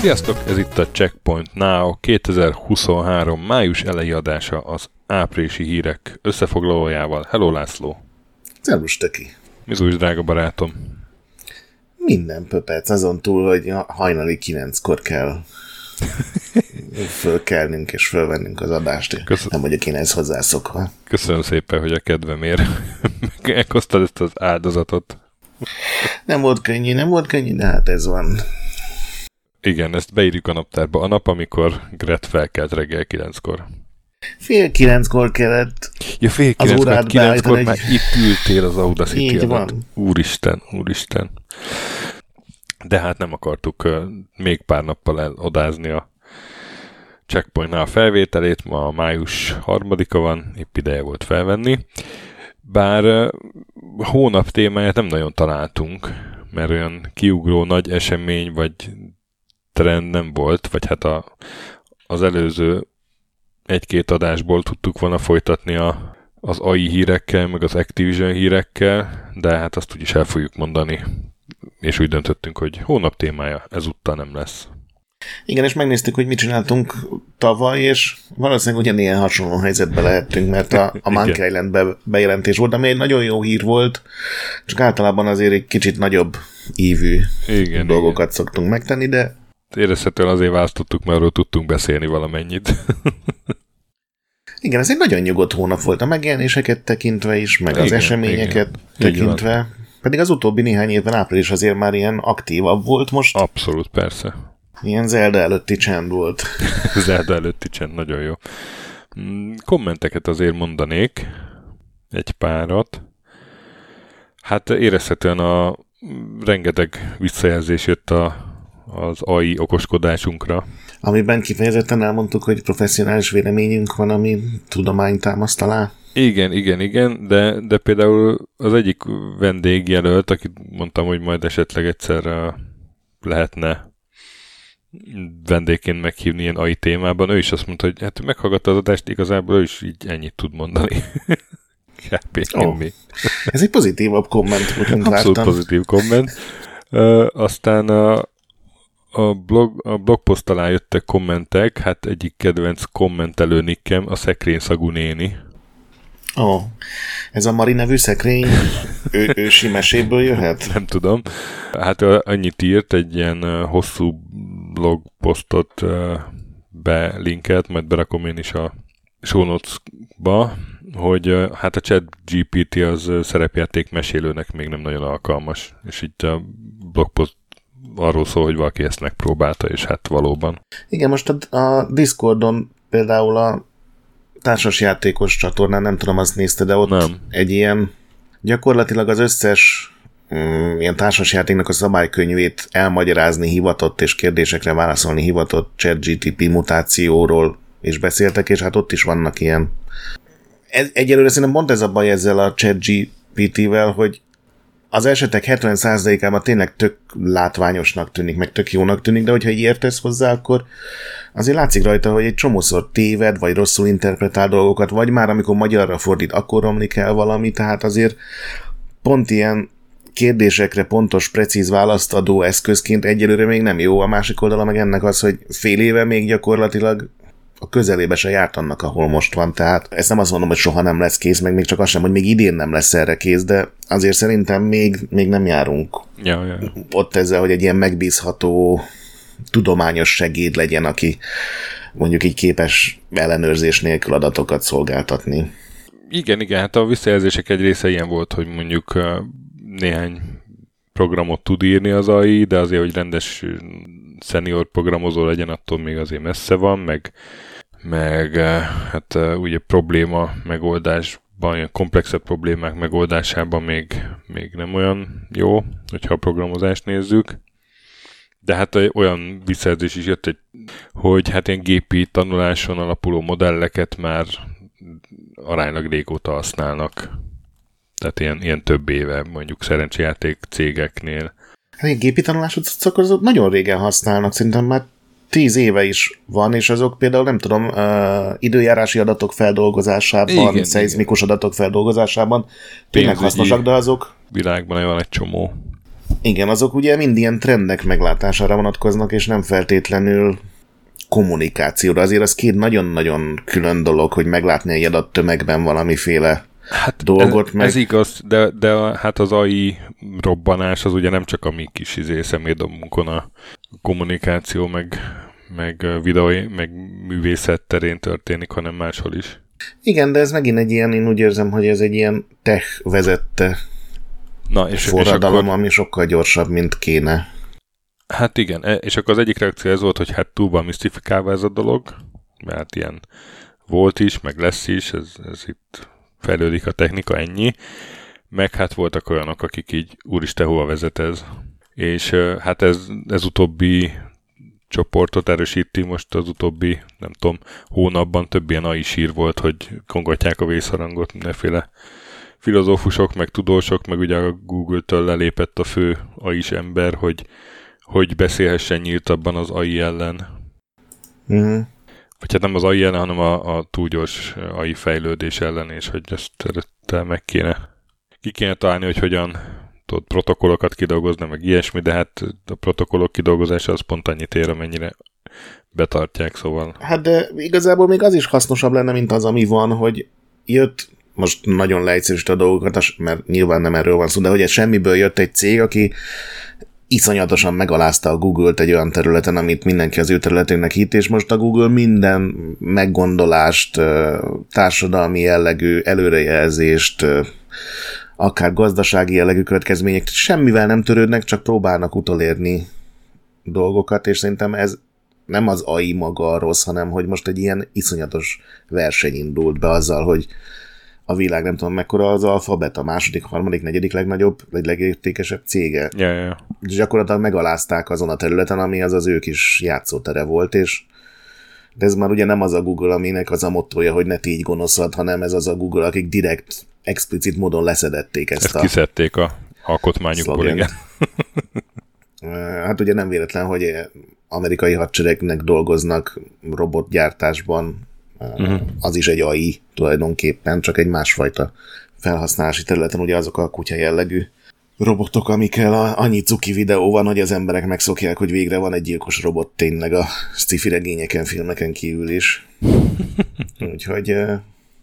Sziasztok! Ez itt a Checkpoint Now 2023 május eleji adása az áprilisi hírek összefoglalójával. Hello László! Szervus Töki! Mizújs drága barátom! Minden pöpec, azon túl, hogy hajnali 9-kor kell fölkelnünk és fölvennünk az adást. Nem vagyok én ehhez hozzászokva. Köszönöm szépen, hogy a kedvemért meghoztad ezt az áldozatot. Nem volt könnyű, de hát ez van. Igen, ezt beírjuk a naptárba. A nap, amikor Grett felkelt reggel 9-kor. Fél 9-kor kellett. Ja, fél 9-kor, 9-kor már itt ültél az Audacity alatt. Úristen. De hát nem akartuk még pár nappal elodázni a Checkpointnál a felvételét. Ma május 3-a van, épp ideje volt felvenni. Bár hónap témáját nem nagyon találtunk, mert olyan kiugró nagy esemény, vagy trend nem volt, vagy hát az előző egy-két adásból tudtuk volna folytatni az AI hírekkel, meg az Activision hírekkel, de hát azt úgyis el fogjuk mondani. És úgy döntöttünk, hogy hónap témája ezúttal nem lesz. Igen, és megnéztük, hogy mit csináltunk tavaly, és valószínűleg ugyanilyen hasonló helyzetben lehettünk, mert a Monkey Island bejelentés volt, ami egy nagyon jó hír volt, csak általában azért egy kicsit nagyobb ívű dolgokat szoktunk megtenni, de érezhetően azért választottuk, mert arról tudtunk beszélni valamennyit. Igen, ez egy nagyon nyugodt hónap volt a megjelenéseket tekintve is, meg az eseményeket tekintve. Pedig az utóbbi néhány évben április azért már ilyen aktívabb volt most. Abszolút, persze. Ilyen Zelda előtti csend volt. Zelda előtti csend, nagyon jó. Kommenteket azért mondanék. Egy párat. Hát érezhetően rengeteg visszajelzés jött az AI okoskodásunkra. Amiben kifejezetten elmondtuk, hogy professzionális véleményünk van, ami tudomány támaszt alá. Igen, de például az egyik vendégjelölt, akit mondtam, hogy majd esetleg egyszer lehetne vendégként meghívni ilyen AI témában, ő is azt mondta, hogy hát meghallgatta az adást, igazából ő is így ennyit tud mondani. Ez egy pozitívabb komment, mint láttam. Abszolút pozitív komment. Aztán a blogpost alá jöttek kommentek, hát egyik kedvenc kommentelő nikkem a szekrényszagú néni. Ez a Mari nevű szekrény ősi meséből jöhet? Nem tudom. Hát annyit írt, egy ilyen hosszú blogposztot belinkelt, majd berakom én is a show notes-ba, hogy hát a ChatGPT az szerepjáték mesélőnek még nem nagyon alkalmas, és így a blogpost arról szól, hogy valaki ezt megpróbálta, és hát valóban. Igen, most a Discordon például a társasjátékos csatornán, nem tudom, azt nézte, de ott nem. Egy ilyen gyakorlatilag az összes ilyen társasjátéknak a szabálykönyvét elmagyarázni hivatott, és kérdésekre válaszolni hivatott ChatGPT mutációról is beszéltek, és hát ott is vannak ilyen. Egyelőre szerintem pont ez a baj ezzel a ChatGPT-vel, hogy az esetek 70%-ában tényleg tök látványosnak tűnik, meg tök jónak tűnik, de hogyha így értesz hozzá, akkor azért látszik rajta, hogy egy csomószor téved, vagy rosszul interpretál dolgokat, vagy már amikor magyarra fordít, akkor romlik el valami, tehát azért pont ilyen kérdésekre pontos, precíz választ adó eszközként egyelőre még nem jó. A másik oldala meg ennek az, hogy fél éve még gyakorlatilag a közelébe se járt annak, ahol most van, tehát ezt nem azt mondom, hogy soha nem lesz kész, meg még csak azt sem, hogy még idén nem lesz erre kész, de azért szerintem még nem járunk ott ezzel, hogy egy ilyen megbízható tudományos segéd legyen, aki mondjuk így képes ellenőrzés nélkül adatokat szolgáltatni. Igen, hát a visszajelzések egy része ilyen volt, hogy mondjuk néhány programot tud írni az AI, de azért, hogy rendes senior programozó legyen, attól még azért messze van, meg hát ugye probléma megoldásban, komplexebb problémák megoldásában még nem olyan jó, hogyha a programozást nézzük. De hát olyan visszajelzés is jött, hogy hát ilyen gépi tanuláson alapuló modelleket már aránylag régóta használnak. Tehát ilyen több éve mondjuk szerencsejáték cégeknél. Hát egy gépi tanulású cuccok, azok nagyon régen használnak, szerintem már 10 éve is van, és azok például nem tudom, időjárási adatok feldolgozásában, igen, szeizmikus igen. adatok feldolgozásában tényleg hasznosak, de azok... világban van egy csomó. Igen, azok ugye mind ilyen trendek meglátására vonatkoznak, és nem feltétlenül kommunikációra. Azért az két nagyon-nagyon külön dolog, hogy meglátni egy adattömegben valamiféle dolgot. Ez igaz, de hát az AI robbanás az ugye nem csak a mi kis személyedomunkon a kommunikáció, meg videó, meg művészet terén történik, hanem máshol is. Igen, de ez megint egy ilyen, én úgy érzem, hogy ez egy ilyen tech vezette forradalom, és akkor... ami sokkal gyorsabb, mint kéne. Hát igen, és akkor az egyik reakció ez volt, hogy hát túlban misztifikálva ez a dolog, mert ilyen volt is, meg lesz is, ez itt fejlődik a technika, ennyi. Meg hát voltak olyanok, akik így, úristen, hova vezet ez? És hát ez utóbbi csoportot erősíti most az utóbbi, nem tudom, hónapban több ilyen AI sír volt, hogy kongatják a vészharangot mindenféle filozófusok, meg tudósok, meg ugye a Google-től lelépett a fő AI-s ember, hogy beszélhessen nyíltabban az AI ellen. Mm. Vagy hát nem az AI ellen, hanem a túl gyors AI fejlődés ellen, és hogy ezt meg kéne. Ki kéne találni, hogy hogyan tudod protokollokat kidolgozni, meg ilyesmi, de hát a protokollok kidolgozása az pont annyit ér, amennyire betartják, szóval. Hát de igazából még az is hasznosabb lenne, mint az, ami van, hogy jött most nagyon leegyszerűsít a dolgokat, mert nyilván nem erről van szó, de hogy semmiből jött egy cég, aki iszonyatosan megalázta a Google-t egy olyan területen, amit mindenki az ő területének hitt, és most a Google minden meggondolást, társadalmi jellegű előrejelzést, akár gazdasági jellegű következmények, semmivel nem törődnek, csak próbálnak utolérni dolgokat, és szerintem ez nem az AI maga a rossz, hanem hogy most egy ilyen iszonyatos verseny indult be azzal, hogy a világ nem tudom mekkora az Alphabet, a második, harmadik, negyedik legnagyobb, vagy legértékesebb cége. Yeah. És gyakorlatilag megalázták azon a területen, ami az ő kis játszótere volt, és de ez már ugye nem az a Google, aminek az a mottoja, hogy ne ti így gonoszad, hanem ez az a Google, akik direkt, explicit módon leszedették ezt a... kiszedték a alkotmányukból, igen. Hát ugye nem véletlen, hogy amerikai hadseregnek dolgoznak robotgyártásban, az is egy AI tulajdonképpen, csak egy másfajta felhasználási területen, ugye azok a kutya jellegű robotok, amikkel annyi cuki videó van, hogy az emberek megszokják, hogy végre van egy gyilkos robot tényleg a sci-fi regényeken, filmeken kívül is. Úgyhogy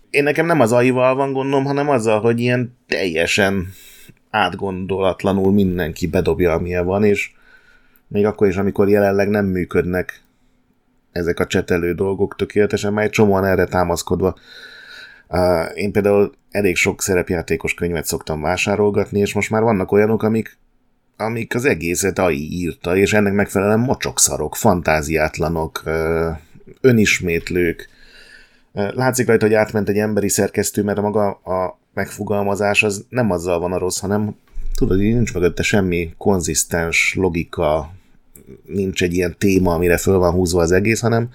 én nekem nem az AI-val van gondom, hanem azzal, hogy ilyen teljesen átgondolatlanul mindenki bedobja, amilyen van, és még akkor is, amikor jelenleg nem működnek ezek a csetelő dolgok tökéletesen, már egy csomóan erre támaszkodva. Én például elég sok szerepjátékos könyvet szoktam vásárolgatni, és most már vannak olyanok, amik az egészet AI írta, és ennek megfelelően mocsokszarok, fantáziátlanok, önismétlők. Látszik rajta, hogy átment egy emberi szerkesztő, mert maga a megfogalmazás az nem azzal van a rossz, hanem tudod, hogy nincs mögötte semmi konzisztens logika, nincs egy ilyen téma, amire föl van húzva az egész, hanem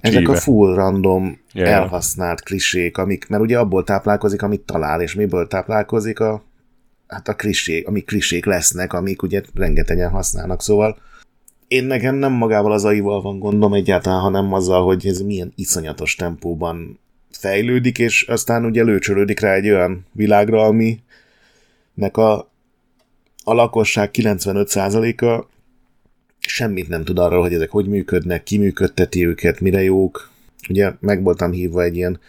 ezek a full random, elhasznált klisék, amik, mert ugye abból táplálkozik, amit talál, és miből táplálkozik a klisék, amik klisék lesznek, amik ugye rengetegen használnak, szóval én nekem nem magával az AI-val van gondom egyáltalán, hanem azzal, hogy ez milyen iszonyatos tempóban fejlődik, és aztán ugye lőcsölődik rá egy olyan világra, aminek a lakosság 95%-a semmit nem tud arról, hogy ezek hogy működnek, ki működteti őket, mire jók. Ugye meg voltam hívva egy ilyen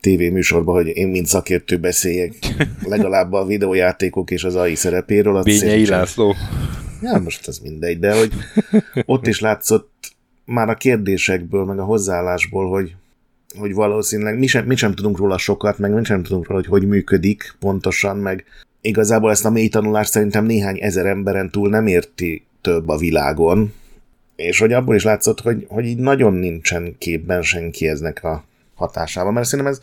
tévéműsorba, hogy én mint szakértő beszéljek legalább a videójátékok és az AI szerepéről. Bényei László. Ja, most az mindegy, de hogy ott is látszott már a kérdésekből, meg a hozzáállásból, hogy valószínűleg mi sem tudunk róla sokat, meg mi sem tudunk róla, hogy működik pontosan, meg igazából ezt a mély tanulást szerintem néhány ezer emberen túl nem érti több a világon, és hogy abból is látszott, hogy így nagyon nincsen képben senki eznek a hatásában, mert szerintem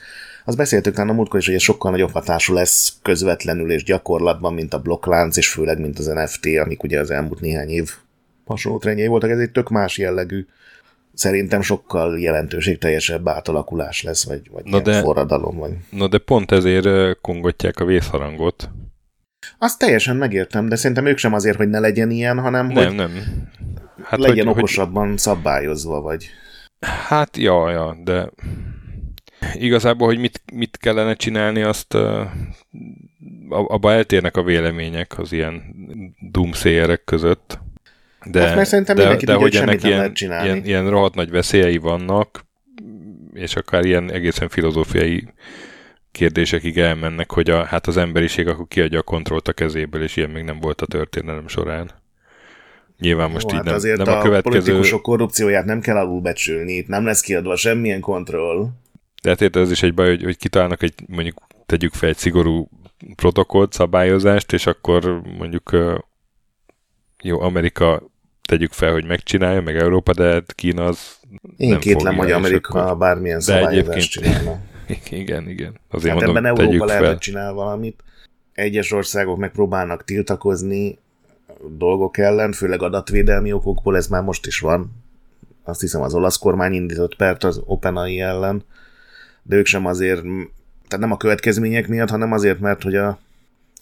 azt beszéltük talán a múltkor is, hogy ez sokkal nagyobb hatású lesz közvetlenül és gyakorlatban, mint a blokklánc, és főleg, mint az NFT, amik ugye az elmúlt néhány év hasonló trendjei voltak, ez egy tök más jellegű szerintem sokkal jelentőségteljesebb átalakulás lesz, vagy ilyen forradalom. Vagy. Na de pont ezért kongotják a vészharangot. Azt teljesen megértem, de szerintem ők sem azért, hogy ne legyen ilyen, hanem nem, hogy nem. Hát legyen hogy, okosabban hogy... szabályozva, vagy... Hát, ja, de igazából, hogy mit kellene csinálni, azt abba eltérnek a vélemények az ilyen doomsayer-ek között. De, hát mert szerintem mindenki tudja, hogy ennek ilyen rohadt nagy veszélyei vannak, és akár ilyen egészen filozófiai kérdésekig elmennek, hogy hát az emberiség akkor kiadja a kontrollt a kezéből, és ilyen még nem volt a történelem során. Nyilván most így hát nem, azért nem a következő... politikusok korrupcióját nem kell alulbecsülni, itt nem lesz kiadva semmilyen kontroll. De hát érted, ez is egy baj, hogy kitalálnak egy, mondjuk tegyük fel egy szigorú protokollt, szabályozást, és akkor mondjuk jó, Amerika tegyük fel, hogy megcsinálja, meg Európa, de Kína az én nem kétlem, fogja, hogy Amerika akkor... bármilyen szabályozást csinálna. Igen. Azért hát mondom, ebben Európa lehet, hogy csinál valamit. Egyes országok megpróbálnak tiltakozni dolgok ellen, főleg adatvédelmi okokból, ez már most is van. Azt hiszem, az olasz kormány indított pert az OpenAI ellen, de ők sem azért, tehát nem a következmények miatt, hanem azért, mert hogy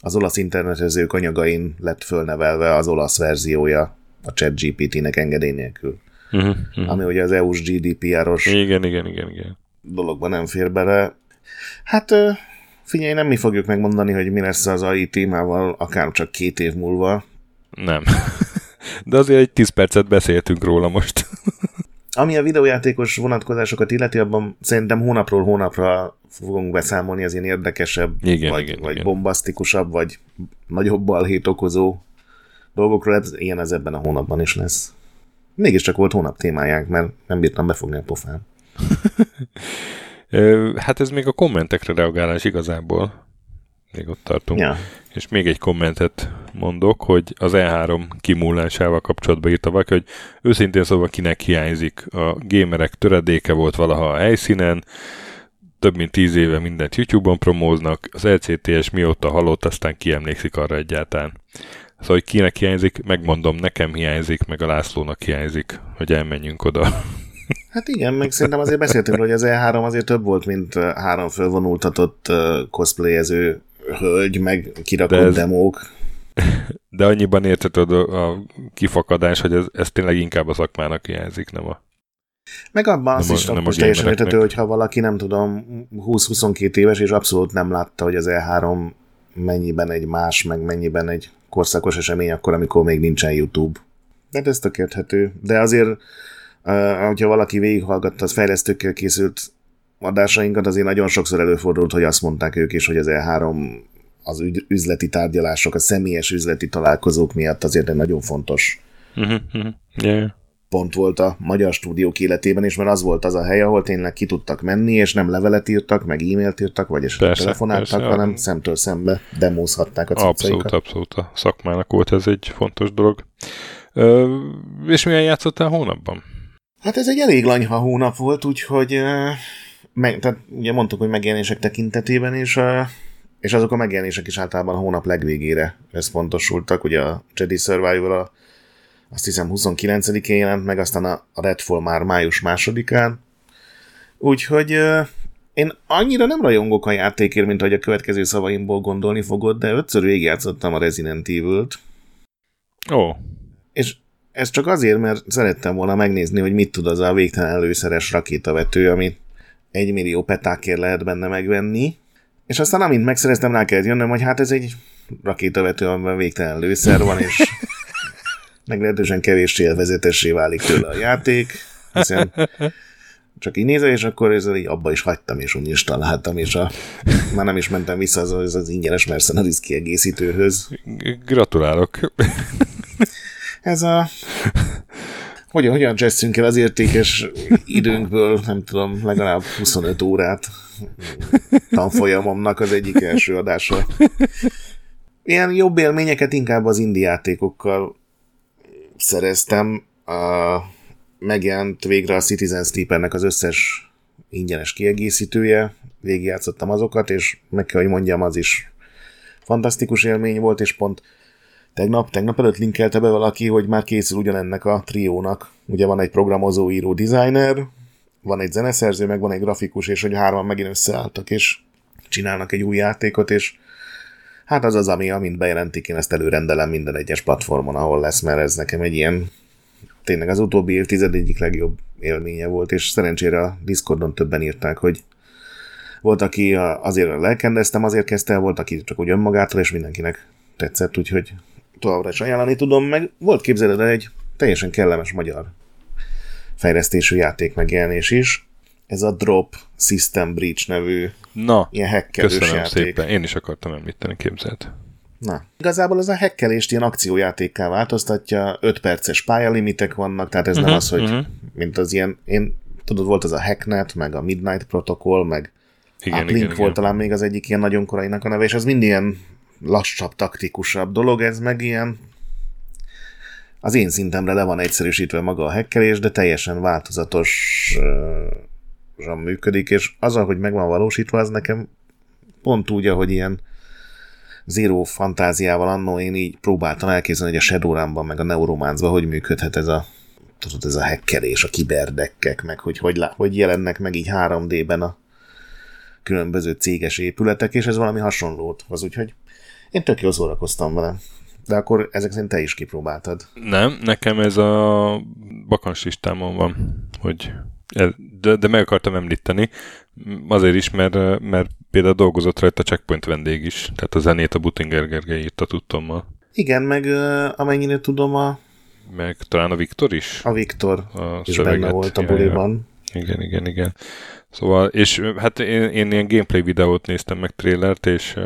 az olasz internetezők anyagain lett fölnevelve az olasz verziója a ChatGPT-nek engedély nélkül. Ami ugye az EU-s GDPR-os igen. dologban nem fér bele. Hát figyelj, nem mi fogjuk megmondani, hogy mi lesz az AI témával akár csak 2 év múlva. Nem. De azért egy 10 percet beszéltünk róla most. Ami a videójátékos vonatkozásokat illeti, abban szerintem hónapról hónapra fogunk beszámolni az ilyen érdekesebb, vagy bombasztikusabb, vagy nagyobb balhét okozó dolgokról. Ez, ilyen az ebben a hónapban is lesz. Mégiscsak volt hónap témájánk, mert nem bírtam befogni a pofám. Hát ez még a kommentekre reagálás igazából. Még ott tartunk. Ja. És még egy kommentet mondok, hogy az E3 kimúlásával kapcsolatban írta valaki, hogy őszintén szóval kinek hiányzik. A gémerek töredéke volt valaha a helyszínen, több mint 10 éve mindent YouTube-on promóznak, az LCTS mióta halott, aztán ki emlékszik arra egyáltalán. Szóval, hogy kinek hiányzik, megmondom, nekem hiányzik, meg a Lászlónak hiányzik, hogy elmenjünk oda. Hát igen, meg szerintem azért beszéltünk, hogy az E3 azért több volt, mint 3 fölvonultatott cosplayező hölgy, meg kirakott demók. De annyiban értetőd a kifakadás, hogy ez tényleg inkább a szakmának hiányzik, nem a... Meg abban az is most teljesen értető, hogyha valaki, nem tudom, 20-22 éves, és abszolút nem látta, hogy az E3 mennyiben egy más, meg mennyiben egy korszakos esemény akkor, amikor még nincsen YouTube. Hát ez tök érthető. De azért, hogyha valaki végighallgatta, az fejlesztőkkel készült adásainkat, azért nagyon sokszor előfordult, hogy azt mondták ők is, hogy az E3 az üzleti tárgyalások, a személyes üzleti találkozók miatt azért egy nagyon fontos pont volt a magyar stúdiók életében, és mert az volt az a hely, ahol tényleg ki tudtak menni, és nem levelet írtak, meg e-mailt írtak, vagy esetleg telefonáltak, hanem szemtől szembe demózhatták a cuccaikat. Abszolút, a szakmának volt ez egy fontos dolog. És milyen játszottál hónapban? Hát ez egy elég lanyha hónap volt, úgyhogy... tehát ugye mondtuk, hogy megjelenések tekintetében, és azok a megjelenések is általában a hónap legvégére összpontosultak. Ugye a Jedi Survivor azt hiszem 29-én jelent meg, aztán a Redfall már május 2-án. Úgyhogy én annyira nem rajongok a játékért, mint ahogy a következő szavaimból gondolni fogod, de 5-ször végigjátszottam a Resident Evil-t. Oh. És ez csak azért, mert szerettem volna megnézni, hogy mit tud az a végtelen lőszeres rakétavető, amit 1 millió petákért lehet benne megvenni, és aztán amint megszereztem, rá kellett jönnöm, hogy hát ez egy rakétavető, amiben végtelen lőszer van, és meglehetősen kevés élvezetessé válik tőle a játék, hiszen csak így nézel, és akkor ezzel így abba is hagytam, és úgy is találtam, és már nem is mentem vissza az ingyenes mercenaries kiegészítőhöz. Gratulálok! Ez a... Hogyan cseszünk el az értékes időnkből, nem tudom, legalább 25 órát tanfolyamomnak az egyik első adása. Ilyen jobb élményeket inkább az indie játékokkal szereztem. Megjelent végre a Citizen Sleepernek az összes ingyenes kiegészítője. Végigjátszottam azokat, és meg kell, hogy mondjam, az is fantasztikus élmény volt, és pont Tegnap előtt linkelte be valaki, hogy már készül ugyanennek a triónak. Ugye van egy programozó, író, designer, van egy zeneszerző, meg van egy grafikus, és hogy hárman megint összeálltak, és csinálnak egy új játékot, és hát az az, ami amint bejelentik, én ezt előrendelem minden egyes platformon, ahol lesz, mert ez nekem egy ilyen, tényleg az utóbbi évtized egyik legjobb élménye volt, és szerencsére a Discordon többen írták, hogy volt, aki azért lelkendeztem, azért kezdte, volt, aki csak úgy önmagától, és mindenkinek tetszett, úgyhogy továbbra is ajánlani tudom, meg volt, képzeled el, egy teljesen kellemes magyar fejlesztésű játék megjelenés is. Ez a Drop System Breach nevű ilyen hackelős játék. Köszönöm szépen, én is akartam említeni, képzelt. Na, igazából ez a hackelést ilyen akciójátékká változtatja, 5 perces pályalimitek vannak, tehát ez nem az, hogy mint az ilyen, tudod, volt az a Hacknet, meg a Midnight Protocol, meg Uplink volt talán még az egyik ilyen nagyon korainak a neve, és az mind ilyen lassabb, taktikusabb dolog, ez meg ilyen az én szintemre le van egyszerűsítve maga a hackelés, de teljesen változatosan működik, és az, ahogy meg van valósítva, az nekem pont úgy, ahogy ilyen zéró fantáziával annó én így próbáltam elképzelni, hogy a Shadowrun-ban meg a Neuromanzban hogy működhet ez a hackelés, a kiberdekkek, meg hogy jelennek meg így 3D-ben a különböző céges épületek, és ez valami hasonlót hoz, úgyhogy én tök jól szórakoztam vele. De akkor ezek szerint te is kipróbáltad. Nem, nekem ez a bakancs listámon van, hogy de meg akartam említeni, azért is, mert például dolgozott rajta a Checkpoint vendég is, tehát a zenét a Butinger Gergely írta tudtommal. Igen, meg amennyire tudom a... Meg talán a Viktor is? A Viktor is benne volt a buliban. Igen. Szóval, és hát én ilyen gameplay videót néztem meg, trailert, és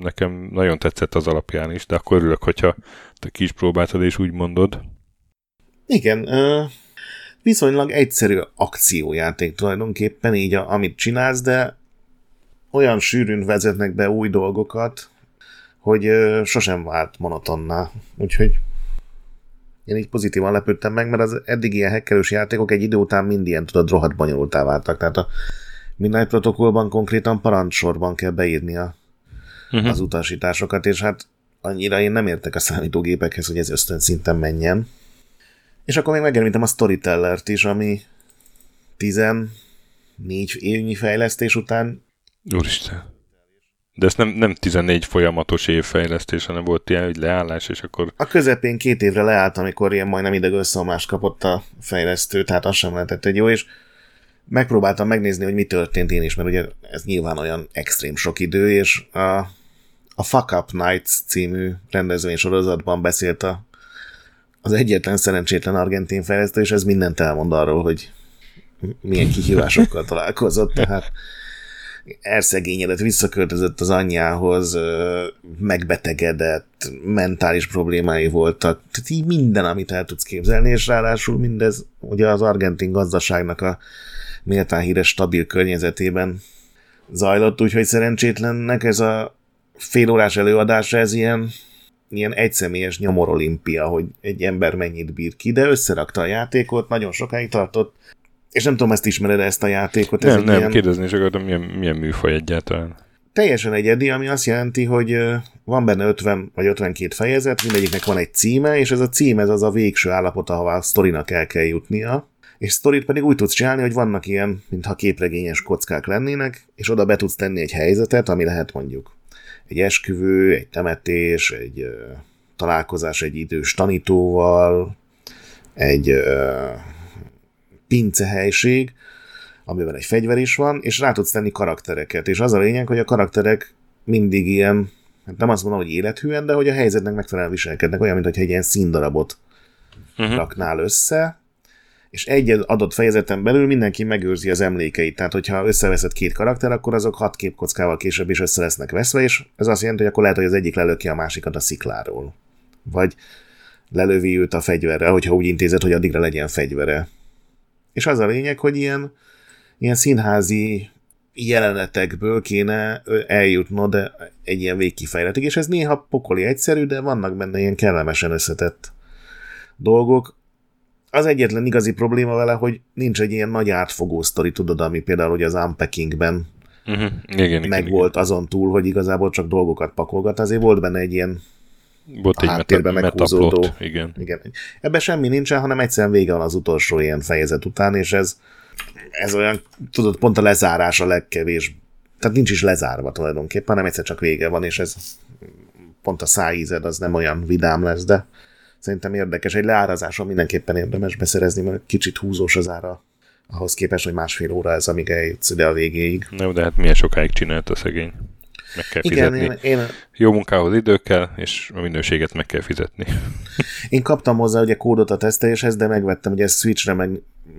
nekem nagyon tetszett az alapján is, de akkor örülök, hogyha te ki is próbáltad, és úgy mondod. Igen, viszonylag egyszerű akciójáték tulajdonképpen, így amit csinálsz, de olyan sűrűn vezetnek be új dolgokat, hogy sosem vált monotonná. Úgyhogy én így pozitívan lepődtem meg, mert az eddig ilyen hackerős játékok egy idő után mind ilyen, tudod, rohadt bonyolultá váltak. Tehát a Midnight Protocolban konkrétan parancsorban kell beírni az utasításokat, és hát annyira én nem értek a számítógépekhez, hogy ez ösztönszinten menjen. És akkor még megjelentem a Storytellert is, ami 14 évnyi fejlesztés után... Úristen! De ez nem 14 folyamatos évfejlesztés, hanem volt ilyen, hogy leállás, és akkor... A közepén 2 évre leállt, amikor ilyen majdnem idegösszeomlást kapott a fejlesztő, tehát az sem lehetett egy jó, és megpróbáltam megnézni, hogy mi történt én is, mert ugye ez nyilván olyan extrém sok idő, és a Fuck Up Nights című rendezvénysorozatban beszélt az egyetlen szerencsétlen argentin fejlesztő, és ez mindent elmond arról, hogy milyen kihívásokkal találkozott, tehát... elszegényedett, visszaköltözött az anyjához, megbetegedett, mentális problémái voltak. Tehát így minden, amit el tudsz képzelni, és ráadásul mindez ugye az argentin gazdaságnak a méltán híres stabil környezetében zajlott, úgyhogy szerencsétlennek ez a félórás előadása, ez ilyen egyszemélyes nyomorolimpia, hogy egy ember mennyit bír ki, de összerakta a játékot, nagyon sokáig tartott. És nem tudom, ezt ismered ezt a játékot. Ez nem, ilyen... kérdezni is akartam, milyen műfaj egyáltalán. Teljesen egyedi, ami azt jelenti, hogy van benne 50 vagy 52 fejezet, mindegyiknek van egy címe, és ez a cím, ez az a végső állapot, ahová a sztorinak el kell jutnia. És sztorit pedig úgy tudsz csinálni, hogy vannak ilyen, mintha képregényes kockák lennének, és oda be tudsz tenni egy helyzetet, ami lehet mondjuk egy esküvő, egy temetés, egy találkozás egy idős tanítóval, egy... pincehelyiség, amiben egy fegyver is van, és rá tudsz tenni karaktereket. És az a lényeg, hogy a karakterek mindig ilyen, nem azt mondom, hogy élethűen, de hogy a helyzetnek megfelelően viselkednek, olyan, mintha egy ilyen színdarabot raknál össze, és egy adott fejezeten belül mindenki megőrzi az emlékeit. Tehát, hogyha összeveszed 2 karakter, akkor azok 6 képkockával később is össze lesznek veszve, és ez azt jelenti, hogy akkor lehet, hogy az egyik lelöki a másikat a szikláról. Vagy lelövi őt a fegyverre, hogyha úgy intézed, hogy addigra legyen fegyvere. És az a lényeg, hogy ilyen színházi jelenetekből kéne eljutnod egy ilyen végkifejletig, és ez néha pokoli egyszerű, de vannak benne ilyen kellemesen összetett dolgok. Az egyetlen igazi probléma vele, hogy nincs egy ilyen nagy átfogó sztori, tudod, ami például hogy az Unpackingben megvolt azon túl, hogy igazából csak dolgokat pakolgat, azért volt benne egy ilyen Volt a háttérben meghúzódó. Igen. Igen. Ebben semmi nincsen, hanem egyszerűen vége van az utolsó ilyen fejezet után, és ez olyan, tudod, pont a lezárás a legkevés. Tehát nincs is lezárva tulajdonképpen, hanem egyszer csak vége van, és ez pont a szájízed, az nem olyan vidám lesz, de szerintem érdekes. Egy leárazáson mindenképpen érdemes beszerezni, mert kicsit húzós az ára ahhoz képest, hogy másfél óra ez, amíg eljutsz ide a végéig. Na, de hát milyen sokáig csinált a szegény. Meg kell fizetni. Igen, jó munkához idő kell, és a minőséget meg kell fizetni. Én kaptam hozzá ugye kódot a teszteléshez, de megvettem, ugye Switchre meg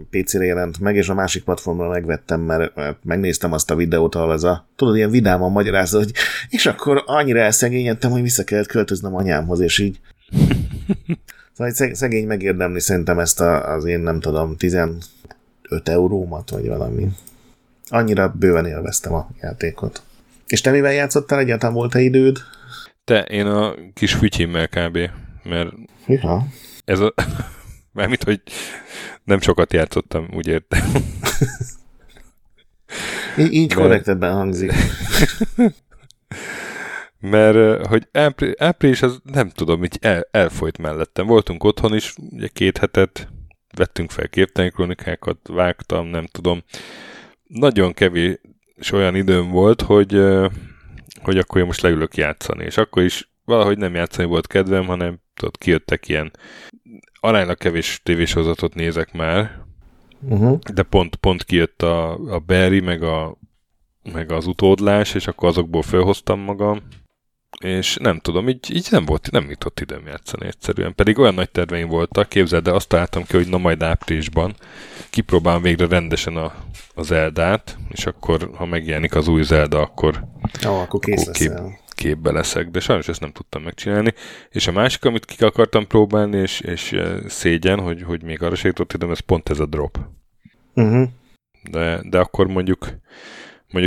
PC-re jelent meg, és a másik platformra megvettem, mert megnéztem azt a videót, ahol ez a, tudod, ilyen vidáman magyarázza, hogy és akkor annyira elszegényedtem, hogy vissza kellett költöznem anyámhoz, és így. Szóval szegény megérdemli szerintem ezt az én nem tudom, 15 eurómat, vagy valami. Annyira bőven élveztem a játékot. És te mivel játszottál? Egyáltalán volt-e időd? Te, én a kis fütyimmel kb. Mert ja. Ez a... Mármint, hogy nem sokat játszottam, úgy értem. Így korrektebben hangzik. Mert hogy április, az nem tudom, így elfolyt mellettem. Voltunk otthon is, ugye 2 hetet, vettünk fel képtelenkronikákat, vágtam, nem tudom. Nagyon kevés és olyan időm volt, hogy akkor én most leülök játszani. És akkor is valahogy nem játszani volt kedvem, hanem tudod, kijöttek ilyen aránylag kevés tévésorozatot nézek már, de pont kijött a Barry, meg az utódlás, és akkor azokból felhoztam magam, és nem tudom, így nem jutott időm játszani egyszerűen. Pedig olyan nagy terveim voltak, képzeld, de azt találtam ki, hogy na majd áprilisban kipróbálom végre rendesen a Zeldát, és akkor, ha megjelenik az új Zelda, akkor képbe leszek. De sajnos ezt nem tudtam megcsinálni. És a másik, amit ki akartam próbálni, és szégyen, hogy még arra se jutott időm, ez pont ez a Drop. Uh-huh. De akkor mondjuk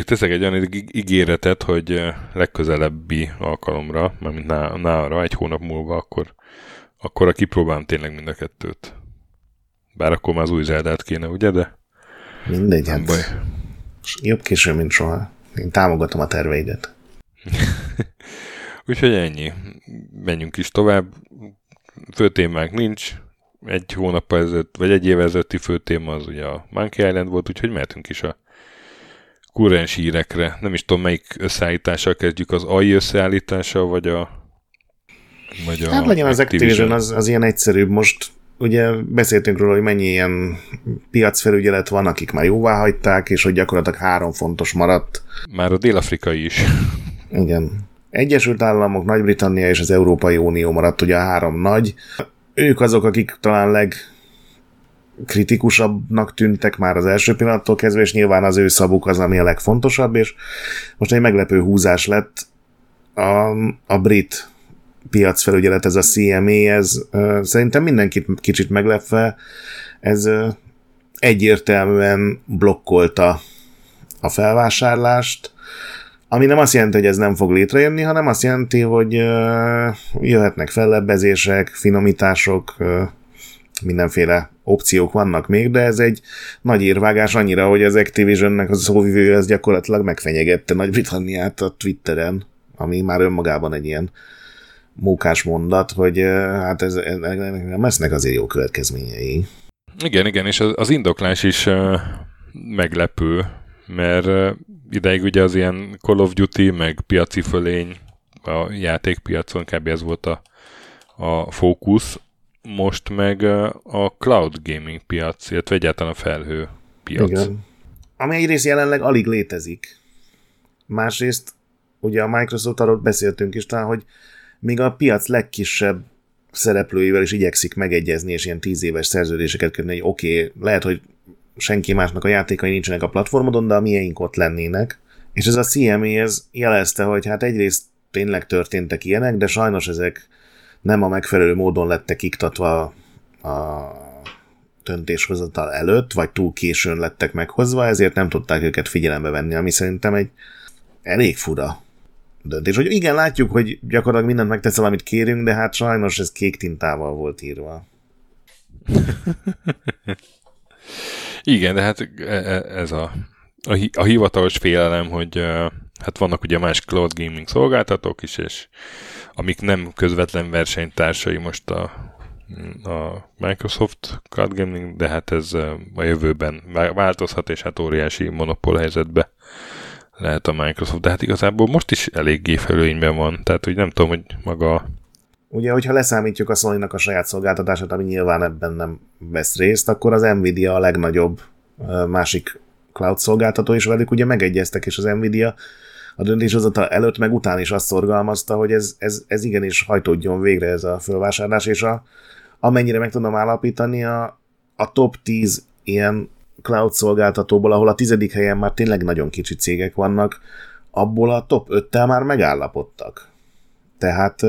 teszek egy olyan ígéretet, hogy legközelebbi alkalomra, mármint nára, 1 hónap múlva, akkor kipróbálom tényleg mind a kettőt. Bár akkor már az új Zeldát kéne, ugye, de... Mindegy, nem baj. Jobb később, mint soha. Én támogatom a terveidet. Úgyhogy ennyi. Menjünk is tovább. Főtémánk nincs. 1 hónappal ezelőtt, vagy 1 évvel ezelőtti főtéma az ugye a Monkey Island volt, úgyhogy mehetünk is a kurrens hírekre. Nem is tudom, melyik összeállítással kezdjük, az AI összeállítással, vagy a hát legyen az Activision, az ilyen egyszerűbb. Most ugye beszéltünk róla, hogy mennyi ilyen piacfelügyelet van, akik már jóvá hagyták, és hogy gyakorlatilag 3 fontos maradt. Már a dél-afrikai is. Igen. Egyesült Államok, Nagy-Britannia és az Európai Unió maradt ugye a 3 nagy. Ők azok, akik talán legkritikusabbnak tűntek már az első pillanattól kezdve, és nyilván az ő szavuk az, ami a legfontosabb, és most egy meglepő húzás lett a brit piacfelügyelet, ez a CMA, ez szerintem mindenkit kicsit meglepve, ez egyértelműen blokkolta a felvásárlást, ami nem azt jelenti, hogy ez nem fog létrejönni, hanem azt jelenti, hogy jöhetnek fellebbezések, finomítások, mindenféle opciók vannak még, de ez egy nagy érvágás annyira, hogy az Activisionnek a szóvivője az gyakorlatilag megfenyegette Nagy-Britanniát a Twitteren, ami már önmagában egy ilyen mókás mondat, hogy hát ez nem lesznek azért jó következményei. Igen, és az indoklás is meglepő, mert ideig ugye az ilyen Call of Duty, meg piaci fölény a játékpiacon, kb. Ez volt a fókusz, most meg a cloud gaming piac, illetve egyáltalán a felhő piac. Igen. Ami egyrészt jelenleg alig létezik. Másrészt ugye a Microsoft, arról beszéltünk is talán, hogy még a piac legkisebb szereplőivel is igyekszik megegyezni, és ilyen 10 éves szerződéseket kötni, hogy oké, lehet, hogy senki másnak a játékai nincsenek a platformodon, de a miénk ott lennének. És ez a CMA jelezte, hogy hát egyrészt tényleg történtek ilyenek, de sajnos ezek nem a megfelelő módon lettek iktatva a döntéshozatal előtt, vagy túl későn lettek meghozva, ezért nem tudták őket figyelembe venni, ami szerintem egy elég fura döntés. Hogy igen, látjuk, hogy gyakorlatilag mindent megteszel, amit kérünk, de hát sajnos ez kék tintával volt írva. Igen, de hát ez a hivatalos félelem, hogy hát vannak ugye más cloud gaming szolgáltatók is, és amik nem közvetlen versenytársai most a Microsoft Card Gaming, de hát ez a jövőben változhat, és hát óriási monopól helyzetbe lehet a Microsoft. De hát igazából most is eléggé felőnyben van, tehát hogy nem tudom, hogy maga... Ugye, hogyha leszámítjuk a Sony-nak a saját szolgáltatását, ami nyilván ebben nem vesz részt, akkor az Nvidia a legnagyobb másik cloud szolgáltató, és velük ugye megegyeztek, és az Nvidia a döntéshozatal előtt meg után is azt szorgalmazta, hogy ez igenis hajtódjon végre ez a fölvásárlás, és amennyire meg tudom állapítani, a top 10 ilyen cloud szolgáltatóból, ahol a 10. helyen már tényleg nagyon kicsi cégek vannak, abból a top 5-tel már megállapodtak. Tehát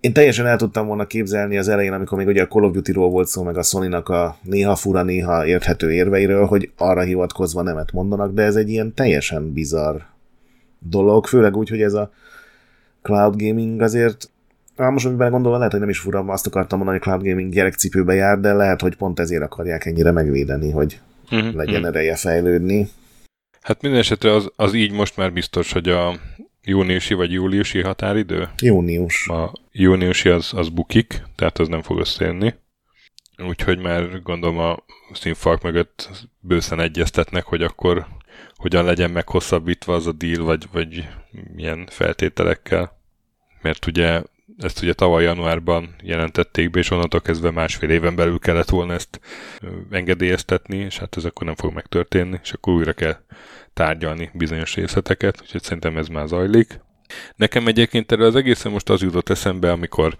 én teljesen el tudtam volna képzelni az elején, amikor még ugye a Call of Duty-ról volt szó, meg a Sony-nak a néha fura, néha érthető érveiről, hogy arra hivatkozva nemet mondanak, de ez egy ilyen teljesen bizarr dolog, főleg úgy, hogy ez a cloud gaming azért, most amiben gondolva lehet, hogy nem is fura, azt akartam mondani, hogy cloud gaming gyerekcipőbe jár, de lehet, hogy pont ezért akarják ennyire megvédeni, hogy legyen ereje fejlődni. Hát minden esetre az így most már biztos, hogy a júniusi vagy júliusi határidő? Június. A júniusi az bukik, tehát az nem fog összejönni. Úgyhogy már gondolom a színfalk mögött bőszen egyeztetnek, hogy akkor hogyan legyen meghosszabbítva az a deal, vagy milyen feltételekkel. Mert ugye ezt ugye tavaly januárban jelentették be, és onnantól kezdve másfél éven belül kellett volna ezt engedélyeztetni, és hát ez akkor nem fog megtörténni, és akkor újra kell tárgyalni bizonyos részleteket, úgyhogy szerintem ez már zajlik. Nekem egyébként erről az egészen most az jutott eszembe, amikor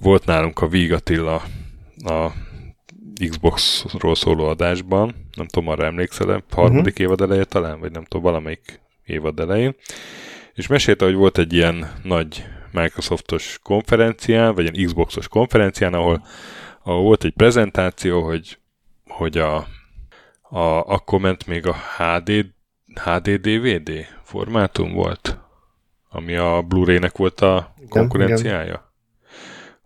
volt nálunk a Víg Attila a Xbox-ról szóló adásban, nem tudom, arra emlékszel, harmadik évad eleje talán, vagy nem tudom, valamelyik évad elején, és mesélte, hogy volt egy ilyen nagy Microsoftos konferencián, vagy egy Xboxos konferencián, ahol volt egy prezentáció, hogy akkor ment még a HD-DVD formátum volt, ami a Blu-ray-nek volt a konkurenciája.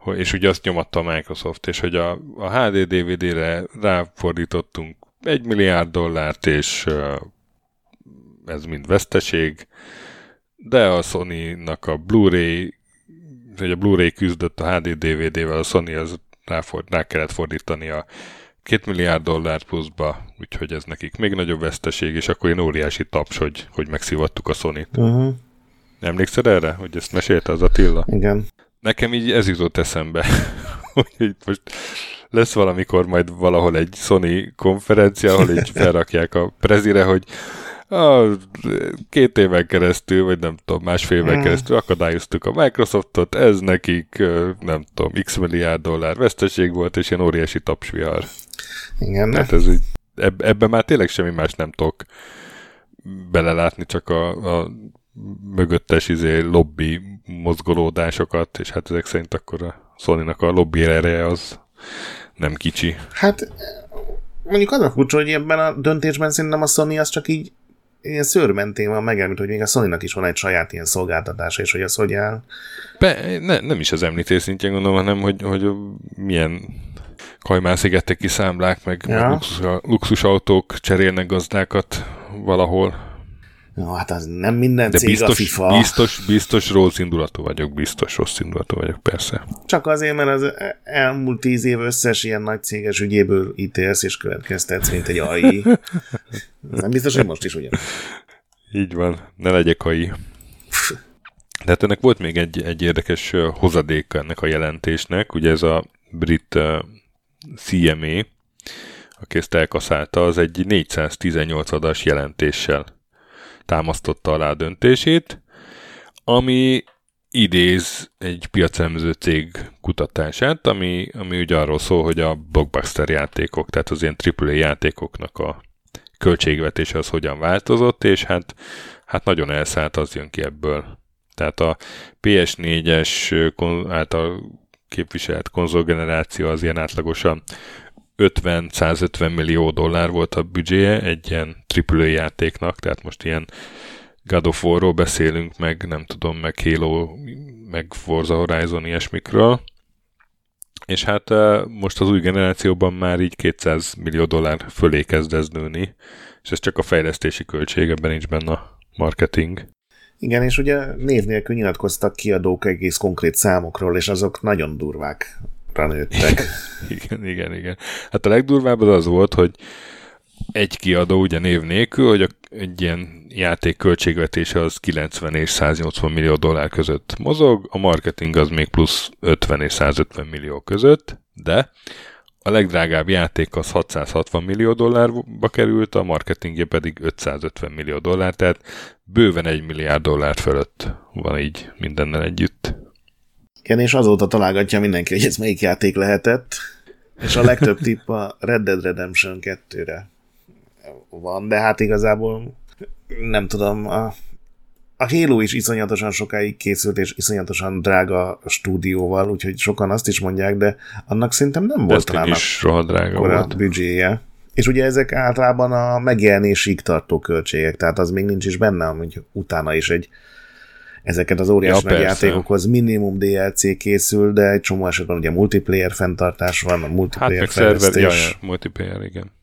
Igen. És ugye azt nyomatta a Microsoft, és hogy a HD-DVD-re ráfordítottunk $1 milliárd, és ez mind veszteség, de a Sony-nak a Blu-ray, vagy a Blu-ray küzdött a HD-DVD-vel, a Sony az rá kellett fordítani a $2 milliárd pluszba, úgyhogy ez nekik még nagyobb veszteség, és akkor én óriási taps, hogy megszivattuk a Sony-t. Emlékszel erre, hogy ezt mesélte az Attila? Igen. Nekem így ez jutott eszembe, hogy itt most lesz valamikor majd valahol egy Sony konferencia, ahol így felrakják a prezire, hogy 2 éven keresztül, vagy nem tudom, másfél éven keresztül akadályoztuk a Microsoftot, ez nekik, nem tudom, $X milliárd veszteség volt, és ilyen óriási tapsvihar. Igen. Tehát ez így, ebben már tényleg semmi más nem tudok belelátni, csak a mögöttes lobby mozgolódásokat, és hát ezek szerint akkor a Sony-nak a lobby ereje az nem kicsi. Hát mondjuk az a furcsa, hogy ebben a döntésben szerintem a Sony az csak így ilyen szőrmentén van megelmít, hogy még a Sony-nak is van egy saját ilyen szolgáltatása, és hogy az hogy áll. Nem is az említés szintjén gondolom, hanem hogy milyen Kajmán-szigeteki számlák, meg luxusautók cserélnek gazdákat valahol. No, hát az nem minden cég biztos, a FIFA. Biztos rossz indulatú vagyok, persze. Csak azért, mert az elmúlt 10 év összes ilyen nagy céges ügyéből ítélsz és következtetsz, mint egy AI. Nem biztos, hogy most is ugyan. Így van, ne legyek AI. De hát ennek volt még egy érdekes hozadéka ennek a jelentésnek, ugye ez a brit CMA, aki ezt elkaszálta, az egy 418 adas jelentéssel támasztotta alá a döntését, ami idéz egy piacelemző cég kutatását, ami ugye arról szól, hogy a blockbuster játékok, tehát az ilyen AAA játékoknak a költségvetése az hogyan változott, és hát nagyon elszállt, az jön ki ebből. Tehát a PS4-es által képviselt konzolgeneráció az ilyen átlagosan $50-150 millió volt a büdzséje egy ilyen AAA játéknak, tehát most ilyen God of Warról beszélünk, meg nem tudom, meg Halo, meg Forza Horizon, ilyesmikről. És hát most az új generációban már így $200 millió fölé kezd ez nőni, és ez csak a fejlesztési költség, ebben nincs benne a marketing. Igen, és ugye név nélkül nyilatkoztak kiadók egész konkrét számokról, és azok nagyon durvákra nőttek. Igen. Hát a legdurvább az volt, hogy egy kiadó ugye név nélkül, hogy egy ilyen játék költségvetése az 90 és 180 millió dollár között mozog, a marketing az még plusz 50 és 150 millió között, de a legdrágább játék az 660 millió dollárba került, a marketingje pedig 550 millió dollár, tehát bőven 1 milliárd dollár fölött van így mindennel együtt. Igen, és azóta találgatja mindenki, hogy ez melyik játék lehetett, és a legtöbb tipp a Red Dead Redemption 2-re van, de hát igazából nem tudom, a Halo is iszonyatosan sokáig készült, és iszonyatosan drága stúdióval, úgyhogy sokan azt is mondják, de annak szerintem nem volt talán a büdzséje. És ugye ezek általában a megjelenésig tartó költségek, tehát az még nincs is benne, amúgy utána is ezeket az óriás játékokhoz minimum DLC készül, de egy csomó esetben ugye multiplayer fenntartás van, a multiplayer fejlesztés. Multiplayer, igen.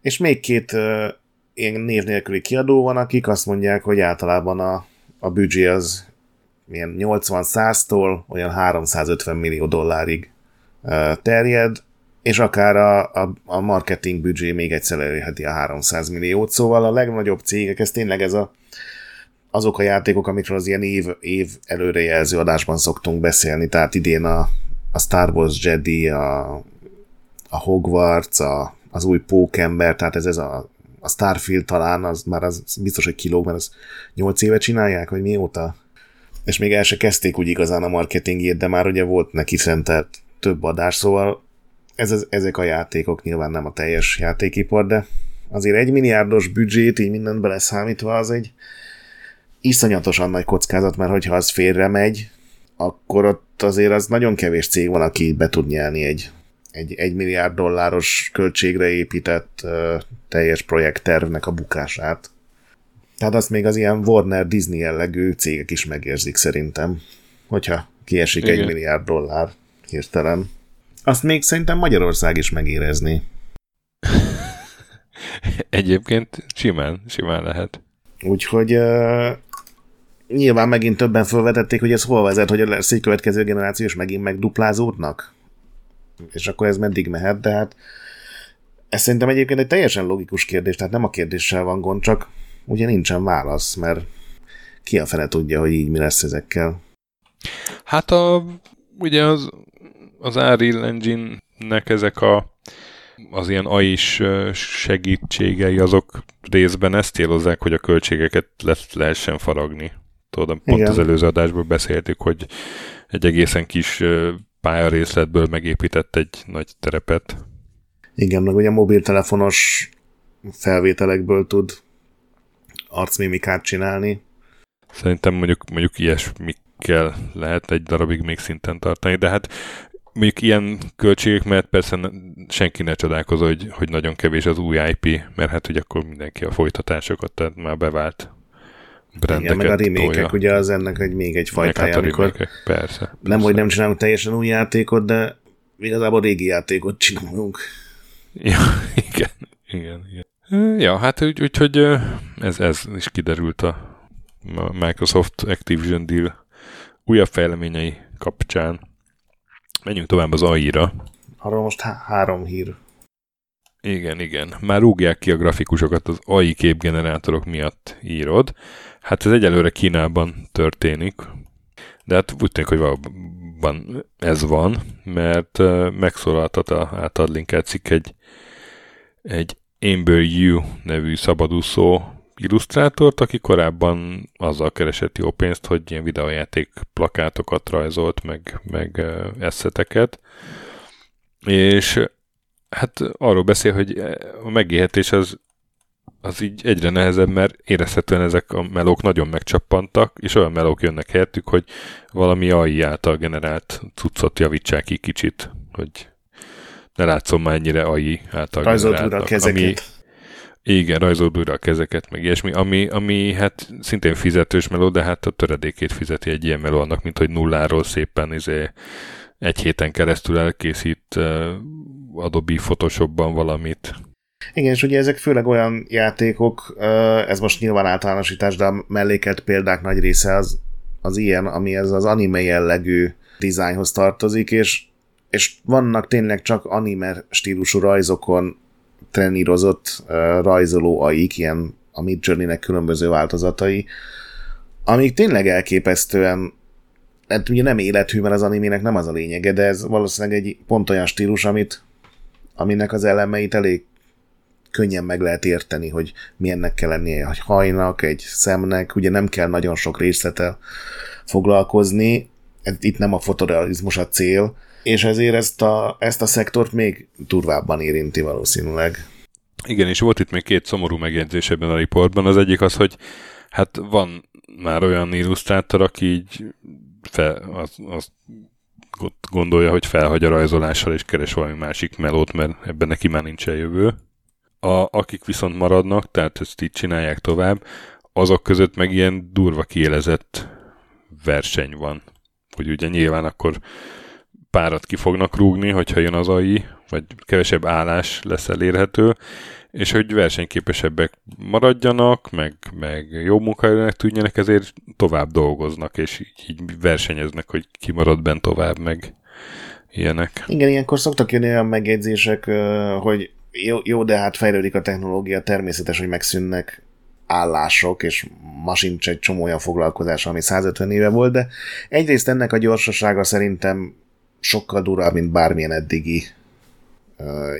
És még két ilyen név nélküli kiadó van, akik azt mondják, hogy általában a büdzsé az ilyen 80-100-tól olyan 350 millió dollárig terjed, és akár a marketing büdzsé még egyszer elérheti a 300 milliót, szóval a legnagyobb cégek, ez tényleg azok a játékok, amikről az ilyen év előrejelző adásban szoktunk beszélni, tehát idén a Star Wars Jedi, a Hogwarts, az új Pókember, tehát ez a Starfield talán, az már az biztos, hogy kilóg, mert az 8 éve csinálják, vagy mióta? És még el se kezdték úgy igazán a marketingét, de már ugye volt neki szentelt több adás, szóval ezek a játékok nyilván nem a teljes játékipar, de azért 1 milliárdos büdzsét, így mindent beleszámítva, az egy iszonyatosan nagy kockázat, mert hogyha az félre megy, akkor ott azért az nagyon kevés cég van, aki be tud nyelni egy milliárd dolláros költségre épített teljes projekttervnek a bukását. Tehát azt még az ilyen Warner Disney jellegű cégek is megérzik szerintem, hogyha kiesik igen. 1 milliárd dollár hirtelen. Azt még szerintem Magyarország is megérezni. Egyébként simán lehet. Úgyhogy nyilván megint többen felvetették, hogy ez hol vezet, hogy lesz egy következő generáció, és megint megduplázódnak. És akkor ez meddig mehet, de hát ez szerintem egyébként egy teljesen logikus kérdés, tehát nem a kérdéssel van gond, csak ugye nincsen válasz, mert ki a fene tudja, hogy így mi lesz ezekkel. Hát ugye az Unreal Engine-nek ezek az ilyen AI-s segítségei, azok részben ezt célozzák, hogy a költségeket lehessen faragni. Tudom, pont igen. Az előző adásban beszéltük, hogy egy egészen kis pályarészletből megépített egy nagy terepet. Igen, meg ugye mobiltelefonos felvételekből tud arcmimikát csinálni. Szerintem mondjuk ilyesmikkel lehet egy darabig még szinten tartani, de hát mondjuk ilyen költségek, mert persze senki ne csodálkozó, hogy nagyon kevés az új IP, mert hát ugye akkor mindenki a folytatásokat, tehát már bevált brandeket. Igen, meg a remékek, ugye az ennek még egy fajtája, amikor persze. Nem, hogy nem csinálunk teljesen új játékot, de igazából régi játékot csinálunk. Ja, igen. Ja, hát úgyhogy ez is kiderült a Microsoft Activision deal újabb fejleményei kapcsán. Menjünk tovább az AI-ra. Arról most 3 hír. Igen. Már rúgják ki a grafikusokat az AI képgenerátorok miatt, írod. Hát ez egyelőre Kínában történik, de hát úgy tűnik, hogy valóban ez van, mert megszólaltata által linkelt cikk egy Amber Yu nevű szabadúszó illusztrátort, aki korábban azzal keresett jó pénzt, hogy ilyen videójáték plakátokat rajzolt, meg eszeteket, és hát arról beszél, hogy a megélhetés az így egyre nehezebb, mert érezhetően ezek a melók nagyon megcsappantak, és olyan melók jönnek helyettük, hogy valami AI által generált cuccot javítsák ki kicsit, hogy ne látszom már ennyire AI által rajzolt generáltnak. Rajzolt újra a kezeket. Igen, rajzolt újra a kezeket, meg ilyesmi, ami hát szintén fizetős meló, de hát a töredékét fizeti egy ilyen meló annak, mint hogy nulláról szépen egy héten keresztül elkészít Adobe Photoshopban valamit. Igen, és ugye ezek főleg olyan játékok, ez most nyilván általánosítás, de a mellékelt példák nagy része az ilyen, ami ez az anime jellegű dizájnhoz tartozik, és vannak tényleg csak anime stílusú rajzokon trenírozott rajzoló AI-k, ilyen a Midjourney-nek különböző változatai, amik tényleg elképesztően, hát ugye nem élethű, mert az animének nem az a lényege, de ez valószínűleg egy pont olyan stílus, aminek az elemeit elég könnyen meg lehet érteni, hogy milyennek kell lennie egy hajnak, egy szemnek, ugye nem kell nagyon sok részlettel foglalkozni, itt nem a fotorealizmus a cél, és ezért ezt a szektort még durvábban érinti valószínűleg. Igen, és volt itt még két szomorú megjegyzés ebben a riportban. Az egyik az, hogy hát van már olyan illusztrátor, aki így azt gondolja, hogy felhagy a rajzolással, és keres valami másik melót, mert ebben neki már nincsen jövő. Akik viszont maradnak, tehát ezt így csinálják tovább, azok között meg ilyen durva kiélezett verseny van. Hogy ugye nyilván akkor párat ki fognak rúgni, hogyha jön az AI, vagy kevesebb állás lesz elérhető, és hogy versenyképesebbek maradjanak, meg jó munkahelynek tűnjenek, ezért tovább dolgoznak, és így versenyeznek, hogy ki marad bent tovább, meg ilyenek. Igen, ilyenkor szoktak jönni olyan megjegyzések, hogy jó, de hát fejlődik a technológia, természetes, hogy megszűnnek állások, és ma sincs egy csomó olyan foglalkozás, ami 150 éve volt, de egyrészt ennek a gyorsasága szerintem sokkal durvább, mint bármilyen eddigi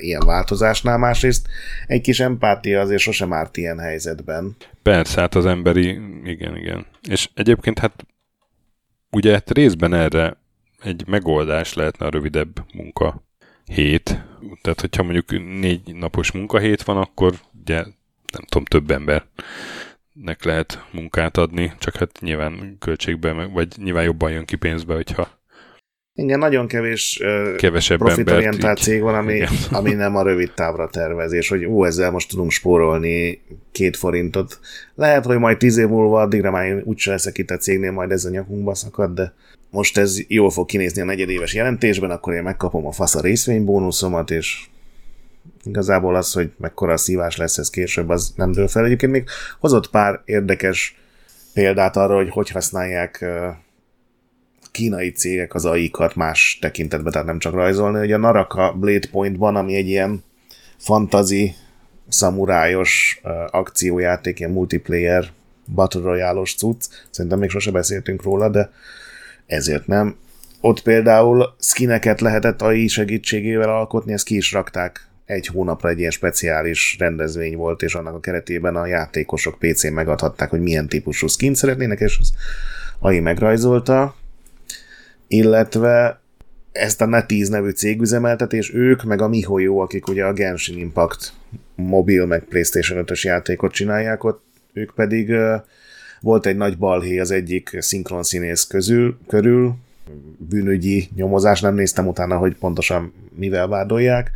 ilyen változásnál, másrészt egy kis empátia azért sosem árt ilyen helyzetben. Persze, hát az emberi, igen. És egyébként hát ugye hát részben erre egy megoldás lehetne a rövidebb munkahét. Tehát, hogyha mondjuk 4 napos munkahét van, akkor ugye nem tudom, több embernek lehet munkát adni, csak hát nyilván költségben, vagy nyilván jobban jön ki pénzbe, hogyha igen, nagyon kevés profitorientált cég van, ami nem a rövid távra tervezés, hogy ezzel most tudunk spórolni 2 forintot. Lehet, hogy majd 10 év múlva, addigra már úgyse leszek itt a cégnél, majd ez a nyakunkba szakad, de most ez jól fog kinézni a negyedéves jelentésben, akkor én megkapom a fasz a részvénybónuszomat, és igazából az, hogy mekkora a szívás lesz ez később, az nem dől fel. Egyébként még hozott pár érdekes példát arra, hogy használják kínai cégek az AI-kat más tekintetben, tehát nem csak rajzolni, hogy a Naraka Blade Point-ban, ami egy ilyen fantazi, szamurájos akciójáték, ilyen multiplayer, battle royale-os cucc, szerintem még sose beszéltünk róla, de ezért nem. Ott például skineket lehetett AI segítségével alkotni, ezt ki is rakták 1 hónapra, egy ilyen speciális rendezvény volt, és annak a keretében a játékosok PC-n megadhatták, hogy milyen típusú skin szeretnének, és az AI megrajzolta. Illetve ezt a NetEase nevű cég üzemeltetés, ők meg a MiHoYo, akik ugye a Genshin Impact mobil meg PlayStation 5-ös játékot csinálják, ott ők pedig volt egy nagy balhé az egyik szinkronszínész körül, bűnügyi nyomozás, nem néztem utána, hogy pontosan mivel vádolják,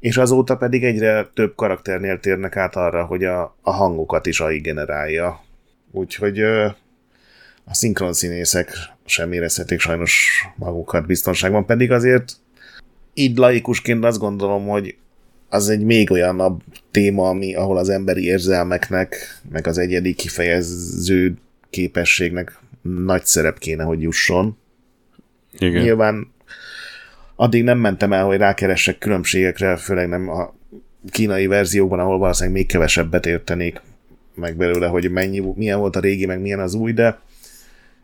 és azóta pedig egyre több karakternél térnek át arra, hogy a hangokat is AI generálja. Úgyhogy a szinkronszínészek sem érezhetik sajnos magukat biztonságban, pedig azért így laikusként azt gondolom, hogy az egy még olyanabb téma, ahol az emberi érzelmeknek, meg az egyedi kifejező képességnek nagy szerep kéne, hogy jusson. Igen. Nyilván addig nem mentem el, hogy rákeressek különbségekre, főleg nem a kínai verziókban, ahol valószínűleg még kevesebbet értenék meg belőle, hogy milyen volt a régi, meg milyen az új, de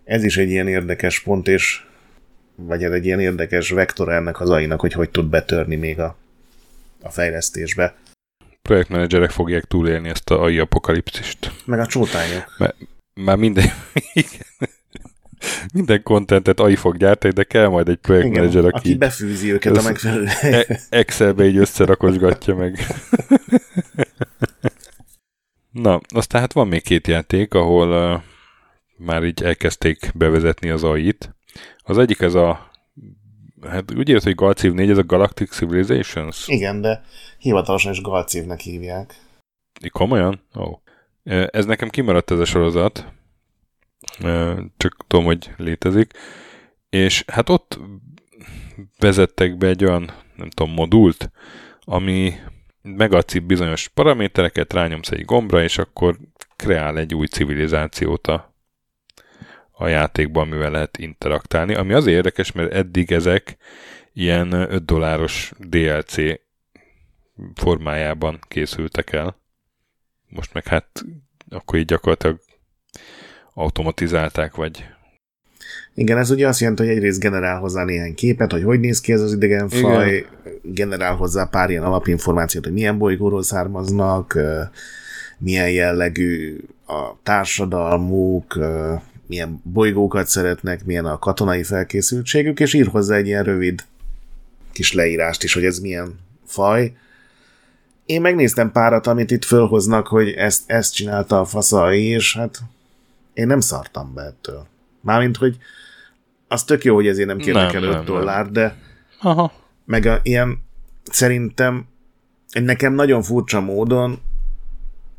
ez is egy ilyen érdekes pont, vagy egy ilyen érdekes vektor ennek az AI-nak, hogy tud betörni még a fejlesztésbe. Projektmenedzserek fogják túlélni ezt a AI apokalipszist. Meg a csótányok. Már minden kontentet AI fog gyártani, de kell majd egy projektmenedzser, aki befűzi őket a megfelelő. Excelbe így összerakosgatja meg. Na, aztán hát van még 2 játék, ahol már így elkezdték bevezetni az AI-t. Az egyik ez a, hát úgy ért, hogy Galciv 4, ez a Galactic Civilizations? Igen, de hivatalosan is Galcivnek hívják. Komolyan? Oh. Ez nekem kimaradt ez a sorozat, csak tudom, hogy létezik. És hát ott vezettek be egy olyan, nem tudom, modult, ami megadsz itt bizonyos paramétereket, rányomsz egy gombra, és akkor kreál egy új civilizációt a játékban, amivel lehet interaktálni. Ami azért érdekes, mert eddig ezek ilyen $5 DLC formájában készültek el. Most meg hát akkor így gyakorlatilag automatizálták, vagy... Igen, ez ugye azt jelenti, hogy egyrészt generál hozzá néhány képet, hogy néz ki ez az idegenfaj, generál hozzá pár ilyen alapinformációt, hogy milyen bolygóról származnak, milyen jellegű a társadalmuk, milyen bolygókat szeretnek, milyen a katonai felkészültségük, és ír hozzá egy ilyen rövid kis leírást is, hogy ez milyen faj. Én megnéztem párat, amit itt fölhoznak, hogy ezt csinálta a fasza, és hát én nem szartam be ettől. Mármint, hogy az tök jó, hogy ezért nem kérnek el $5, de aha. Meg ilyen szerintem nekem nagyon furcsa módon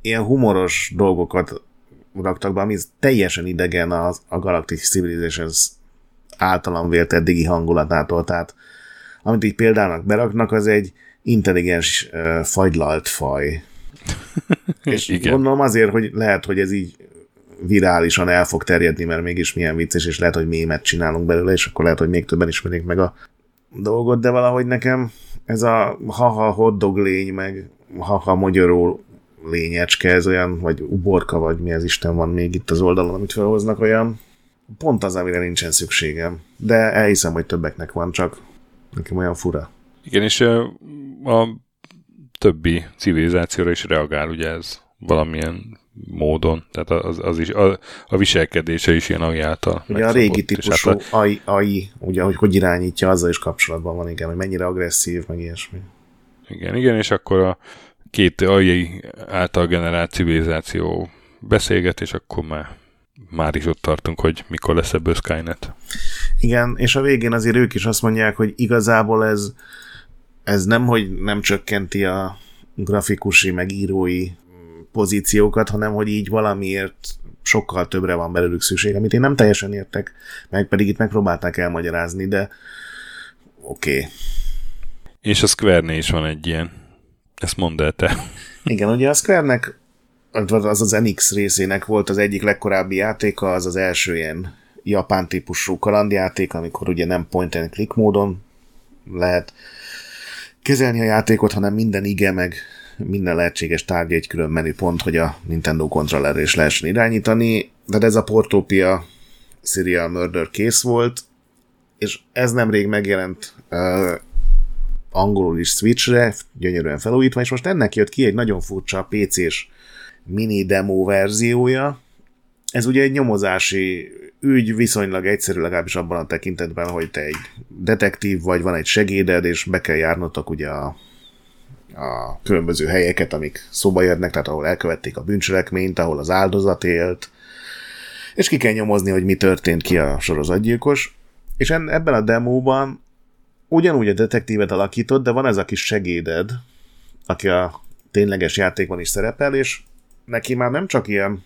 ilyen humoros dolgokat raktak be, ami teljesen idegen a Galactic Civilizations általam vért eddigi hangulatától. Tehát amit így példának beraknak, az egy intelligens fagylalt faj. És igen. Gondolom azért, hogy lehet, hogy ez így virálisan el fog terjedni, mert mégis milyen vicces, és lehet, hogy mémet csinálunk belőle, és akkor lehet, hogy még többen ismerik meg a dolgot, de valahogy nekem ez a haha hotdog lény, meg haha magyaró lényecske, ez olyan, vagy uborka, vagy mi az Isten van még itt az oldalon, amit felhoznak, olyan pont az, amire nincsen szükségem. De elhiszem, hogy többeknek van, csak nekem olyan fura. Igen, és a többi civilizációra is reagál, ugye ez valamilyen módon, tehát az is, a viselkedése is ilyen AI által. Ugye a régi típusú AI, ugye, hogy irányítja, azzal is kapcsolatban van, igen, hogy mennyire agresszív, meg ilyesmi. Igen, igen, és akkor a két AI által generált civilizáció beszélget, és akkor már is ott tartunk, hogy mikor lesz ebből Skynet. Igen, és a végén azért ők is azt mondják, hogy igazából ez nem, hogy nem csökkenti a grafikusi, meg írói pozíciókat, hanem hogy így valamiért sokkal többre van belőlük szükség, amit én nem teljesen értek, meg pedig itt megpróbálták elmagyarázni, de oké. És a Square-nél is van egy ilyen. Ezt mondd el te. Igen, ugye a Square-nek, az NX részének volt az egyik legkorábbi játéka, az első ilyen japán típusú kalandjáték, amikor ugye nem point and click módon lehet kezelni a játékot, hanem minden ige, meg minden lehetséges tárgy egy külön menüpont, hogy a Nintendo kontrollerre is lehessen irányítani, de ez a Portopia Serial Murder kész volt, és ez nemrég megjelent angolul is Switchre, gyönyörűen felújítva, és most ennek jött ki egy nagyon furcsa PC-s mini demo verziója. Ez ugye egy nyomozási ügy, viszonylag egyszerű, legalábbis abban a tekintetben, hogy te egy detektív vagy, van egy segéded, és be kell járnotok ugye a különböző helyeket, amik szóba jönnek, tehát ahol elkövették a bűncselekményt, ahol az áldozat élt, és ki kell nyomozni, hogy mi történt, ki a sorozatgyilkos. És ebben a demóban ugyanúgy a detektívet alakítod, de van ez a kis segéded, aki a tényleges játékban is szerepel, és neki már nem csak ilyen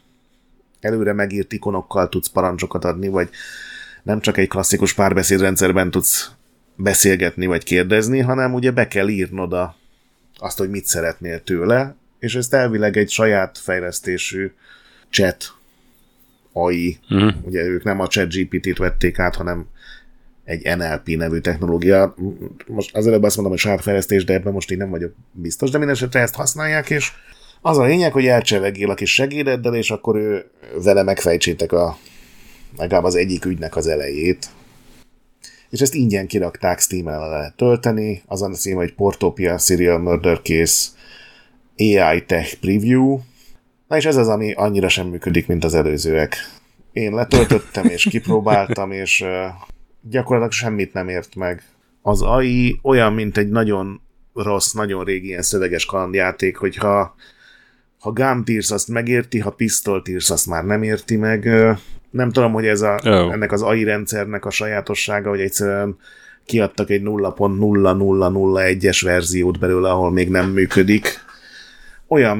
előre megírt ikonokkal tudsz parancsokat adni, vagy nem csak egy klasszikus párbeszédrendszerben tudsz beszélgetni, vagy kérdezni, hanem ugye be kell írnod azt, hogy mit szeretnél tőle, és ezt elvileg egy saját fejlesztésű chat AI, ugye ők nem a ChatGPT-t vették át, hanem egy NLP nevű technológia. Most az előbb azt mondom, hogy saját fejlesztés, de ebben most én nem vagyok biztos, de mindenesetre ezt használják, és az a lényeg, hogy elcsevegél a kis segédeddel, és akkor ő vele megfejtsétek legalább az egyik ügynek az elejét. És ezt ingyen kirakták, Steam-en le lehet tölteni, azon a cím, hogy Portopia Serial Murder Case AI Tech Preview. Na és ez az, ami annyira sem működik, mint az előzőek. Én letöltöttem, és kipróbáltam, és gyakorlatilag semmit nem ért meg. Az AI olyan, mint egy nagyon rossz, nagyon régi ilyen szöveges kalandjáték, hogy ha gámt írsz, azt megérti, ha pisztolt írsz, azt már nem érti meg. Nem tudom, hogy ez ennek az AI rendszernek a sajátossága, hogy egyszerűen kiadtak egy 0.0001-es verziót belőle, ahol még nem működik. Olyan,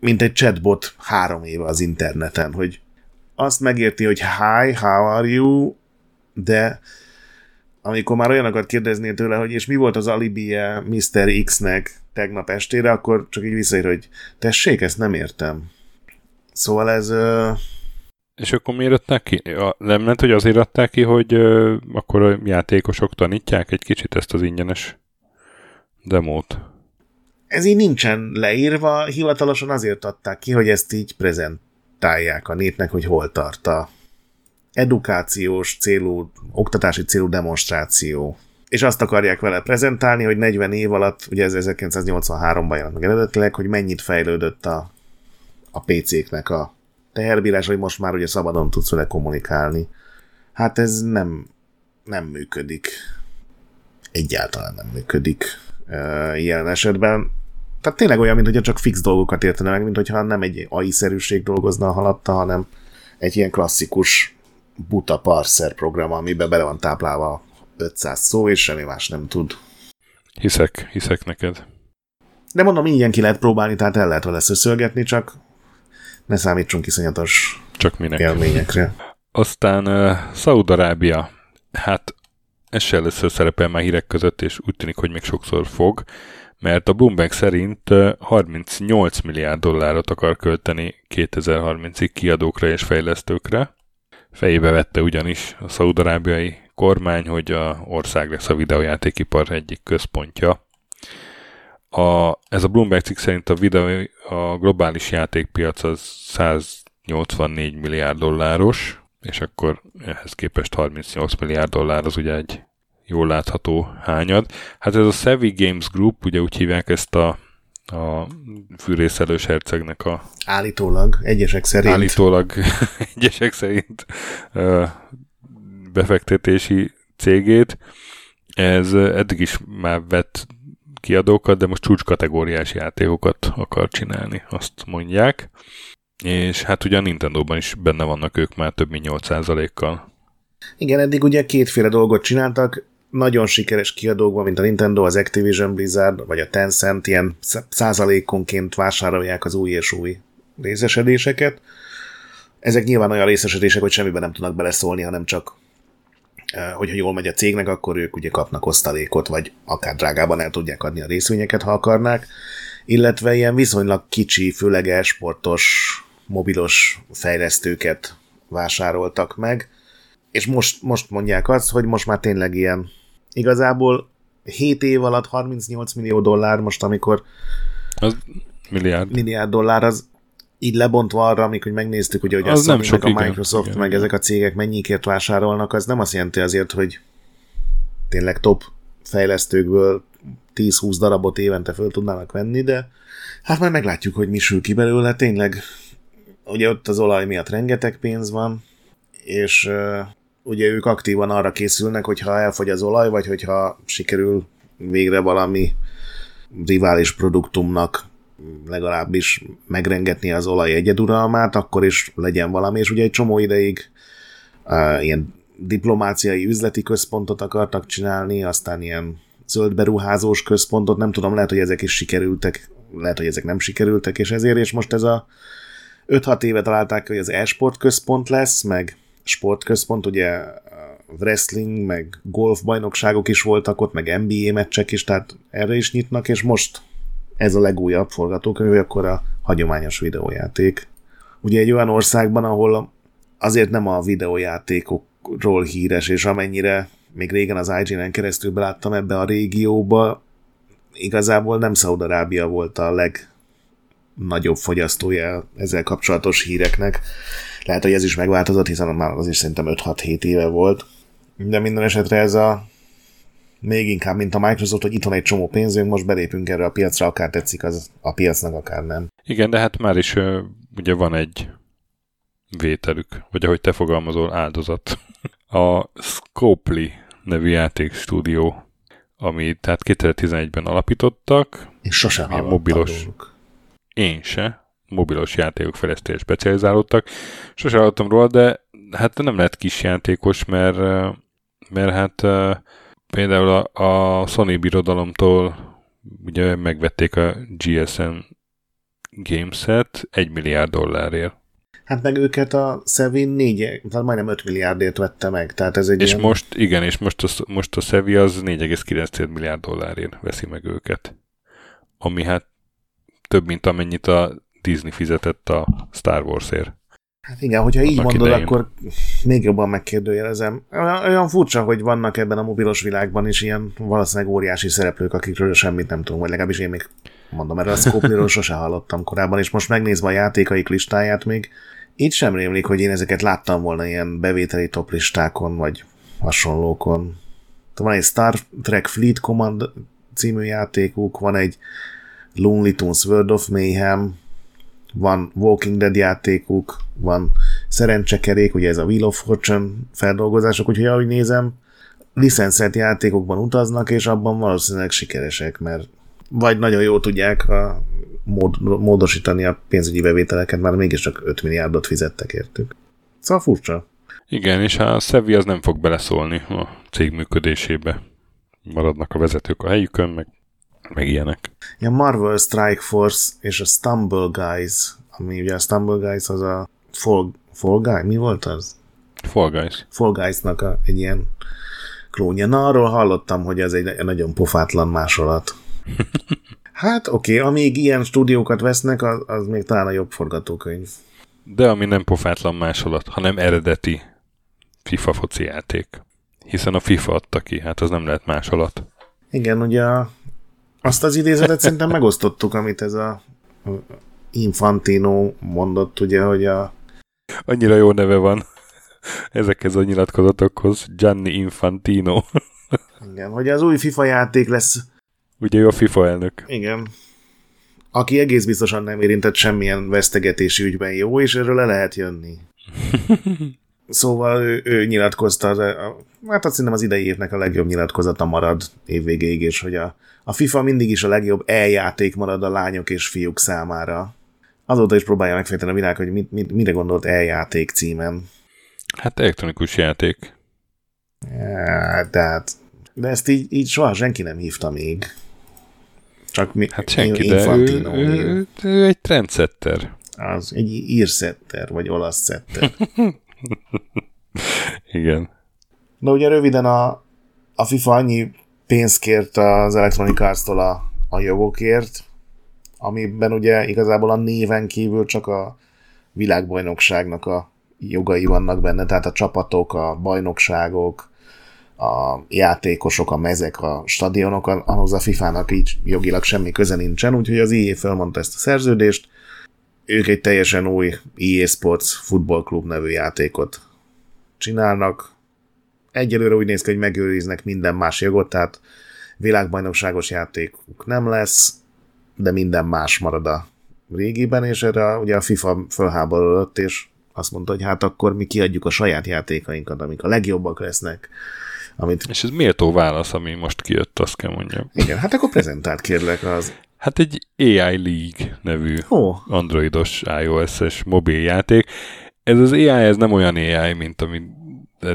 mint egy chatbot 3 éve az interneten, hogy azt megérti, hogy hi, how are you, de amikor már olyanokat kérdeznél tőle, hogy és mi volt az alibije Mr. X-nek, tegnap estére, akkor csak így visszaír, hogy tessék, ezt nem értem. Szóval ez... És akkor miért adták ki? Nem ment, hogy azért adták ki, hogy akkor a játékosok tanítják egy kicsit ezt az ingyenes demót. Ez így nincsen leírva, hivatalosan azért adták ki, hogy ezt így prezentálják a népnek, hogy hol tart a edukációs célú, oktatási célú demonstráció. És azt akarják vele prezentálni, hogy 40 év alatt, ugye ez 1983-ban jelent meg eredetileg, hogy mennyit fejlődött a PC-knek a teherbírás, hogy most már ugye szabadon tudsz vele kommunikálni. Hát ez nem működik. Egyáltalán nem működik ilyen esetben. Tehát tényleg olyan, mintha csak fix dolgokat értene meg, mintha nem egy AI-szerűség dolgozna halatta, hanem egy ilyen klasszikus buta parser program, amiben bele van táplálva 500 szó, és semmi más nem tud. Hiszek neked. De mondom, ingyen ki lehet próbálni, tehát el lehet vele szöszölgetni, csak ne számítsunk iszonyatos élményekre. Aztán Szaúd-Arábia. Hát ez se először szerepel már hírek között, és úgy tűnik, hogy még sokszor fog, mert a Bloomberg szerint 38 milliárd dollárt akar költeni 2030-ig kiadókra és fejlesztőkre. Fejébe vette ugyanis a szaúd-arábiai kormány, hogy a ország lesz a videójátékipar egyik központja. Ez a Bloomberg cikk szerint a globális játékpiac az 184 milliárd dolláros, és akkor ehhez képest 38 milliárd dollár az ugye egy jól látható hányad. Hát ez a Savvy Games Group, ugye úgy hívják ezt a fűrészelős hercegnek a... Állítólag egyesek szerint befektetési cégét. Ez eddig is már vett kiadókat, de most csúcskategóriás játékokat akar csinálni, azt mondják. És hát ugye a Nintendo-ban is benne vannak ők már több mint 8%-kal. Igen, eddig ugye kétféle dolgot csináltak, nagyon sikeres kiadókban, mint a Nintendo, az Activision Blizzard, vagy a Tencent, ilyen százalékonként vásárolják az új és új részesedéseket. Ezek nyilván olyan részesedések, hogy semmiben nem tudnak beleszólni, hanem csak hogyha jól megy a cégnek, akkor ők ugye kapnak osztalékot, vagy akár drágában el tudják adni a részvényeket, ha akarnák, illetve ilyen viszonylag kicsi, főleg e-sportos, mobilos fejlesztőket vásároltak meg, és most mondják azt, hogy most már tényleg ilyen igazából 7 év alatt 38 millió dollár most, amikor az milliárd dollár az így lebontva arra, amikor megnéztük, ugye, hogy az nem a Microsoft, igen, meg ezek a cégek mennyikért vásárolnak, az nem azt jelenti azért, hogy tényleg top fejlesztőkből 10-20 darabot évente föl tudnának venni, de hát már meglátjuk, hogy mi sül ki belőle. Tényleg, ugye ott az olaj miatt rengeteg pénz van, és ugye ők aktívan arra készülnek, hogyha elfogy az olaj, vagy hogyha sikerül végre valami rivális produktumnak legalábbis megrengetni az olaj egyeduralmát, akkor is legyen valami, és ugye egy csomó ideig ilyen diplomáciai üzleti központot akartak csinálni, aztán ilyen zöldberuházós központot, nem tudom, lehet, hogy ezek is sikerültek, lehet, hogy ezek nem sikerültek, és ezért, és most ez a 5-6 éve találták, hogy az e-sport központ lesz, meg sportközpont, ugye wrestling, meg golf bajnokságok is voltak ott, meg NBA meccsek is, tehát erre is nyitnak, és most ez a legújabb forgatókönyv, akkor a hagyományos videójáték. Ugye egy olyan országban, ahol azért nem a videójátékokról híres, és amennyire még régen az IGN-en keresztül beláttam ebbe a régióba, igazából nem Szaúd-Arábia volt a legnagyobb fogyasztója ezzel kapcsolatos híreknek. Lehet, hogy ez is megváltozott, hiszen már az is szerintem 5-6-7 éve volt. De minden esetre ez a még inkább, mint a Microsoft, hogy itthon egy csomó pénzünk, most belépünk erre a piacra, akár tetszik az a piacnak, akár nem. Igen, de hát már is ugye van egy vételük, vagy ahogy te fogalmazol, áldozat. A Scopely nevű játékstúdió, amit tehát 2011-ben alapítottak. És sosem hallottam. Én se. Mobilos játékok fejlesztésére specializálódtak. Sosem hallottam róla, de hát nem lehet kisjátékos, mert hát például a Sony birodalomtól ugye megvették a GSM Games-et 1 milliárd dollárért. Hát meg őket a Sevi 4, tehát majdnem 5 milliárdért vette meg. Tehát ez egy és ilyen... most a Sevi az 4,9 milliárd dollárért veszi meg őket. ami hát több, mint amennyit a Disney fizetett a Star Warsért. Hát igen, hogyha így mondod, akkor még jobban megkérdőjelezem. Olyan furcsa, hogy vannak ebben a mobilos világban is ilyen valószínűleg óriási szereplők, akikről semmit nem tudom, vagy legalábbis én még mondom, erről a Scope-ről sose hallottam korábban, és most megnézve a játékaik listáját még, így sem rémlik, hogy én ezeket láttam volna ilyen bevételi toplistákon, vagy hasonlókon. Van egy Star Trek Fleet Command című játékuk, van egy Looney Tunes World of Mayhem, van Walking Dead játékuk, van szerencsekerék, ugye ez a Wheel of Fortune feldolgozások, úgyhogy ahogy nézem, licenszert játékokban utaznak, és abban valószínűleg sikeresek, mert vagy nagyon jól tudják a módosítani a pénzügyi bevételeket, már mégiscsak 5 milliárdot fizettek értük. Szóval furcsa. Igen, és a Szevi az nem fog beleszólni a cég működésébe. Maradnak a vezetők a helyükön, meg ilyenek. Ja, Marvel Strike Force és a Stumble Guys, ami ugye a Stumble Guys az a Fall Guy? Mi volt az? Fall Guys. Fall Guys-nak egy ilyen klónja. Na, arról hallottam, hogy ez egy nagyon pofátlan másolat. Hát oké, amíg ilyen stúdiókat vesznek, az még talán a jobb forgatókönyv. De ami nem pofátlan másolat, hanem eredeti FIFA foci játék. Hiszen a FIFA adta ki, hát az nem lehet másolat. Igen, ugye azt az idézetet szerintem megosztottuk, amit ez a Infantino mondott, ugye, hogy a... Annyira jó neve van ezekhez a nyilatkozatokhoz, Gianni Infantino. Igen, hogy az új FIFA játék lesz. Ugye ő a FIFA elnök. Igen. Aki egész biztosan nem érintett semmilyen vesztegetési ügyben, jó, és erről le lehet jönni. Szóval ő nyilatkozta, hát azt hiszem az idei évnek a legjobb nyilatkozata marad évvégéig, és hogy a FIFA mindig is a legjobb eljáték marad a lányok és fiúk számára. Azóta is próbálja megfejteni a világ, hogy mire gondolt eljáték címen. Hát elektronikus játék. Ja, tehát... De ezt így soha senki nem hívta még. Csak hát senki, de ő egy trendsetter. Az egy írszetter, vagy olasz szetter. Igen. Na ugye röviden a FIFA annyi pénzt kért az Electronic Arts-tól a jogokért, amiben ugye igazából a néven kívül csak a világbajnokságnak a jogai vannak benne, tehát a csapatok, a bajnokságok, a játékosok, a mezek, a stadionok, ahhoz a FIFA-nak így jogilag semmi köze nincsen, úgyhogy az EA felmondta ezt a szerződést. Ők egy teljesen új EA Sports Football Club nevű játékot csinálnak. Egyelőre úgy néz ki, hogy megőriznek minden más jogot, tehát világbajnokságos játékuk nem lesz, de minden más marad a régiben, és erre ugye a FIFA fölháborodott, és azt mondta, hogy hát akkor mi kiadjuk a saját játékainkat, amik a legjobbak lesznek. Amit... És ez méltó válasz, ami most kijött, azt kell mondjam. Igen, hát akkor prezentált kérlek az... Hát egy AI League nevű androidos, iOS-es mobiljáték. Ez az AI, ez nem olyan AI, mint amit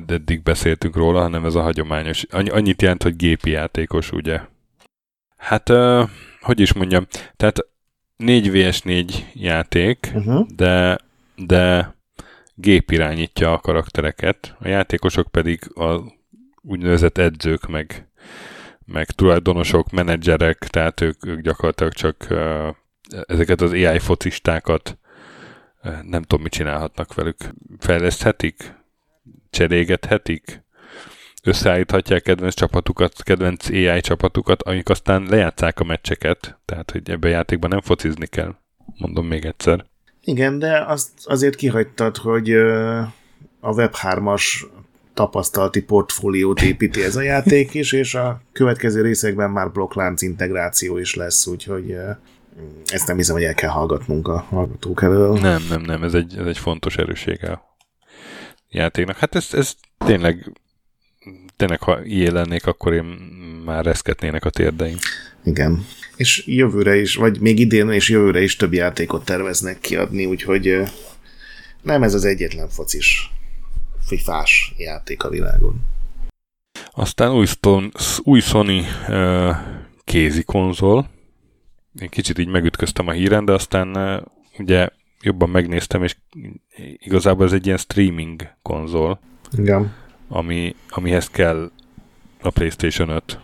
eddig beszéltünk róla, hanem ez a hagyományos. Annyit jelent, hogy gépi játékos, ugye? Hát, hogy is mondjam, tehát 4v4 játék, de gép irányítja a karaktereket, a játékosok pedig a úgynevezett edzők, meg tulajdonosok, menedzserek, tehát ők gyakorlatilag csak ezeket az AI focistákat nem tudom, mit csinálhatnak velük. Fejleszthetik? Cserégethetik? Összeállíthatják kedvenc csapatukat, kedvenc AI csapatukat, amik aztán lejátszák a meccseket, tehát hogy ebben a játékban nem focizni kell. Mondom még egyszer. Igen, de azt azért kihagytad, hogy a Web3-as tapasztalati portfóliót építi ez a játék is, és a következő részekben már blokklánc integráció is lesz, úgyhogy ezt nem hiszem, hogy el kell hallgatnunk a hallgatók elől. Nem, ez egy fontos erőssége a játéknak. Hát ez tényleg, ha ilyen lennék, akkor én már reszketnének a térdeim. Igen. És jövőre is, vagy még idén és jövőre is több játékot terveznek kiadni, úgyhogy nem ez az egyetlen focis fifás játék a világon. Aztán új Sony kézi konzol. Én kicsit így megütköztem a híren, de aztán ugye jobban megnéztem, és igazából ez egy ilyen streaming konzol. Igen. Amihez kell a PlayStation 5.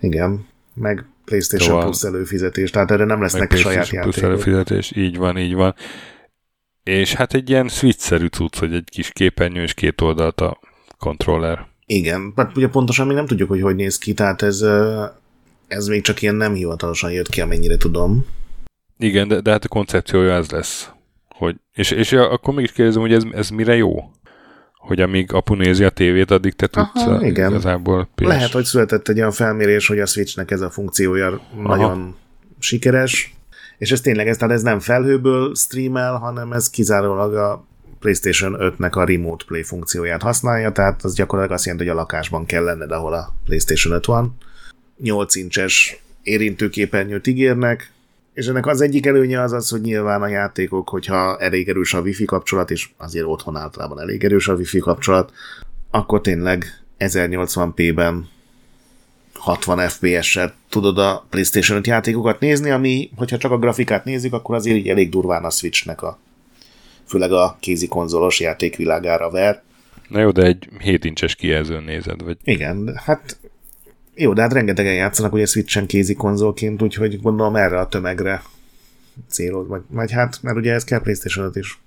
Igen. Meg PlayStation Plus előfizetés, tehát erre nem lesznek saját játékok. PlayStation Plus előfizetés, így van. És hát egy ilyen switch-szerű cucc, hogy egy kis képernyő és két oldalt a kontroller. Igen, mert ugye pontosan még nem tudjuk, hogy néz ki, tehát ez még csak ilyen nem hivatalosan jött ki, amennyire tudom. Igen, de hát a koncepciója ez lesz. Hogy, és akkor mégis kérdezem, hogy ez mire jó? Hogy amíg apu nézi a tévét, addig te tudsz igazából... Lehet, hogy született egy olyan felmérés, hogy a Switchnek ez a funkciója nagyon sikeres, és ez tényleg, tehát ez nem felhőből streamel, hanem ez kizárólag a PlayStation 5-nek a Remote Play funkcióját használja, tehát az gyakorlatilag azt jelenti, hogy a lakásban kell lenned, ahol a PlayStation 5 van. 8 incses érintőképernyőt ígérnek, és ennek az egyik előnye az az, hogy nyilván a játékok, hogyha elég erős a wifi kapcsolat, és azért otthon általában elég erős a wifi kapcsolat, akkor tényleg 1080p-ben 60 fps-sel tudod a PlayStation 5 játékokat nézni, ami, hogyha csak a grafikát nézzük, akkor azért így elég durván a Switchnek a főleg a kézi konzolos játékvilágára ver. Na jó, de egy 7 incses kijelzőn nézed, vagy? Igen, hát jó, de hát rengetegen játszanak, hogy a Switchen kézi konzolként, úgyhogy gondolom erre a tömegre célod, vagy hát, mert ugye ez kell PlayStation 5 is.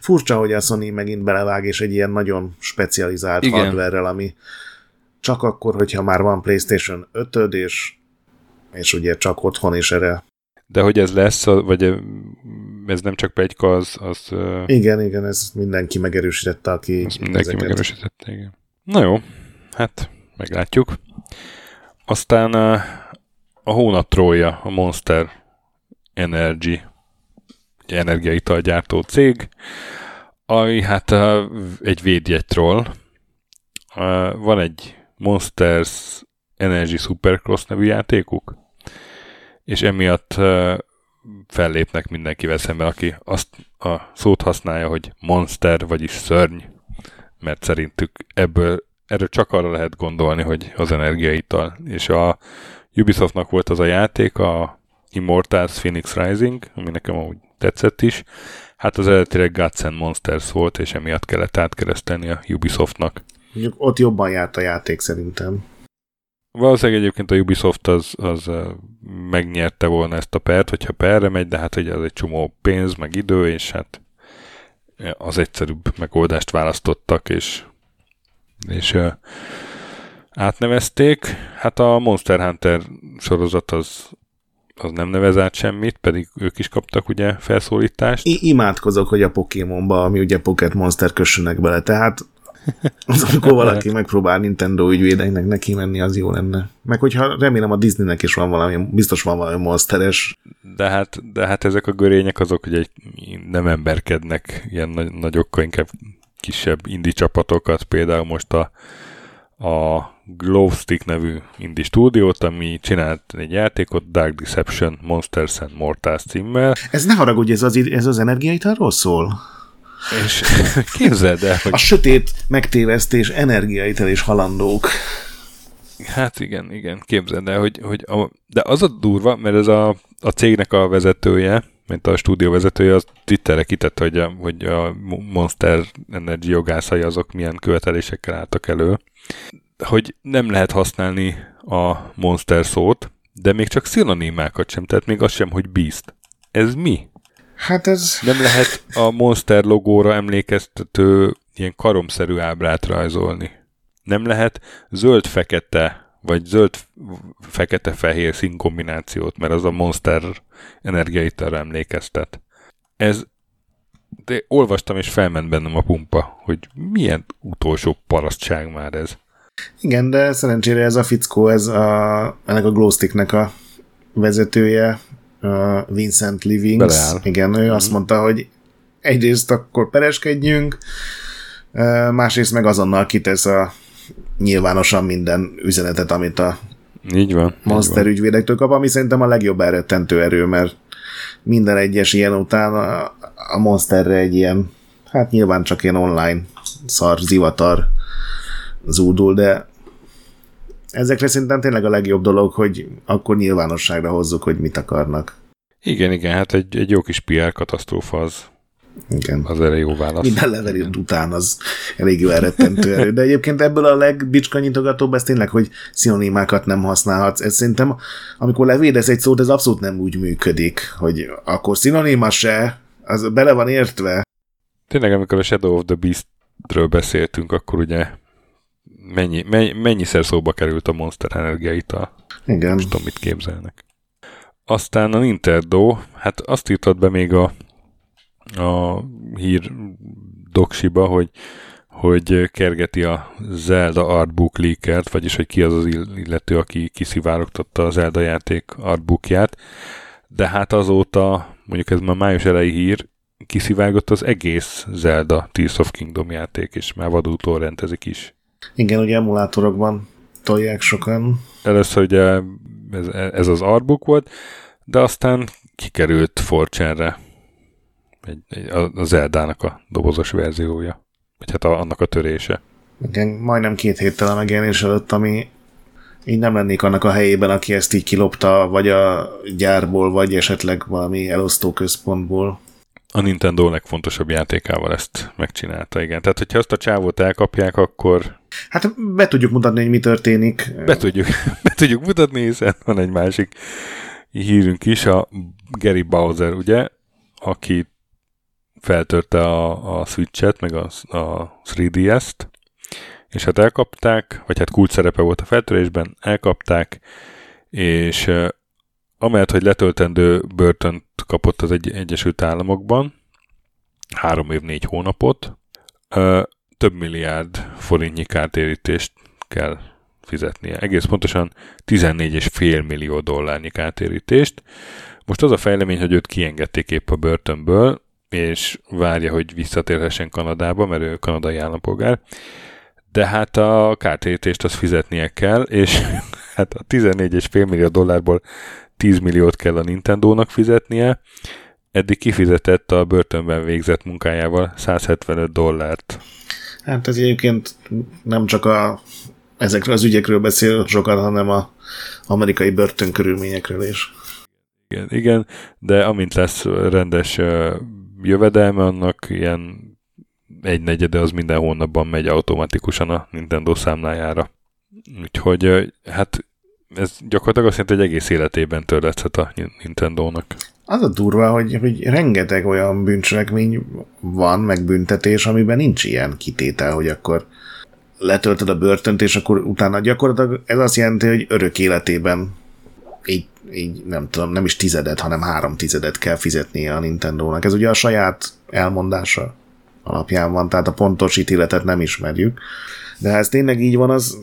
Furcsa, hogy a Sony megint belevág, és egy ilyen nagyon specializált hardware-rel, ami csak akkor, hogyha már van PlayStation 5-öd, és ugye csak otthon is erre. De hogy ez lesz, vagy ez nem csak pletyka, az... Igen, ez mindenki megerősítette, aki... Ezt mindenki ezeket megerősítette, igen. Na jó, hát meglátjuk. Aztán a hónap trollja, a Monster Energy, egy energiaitalgyártó cég, ami hát egy védjegytroll. Van egy Monsters Energy Supercross nevű játékuk, és emiatt fellépnek mindenkivel szemben, aki azt a szót használja, hogy monster, vagyis szörny, mert szerintük erről csak arra lehet gondolni, hogy az energiaital. És a Ubisoftnak volt az a játék, a Immortals Phoenix Rising, ami nekem úgy tetszett is. Hát az eredetileg Gods and Monsters volt, és emiatt kellett átkeresztelni a Ubisoftnak. Ott jobban járt a játék szerintem. Valószínűleg egyébként a Ubisoft az megnyerte volna ezt a pert, hogyha perre megy, de hát ugye az egy csomó pénz, meg idő, és hát az egyszerűbb megoldást választottak, és átnevezték. Hát a Monster Hunter sorozat az nem nevez át semmit, pedig ők is kaptak ugye felszólítást. Imádkozok, hogy a Pokémonba, ami ugye Pocket Monster kössenek bele, tehát az, amikor valaki megpróbál Nintendo ügyvédeknek neki menni, az jó lenne. Meg hogyha remélem a Disneynek is van valami, biztos van valami monsteres. De hát ezek a görények azok, hogy nem emberkednek ilyen nagyokkal, inkább kisebb indie csapatokat, például most a Glowstick nevű indie stúdiót, ami csinált egy játékot, Dark Deception Monsters and Mortals címmel. Ez ne haragudj, ez az energiaitalról szól? És képzeld el, hogy... A sötét megtévesztés, energiaital és halandók. Hát igen, képzeld el, hogy de az a durva, mert ez a cégnek a vezetője, mint a stúdió vezetője, az Twitterre kitette, hogy a Monster Energy jogászai azok milyen követelésekkel álltak elő, hogy nem lehet használni a monster szót, de még csak szinonimákat sem, tehát még az sem, hogy beast. Ez mi? Hát ez... Nem lehet a Monster logóra emlékeztető ilyen karomszerű ábrát rajzolni. Nem lehet zöld-fekete, vagy zöld-fekete-fehér színkombinációt, mert az a Monster energiaitalra emlékeztet. De olvastam és felment bennem a pumpa, hogy milyen utolsó parasztság már ez. Igen, de szerencsére ez a fickó, ennek a Glowsticknek a vezetője, Vincent Livings. Beleáll. Igen, ő azt mondta, hogy egyrészt akkor pereskedjünk, másrészt meg azonnal kitesz nyilvánosan minden üzenetet, amit a Monster ügyvédektől kap, ami szerintem a legjobb elrettentő erő, mert minden egyes ilyen után a Monsterre egy ilyen, hát nyilván csak ilyen online szar, zivatar zúdul, de ezekre szerintem tényleg a legjobb dolog, hogy akkor nyilvánosságra hozzuk, hogy mit akarnak. Igen, hát egy jó kis PR katasztrófa az. Igen. Az erre jó válasz. Minden level után az elég jó elrettentő erő. De egyébként ebből a legbicskanyitogatóbb ez tényleg, hogy szinonimákat nem használhatsz. Ez szerintem, amikor levédesz egy szót, ez abszolút nem úgy működik, hogy akkor szinonima se, az bele van értve. Tényleg, amikor a Shadow of the Beast-ről beszéltünk, akkor ugye mennyiszer szóba került a Monster energiaital. Igen. Most tudom, mit képzelnek. Aztán a Nintendo, hát azt írtad be még a hír doksiba, hogy kergeti a Zelda artbook leakert, vagyis hogy ki az az illető, aki kiszivárogtatta a Zelda játék artbookját, de hát azóta, mondjuk ez már május elejé hír, kiszivárgott az egész Zelda Tears of Kingdom játék, és már vadútól rendezik is. Igen, ugye emulátorokban tolják sokan. Először ugye ez az artbook volt, de aztán kikerült 4chan-re a Zeldának a dobozos verziója, vagy hát annak a törése. Igen, majdnem 2 héttel a megjelenés előtt, ami így nem lennék annak a helyében, aki ezt így kilopta, vagy a gyárból, vagy esetleg valami elosztóközpontból. A Nintendo legfontosabb játékával ezt megcsinálta, igen. Tehát, hogyha azt a csávót elkapják, akkor... Hát be tudjuk mutatni, hogy mi történik. Be tudjuk mutatni, hiszen van egy másik hírünk is, a Gary Bowser, ugye, aki feltörte a Switch-et, meg a 3DS-t, és hát elkapták, vagy hát kulcs szerepe volt a feltörésben, elkapták, és amellett, hogy letöltendő börtönt kapott az Egyesült Államokban, 3 év 4 hónapot, több milliárd forintnyi kártérítést kell fizetnie. Egész pontosan 14,5 millió dollárnyi kártérítést. Most az a fejlemény, hogy őt kiengedték épp a börtönből, és várja, hogy visszatérhessen Kanadába, mert ő kanadai állampolgár. De hát a kártérítést azt fizetnie kell, és hát a 14,5 millió dollárból 10 milliót kell a Nintendónak fizetnie. Eddig kifizetett a börtönben végzett munkájával 175 dollárt. Hát ez egyébként nem csak ezekről az ügyekről beszél sokan, hanem az amerikai börtönkörülményekről is. Igen, igen, de amint lesz rendes jövedelme, annak ilyen 1/4 az minden hónapban megy automatikusan a Nintendo számlájára. Úgyhogy hát ez gyakorlatilag azt jelenti, hogy egész életében törleszthet a Nintendónak. Az a durva, hogy rengeteg olyan bűncselekmény van, meg büntetés, amiben nincs ilyen kitétel, hogy akkor letöltöd a börtönt, és akkor utána gyakorlatilag ez azt jelenti, hogy örök életében így nem tudom, nem is 10, hanem 3 kell fizetnie a Nintendónak. Ez ugye a saját elmondása alapján van, tehát a pontos ítéletet nem ismerjük. De ha ez tényleg így van, az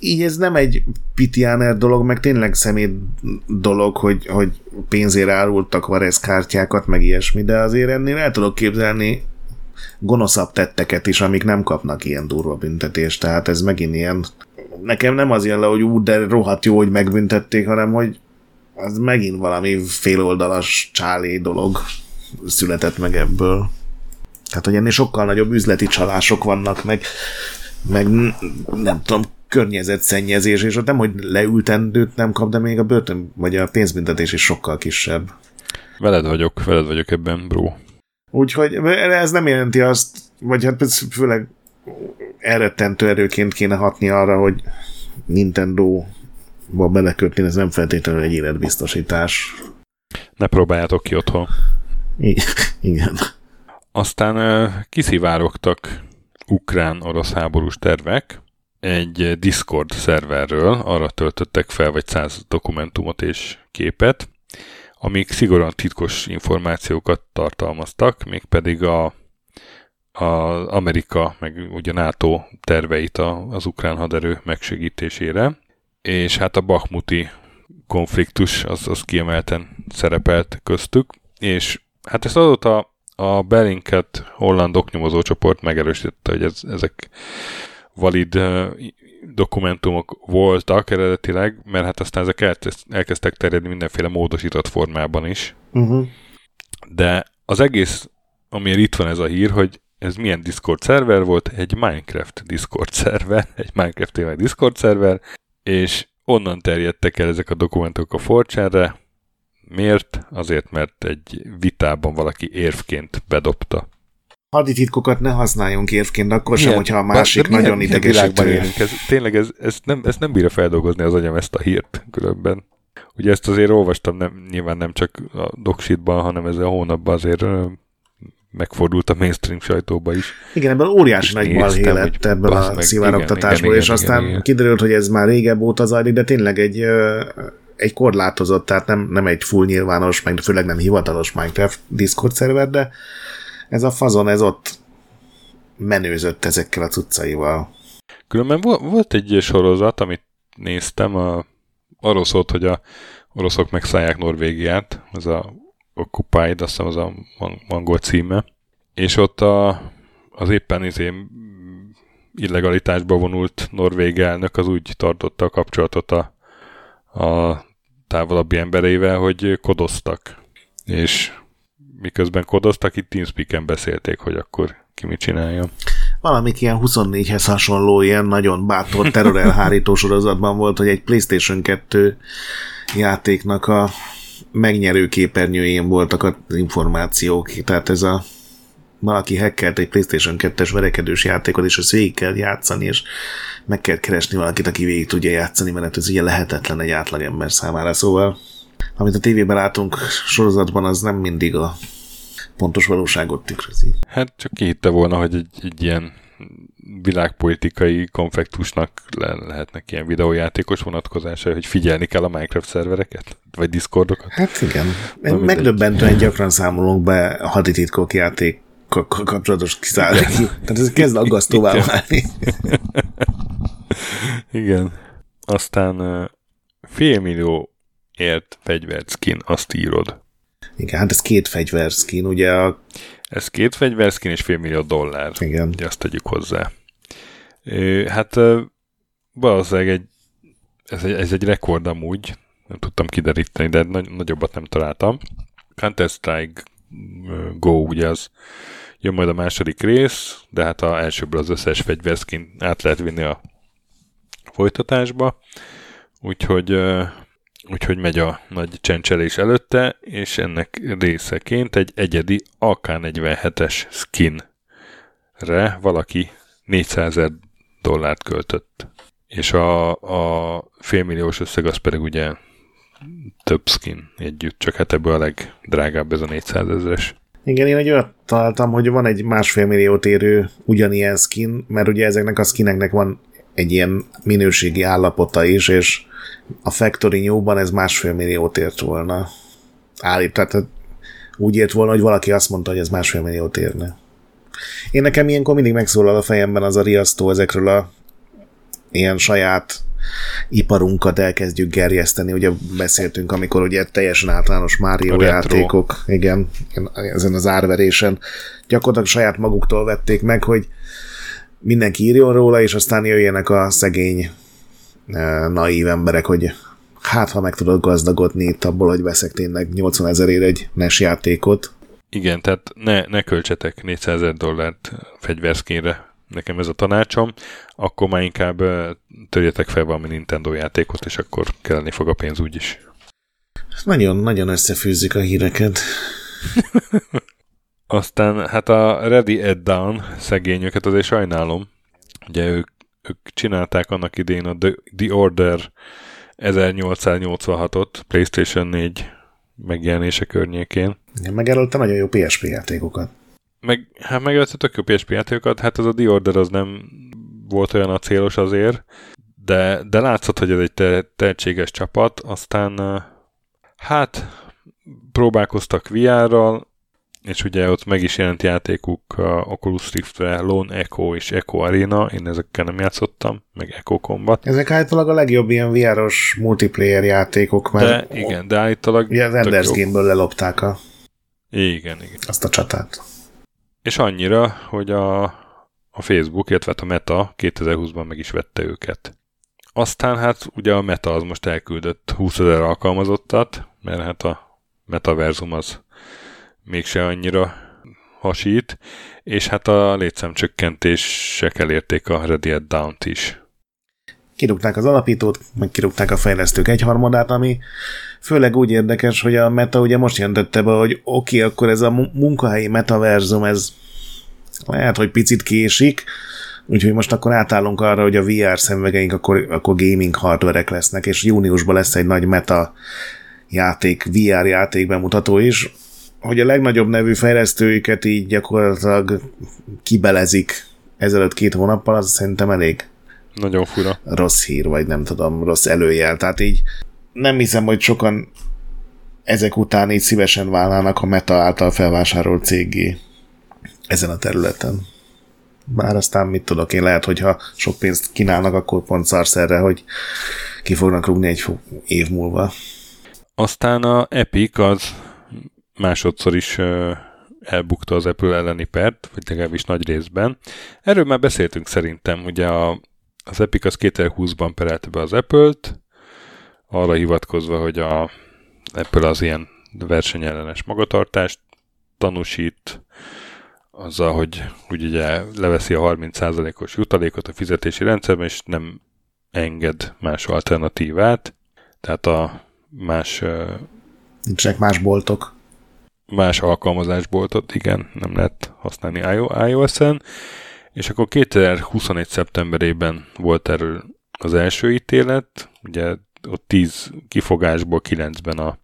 így ez nem egy pitiáner dolog, meg tényleg szemét dolog, hogy pénzért árultak varezkártyákat, meg ilyesmi, de azért ennél el tudok képzelni gonoszabb tetteket is, amik nem kapnak ilyen durva büntetést, tehát ez megint ilyen, nekem nem az jön le, hogy de rohadt jó, hogy megbüntették, hanem hogy az megint valami féloldalas csálé dolog született meg ebből. Tehát, hogy ennél sokkal nagyobb üzleti csalások vannak, meg nem tudom, környezetszennyezés, és ott nem, hogy leültendőt nem kap, de még a börtön, vagy a pénzbüntetés is sokkal kisebb. Veled vagyok ebben, bro. Úgyhogy ez nem jelenti azt, vagy hát főleg elrettentő erőként kéne hatni arra, hogy Nintendo-ba belekötni, ez nem feltétlenül egy életbiztosítás. Ne próbáljátok ki otthon. Igen. Aztán kiszivárogtak ukrán-orosz háborús tervek egy Discord szerverről, arra töltöttek fel vagy 100 dokumentumot és képet, amik szigorúan titkos információkat tartalmaztak, mégpedig az Amerika, meg ugye NATO terveit az ukrán haderő megsegítésére, és hát a Bahmuti konfliktus az kiemelten szerepelt köztük, és hát ezt azóta a Bellingcat holland oknyomozó csoport megerősítette, hogy ezek valid dokumentumok voltak eredetileg, mert hát aztán ezek elkezdtek terjedni mindenféle módosított formában is. Uh-huh. De az egész, amiért itt van ez a hír, hogy ez milyen Discord szerver volt, egy Minecraft Discord szerver, egy Minecraft témai Discord szerver, és onnan terjedtek el ezek a dokumentumok a 4chan-re, Miért? Azért, mert egy vitában valaki érvként bedobta. Hadititkokat ne használjunk érvként, akkor milyen, sem, hogyha a másik nagyon idegesítő. Tényleg ezt nem bírja feldolgozni az agyam, ezt a hírt különben. Ugye ezt azért olvastam, nyilván nem csak a doksitban, hanem ezen a hónapban azért megfordult a mainstream sajtóba is. Igen, ebben óriási nagy balhé lett ebből a szivárogtatásból, és aztán kiderült, hogy ez már régebb óta zajlik, de tényleg egy korlátozott, tehát nem egy full nyilvános, meg főleg nem hivatalos Minecraft Discord szerver, de ez a fazon, ez ott menőzött ezekkel a cuccaival. Különben volt egy sorozat, amit néztem, arról szólt, hogy a oroszok megszállják Norvégiát, az a Occupied, azt hiszem az a angol címe, és ott az éppen illegalitásba vonult norvég elnök az úgy tartotta a kapcsolatot a távolabbi embereivel, hogy kodoztak. És miközben kodoztak, itt TeamSpeak-en beszélték, hogy akkor ki mit csináljon. Valamik ilyen 24-hez hasonló, ilyen nagyon bátor terrorelhárító sorozatban volt, hogy egy PlayStation 2 játéknak a megnyerő képernyőjén voltak az információk, tehát ez valaki hackelt egy PlayStation 2-es verekedős játékot, és ezt végig kell játszani, és meg kell keresni valakit, aki végig tudja játszani, mert ez ugye lehetetlen egy átlagember számára, szóval amit a tévében látunk sorozatban, az nem mindig a pontos valóságot tükrözi. Hát csak ki hitte volna, hogy egy ilyen világpolitikai konfektusnak lehetnek ilyen videójátékos vonatkozásai, hogy figyelni kell a Minecraft szervereket? Vagy Discordokat? Hát igen. Megdöbbentően gyakran számolunk be a hadititkok játékokkal kapcsolatos kiszállítani. Tehát ez kezd aggasztóvá válni. Igen. Aztán 5 millióért fegyverszkin, azt írod. Igen, hát ez 2 fegyverszkin, ugye a... Ez 2 fegyverszkin és $5 millió. Igen. Ugye azt tegyük hozzá. Hát valószínűleg ez egy rekord amúgy, nem tudtam kideríteni, de nagyobbat nem találtam. Counter-Strike Go, ugye az jön majd a második rész, de hát az elsőből az összes fegyverszkin át lehet vinni a folytatásba. Úgyhogy megy a nagy csencselés előtte, és ennek részeként egy egyedi AK-47-es skinre valaki $400,000 költött. És a $5 milliós összeg az pedig ugye több skin együtt, csak hát ebből a legdrágább ez a 400 000-es. Igen, én egy olyat találtam, hogy van egy 1,5 milliót érő ugyanilyen skin, mert ugye ezeknek a skineknek van egy ilyen minőségi állapota is, és a Factory New-ban ez 1,5 milliót ért volna. Tehát úgy ért volna, hogy valaki azt mondta, hogy ez 1,5 milliót érne. Én nekem ilyenkor mindig megszólal a fejemben az a riasztó, ezekről a ilyen saját iparunkat elkezdjük gerjeszteni. Ugye beszéltünk, amikor ugye teljesen általános Mario játékok, igen, ezen az árverésen gyakorlatilag saját maguktól vették meg, hogy mindenki írjon róla, és aztán jöjjenek a szegény naív emberek, hogy hát, ha meg tudod gazdagodni itt abból, hogy veszek tényleg 80 000-ért egy NES játékot. Igen, tehát ne költsetek $400,000 fegyverszkinre, nekem ez a tanácsom, akkor már inkább törjetek fel valami Nintendo játékot, és akkor kelleni fog a pénz úgyis. Nagyon-nagyon összefűzzük a híreket. Aztán hát a Ready at Dawn szegényöket azért sajnálom, ugye ők csinálták annak idején a The Order 1886-ot PlayStation 4 megjelenése környékén. Ja, megelőtte nagyon jó PSP játékokat. Megelőtte tök jó PSP játékokat, hát ez a The Order az nem volt olyan acélos azért, de látszott, hogy ez egy tehetséges csapat, aztán hát próbálkoztak VR-ral, és ugye ott meg is jelent játékuk a Oculus Rift-re, Lone Echo és Echo Arena, én ezekkel nem játszottam, meg Echo Combat. Ezek állítólag a legjobb ilyen VR-os multiplayer játékok, mert igen, de állítólag... Ugye az Ender's Game-ből lelopták igen. Azt a csatát. És annyira, hogy a Facebook, illetve a Meta 2020-ban meg is vette őket. Aztán hát ugye a Meta az most elküldött 20 000 alkalmazottat, mert hát a metaverzum az mégse annyira hasít, és hát a létszámcsökkentések elérték a Ready at Dawn-t is. kirúgták az alapítót, meg kirúgták a fejlesztők egyharmadát, ami főleg úgy érdekes, hogy a meta ugye most jelentette be, hogy oké, akkor ez a munkahelyi metaverzum, ez lehet, hogy picit késik, úgyhogy most akkor átállunk arra, hogy a VR szemüvegeink akkor gaming hardverek lesznek, és júniusban lesz egy nagy meta játék, VR játék bemutató is, hogy a legnagyobb nevű fejlesztőiket így gyakorlatilag kibelezik ezelőtt 2 hónappal, az szerintem elég nagyon fura. Rossz hír, vagy nem tudom, rossz előjel. Tehát így nem hiszem, hogy sokan ezek után így szívesen válnának a Meta által felvásárolt céggé ezen a területen. Bár aztán mit tudok én, lehet, hogyha sok pénzt kínálnak, akkor pont szarszerre, hogy ki fognak rúgni egy év múlva. Aztán a Epic az másodszor is elbukta az Apple elleni pert, vagy legalábbis nagy részben. Erről már beszéltünk szerintem, ugye az Epic az 2020-ban perelte be az Apple-t, arra hivatkozva, hogy az Apple az ilyen versenyellenes magatartást tanúsít, azzal, hogy ugye leveszi a 30%-os jutalékot a fizetési rendszerben, és nem enged más alternatívát. Tehát nincsenek más boltok. Más alkalmazásboltot, igen, nem lehet használni iOS-en. És akkor 2021. szeptemberében volt erről az első ítélet, ugye ott 10 kifogásból 9-ben a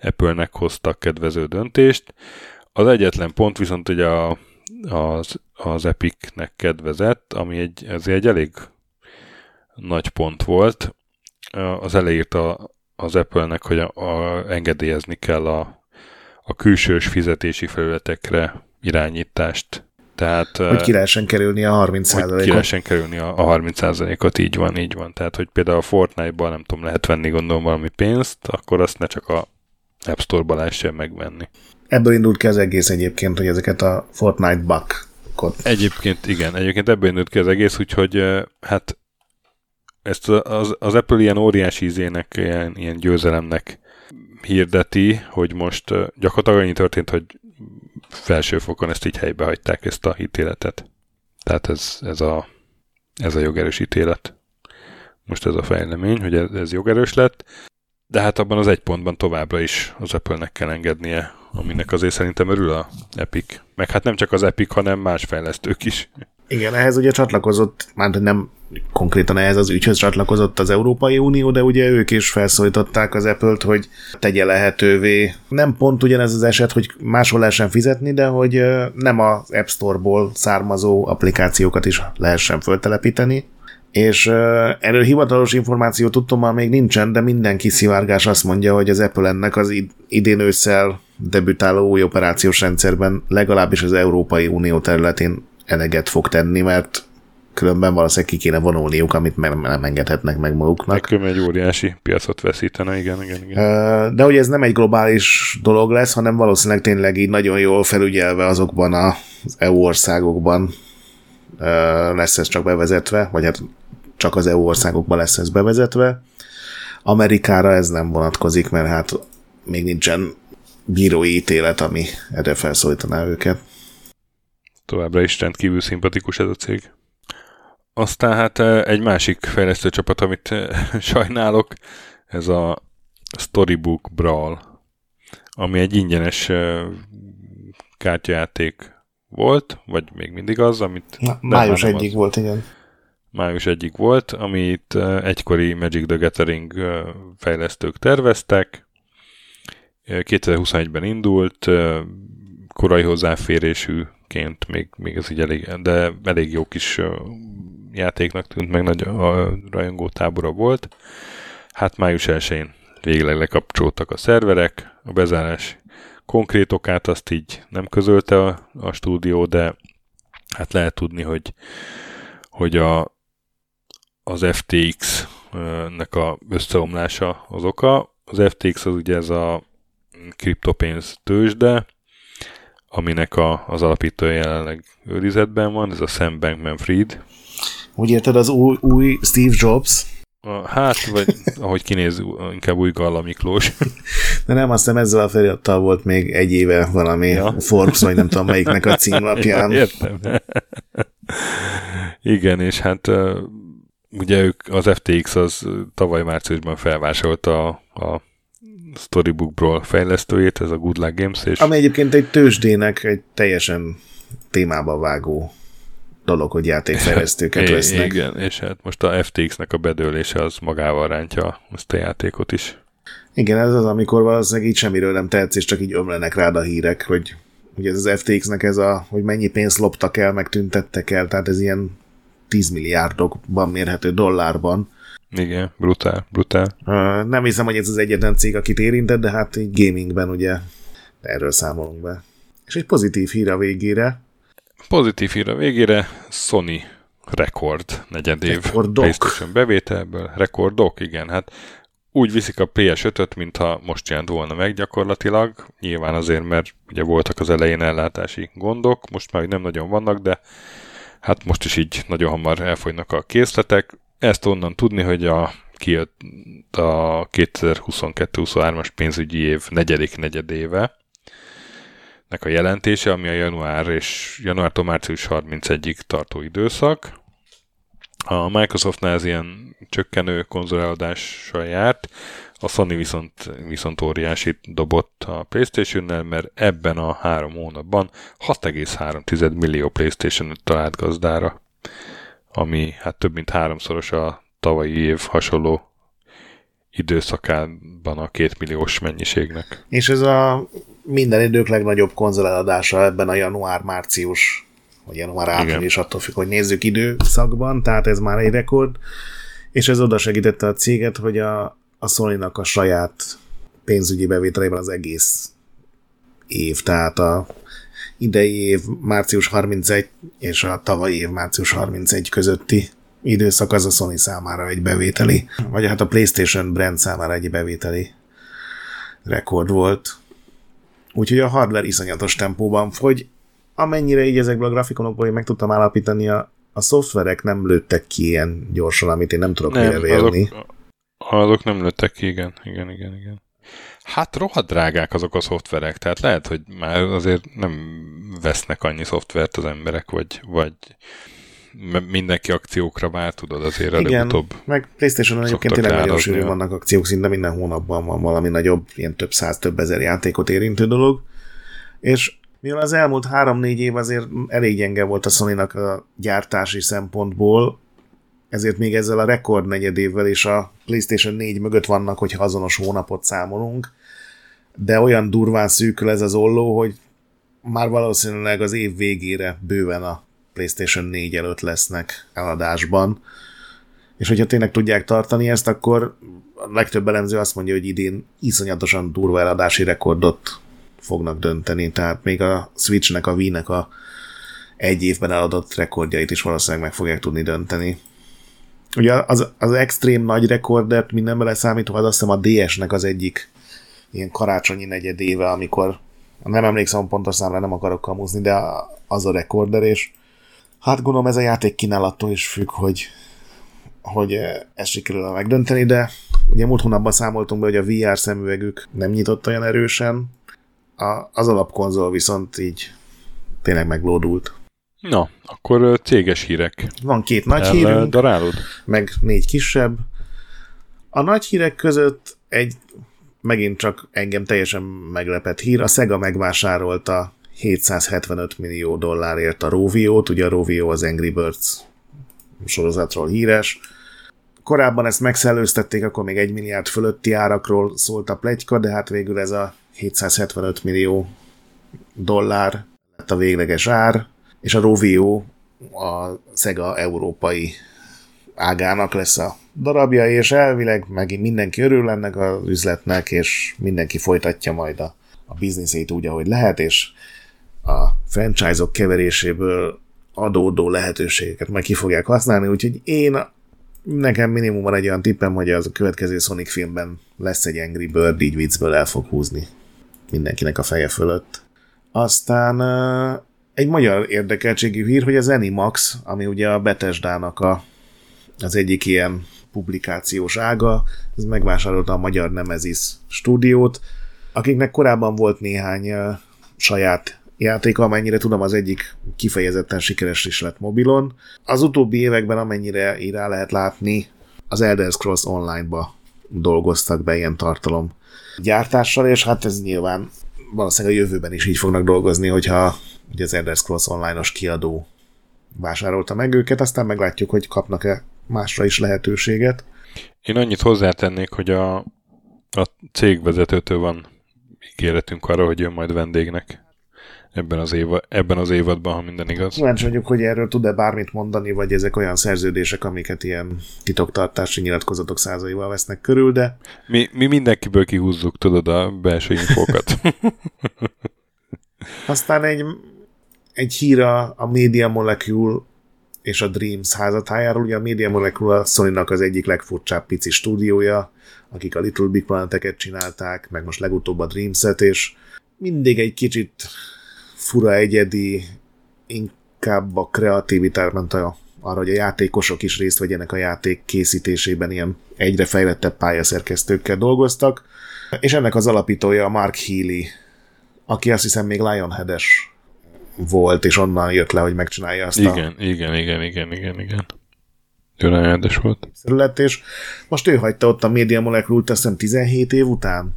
Apple-nek hoztak kedvező döntést. Az egyetlen pont viszont ugye az Epic-nek kedvezett, ami egy elég nagy pont volt. Az eleírta az Apple-nek, hogy engedélyezni kell a külsős fizetési felületekre irányítást. Tehát, hogy ki lehessen kerülni a 30%-ot. Hogy ki lehessen kerülni a 30%-ot, így van. Tehát, hogy például a Fortnite-ban nem tudom, lehet venni gondolom valami pénzt, akkor azt ne csak a App Store-ba lehessen megvenni. Ebből indult ki az egész egyébként, hogy ezeket a Fortnite buckot. Egyébként igen, ebből indult ki az egész, úgyhogy hát ezt az Apple ilyen óriási izének, ilyen győzelemnek hirdeti, hogy most gyakorlatilag annyi történt, hogy felsőfokon ezt így helybe hagyták, ezt a ítéletet. Tehát ez a jogerős ítélet. Most ez a fejlemény, hogy ez jogerős lett, de hát abban az egy pontban továbbra is az Apple-nek kell engednie, aminek azért szerintem örül a Epic. Meg hát nem csak az Epic, hanem más fejlesztők is. Igen, ehhez ugye csatlakozott, már nem konkrétan ehhez az ügyhöz csatlakozott az Európai Unió, de ugye ők is felszólították az Apple-t, hogy tegye lehetővé. Nem pont ugyanez az eset, hogy máshol lehessen fizetni, de hogy nem az App Store-ból származó applikációkat is lehessen föltelepíteni. És erről hivatalos információ tudtommal még nincsen, de mindenki szivárgás azt mondja, hogy az Apple ennek az idén ősszel debütáló új operációs rendszerben legalábbis az Európai Unió területén eleget fog tenni, mert különben valószínűleg ki kéne vonulniuk, amit nem engedhetnek meg maguknak. Ekkor egy óriási piacot veszítene, igen. De ugye ez nem egy globális dolog lesz, hanem valószínűleg tényleg így nagyon jól felügyelve azokban az EU országokban lesz ez csak bevezetve, vagy hát csak az EU országokban lesz ez bevezetve. Amerikára ez nem vonatkozik, mert hát még nincsen bírói ítélet, ami erre felszólítaná őket. Továbbra is rendkívül szimpatikus ez a cég. Aztán hát egy másik fejlesztőcsapat, amit sajnálok, ez a Storybook Brawl, ami egy ingyenes kártyajáték volt, vagy még mindig az, amit... Május 1-ig volt, igen. Május 1-ig volt, amit egykori Magic the Gathering fejlesztők terveztek. 2021-ben indult, korai hozzáférésűként még ez így elég, de elég jó kis játéknak tűnt, meg nagy rajongó tábora volt. Hát május 1-én végleg lekapcsoltak a szerverek, a bezárás konkrét okát azt így nem közölte a stúdió, de hát lehet tudni, hogy az FTX-nek a összeomlása az oka. Az FTX az ugye ez a kriptopénz tőzsde, aminek az alapítója jelenleg őrizetben van, ez a Sam Bankman-Fried. Úgy érted, az új Steve Jobs? Hát, vagy ahogy kinéz, inkább új Galla Miklós. De nem, azt hiszem ezzel a felirattal volt még egy éve valami Forbes, vagy nem tudom melyiknek a címlapján. Értem. Igen, és hát ugye ők, az FTX az tavaly márciusban felvásárolta a Storybookból fejlesztőjét, ez a Good Luck Games, és... Ami egyébként egy tőzsdének egy teljesen témába vágó dolog, hogy játékfejlesztőket vesznek. Igen, és hát most a FTX-nek a bedőlése az magával rántja azt a játékot is. Igen, ez az, amikor valószínűleg így semmiről nem tehetsz, és csak így ömlenek rád a hírek, hogy ugye ez az FTX-nek ez a, hogy mennyi pénzt loptak el, meg tüntettek el, tehát ez ilyen 10 milliárdokban mérhető dollárban. Igen, brutál, brutál. Nem hiszem, hogy ez az egyetlen cég, akit érintett, de hát így gamingben ugye erről számolunk be. És egy pozitív hír a végére. Pozitív hír a végére, Sony rekord negyedév PlayStation bevételből. Rekordok, igen, hát úgy viszik a PS5-öt, mintha most jelent volna meg gyakorlatilag. Nyilván azért, mert ugye voltak az elején ellátási gondok, most már nem nagyon vannak, de hát most is így nagyon hamar elfogynak a készletek. Ezt onnan tudni, hogy kijött a 2022-23-as pénzügyi év negyedik negyedéve nek a jelentése, ami a januártól március 31-ig tartó időszak. A Microsoftnál ez ilyen csökkenő konzoleladással járt, a Sony viszont óriásit dobott a PlayStation-nel, mert ebben a 3 hónapban 6,3 millió PlayStation-t talált gazdára, ami hát több mint 3-szoros a tavalyi év hasonló időszakában a 2 milliós mennyiségnek. És ez a minden idők legnagyobb konzoleladása ebben a január-március, vagy január-április, attól függ, hogy nézzük időszakban, tehát ez már egy rekord, és ez oda segítette a céget, hogy a Sony-nak a saját pénzügyi bevételében az egész év, tehát a idei év március 31 és a tavalyi év március 31 közötti időszak az a Sony számára egy bevételi, vagy hát a PlayStation brand számára egy bevételi rekord volt. Úgyhogy a hardware iszonyatos tempóban fogy, amennyire így ezekből a grafikonokból én meg tudtam állapítani, a szoftverek nem lőttek ki ilyen gyorsan, amit én nem tudok mérni. Azok nem lőttek ki, igen. Hát rohadt drágák azok a szoftverek, tehát lehet, hogy már azért nem vesznek annyi szoftvert az emberek, vagy mindenki akciókra vár, tudod, azért előbb-utóbb. Igen, meg PlayStation-on egyébként tényleg nagyon sűrűn vannak akciók, szinte minden hónapban van valami nagyobb, ilyen több száz, több ezer játékot érintő dolog, és mivel az elmúlt 3-4 év azért elég gyenge volt a Sony-nak a gyártási szempontból, ezért még ezzel a rekord negyedévvel és a PlayStation 4 mögött vannak, hogyha azonos hónapot számolunk, de olyan durván szűkül ez az olló, hogy már valószínűleg az év végére bőven a PlayStation 4 előtt lesznek eladásban, és hogyha tényleg tudják tartani ezt, akkor a legtöbb elemző azt mondja, hogy idén iszonyatosan durva eladási rekordot fognak dönteni, tehát még a Switch-nek, a Wii-nek a egy évben eladott rekordjait is valószínűleg meg fogják tudni dönteni. Ugye az extrém nagy rekordert mindenben leszámítva, az azt hiszem a DS-nek az egyik ilyen karácsonyi negyedéve, amikor nem emlékszem pontos számra, nem akarok kamuzni, de az a rekorder, és hát gondolom ez a játék kínálattól is függ, hogy ezt sikerül megdönteni, de ugye múlt hónapban számoltunk be, hogy a VR szemüvegük nem nyitott olyan erősen, az alapkonzol viszont így tényleg meglódult. Na, akkor céges hírek. Van 2 nagy hírünk, darálod. Meg 4 kisebb. A nagy hírek között egy megint csak engem teljesen meglepett hír, a Sega megvásárolta 775 millió dollárért a Roviót, ugye a Rovio az Angry Birds sorozatról híres. Korábban ezt megszellőztették, akkor még 1 milliárd fölötti árakról szólt a pletyka, de hát végül ez a 775 millió dollár lett a végleges ár, és a Rovio a Sega európai ágának lesz a darabja, és elvileg megint mindenki örül ennek az üzletnek, és mindenki folytatja majd a bizniszét úgy, ahogy lehet, és a franchise-ok keveréséből adódó lehetőségeket meg ki fogják használni, úgyhogy nekem minimum van egy olyan tippem, hogy az a következő Sonic filmben lesz egy Angry Bird, így viccből el fog húzni mindenkinek a feje fölött. Aztán egy magyar érdekeltségű hír, hogy a ZeniMax, ami ugye a Bethesdának az egyik ilyen publikációs ága, ez megvásárolta a magyar Nemezis stúdiót, akiknek korábban volt néhány saját játék, amennyire tudom, az egyik kifejezetten sikeres is lett mobilon. Az utóbbi években, amennyire rá lehet látni, az Elder Scrolls Online-ba dolgoztak be ilyen tartalom gyártással, és hát ez nyilván valószínűleg a jövőben is így fognak dolgozni, hogyha ugye az Elder Scrolls Online-os kiadó vásárolta meg őket, aztán meglátjuk, hogy kapnak-e másra is lehetőséget. Én annyit hozzátennék, hogy a cégvezetőtől van ígéretünk arra, hogy jön majd vendégnek ebben az évadban, ha minden igaz. Kíváncsi vagyok, hogy erről tud-e bármit mondani, vagy ezek olyan szerződések, amiket ilyen titoktartási nyilatkozatok százaival vesznek körül, de... Mi mindenkiből kihúzzuk, tudod, a belső infókat. Aztán egy hír a Media Molecule és a Dreams házatájáról. Ugye a Media Molecule a Sony-nak az egyik legfurcsább pici stúdiója, akik a Little Big Planet-eket csinálták, meg most legutóbb a Dreams-et, és mindig egy kicsit fura, egyedi, inkább a kreativitás, mint arra, hogy a játékosok is részt vegyenek a játék készítésében, ilyen egyre fejlettebb pályaszerkesztőkkel dolgoztak. És ennek az alapítója Mark Healy, aki azt hiszem még Lionhead-es volt, és onnan jött le, hogy megcsinálja azt Igen. Lionhead-es volt. És most ő hagyta ott a Media Molecule-t, azt hiszem 17 év után.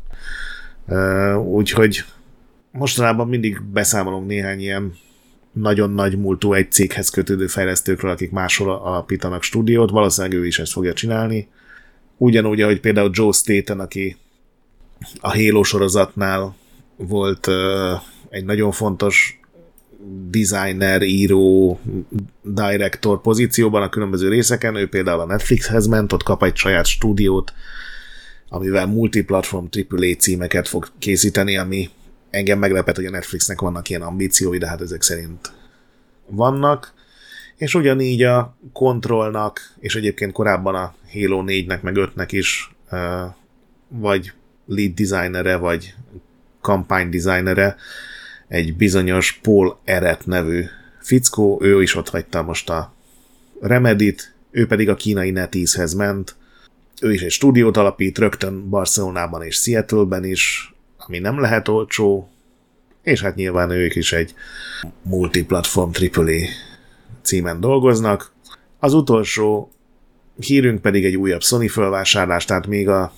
Úgyhogy mostanában mindig beszámolunk néhány ilyen nagyon nagy múltú egy céghez kötődő fejlesztőkről, akik máshol alapítanak stúdiót, valószínűleg ő is ezt fogja csinálni. Ugyanúgy, ahogy például Joe Staten, aki a Halo sorozatnál volt egy nagyon fontos designer, író, director pozícióban a különböző részeken, ő például a Netflixhez ment, ott kap egy saját stúdiót, amivel multiplatform AAA címeket fog készíteni, ami engem meglepett, hogy a Netflixnek vannak ilyen ambíciói, de hát ezek szerint vannak. És ugyanígy a Controlnak, és egyébként korábban a Halo 4-nek, meg 5-nek is vagy lead designere, vagy kampány designere egy bizonyos Paul Eret nevű fickó, ő is ott hagyta most a Remedit, ő pedig a kínai NetEase-hez ment, ő is egy stúdiót alapít, rögtön Barcelonában és Seattle-ben is, ami nem lehet olcsó, és hát nyilván ők is egy multiplatform AAA címen dolgoznak. Az utolsó hírünk pedig egy újabb Sony fölvásárlás, tehát még a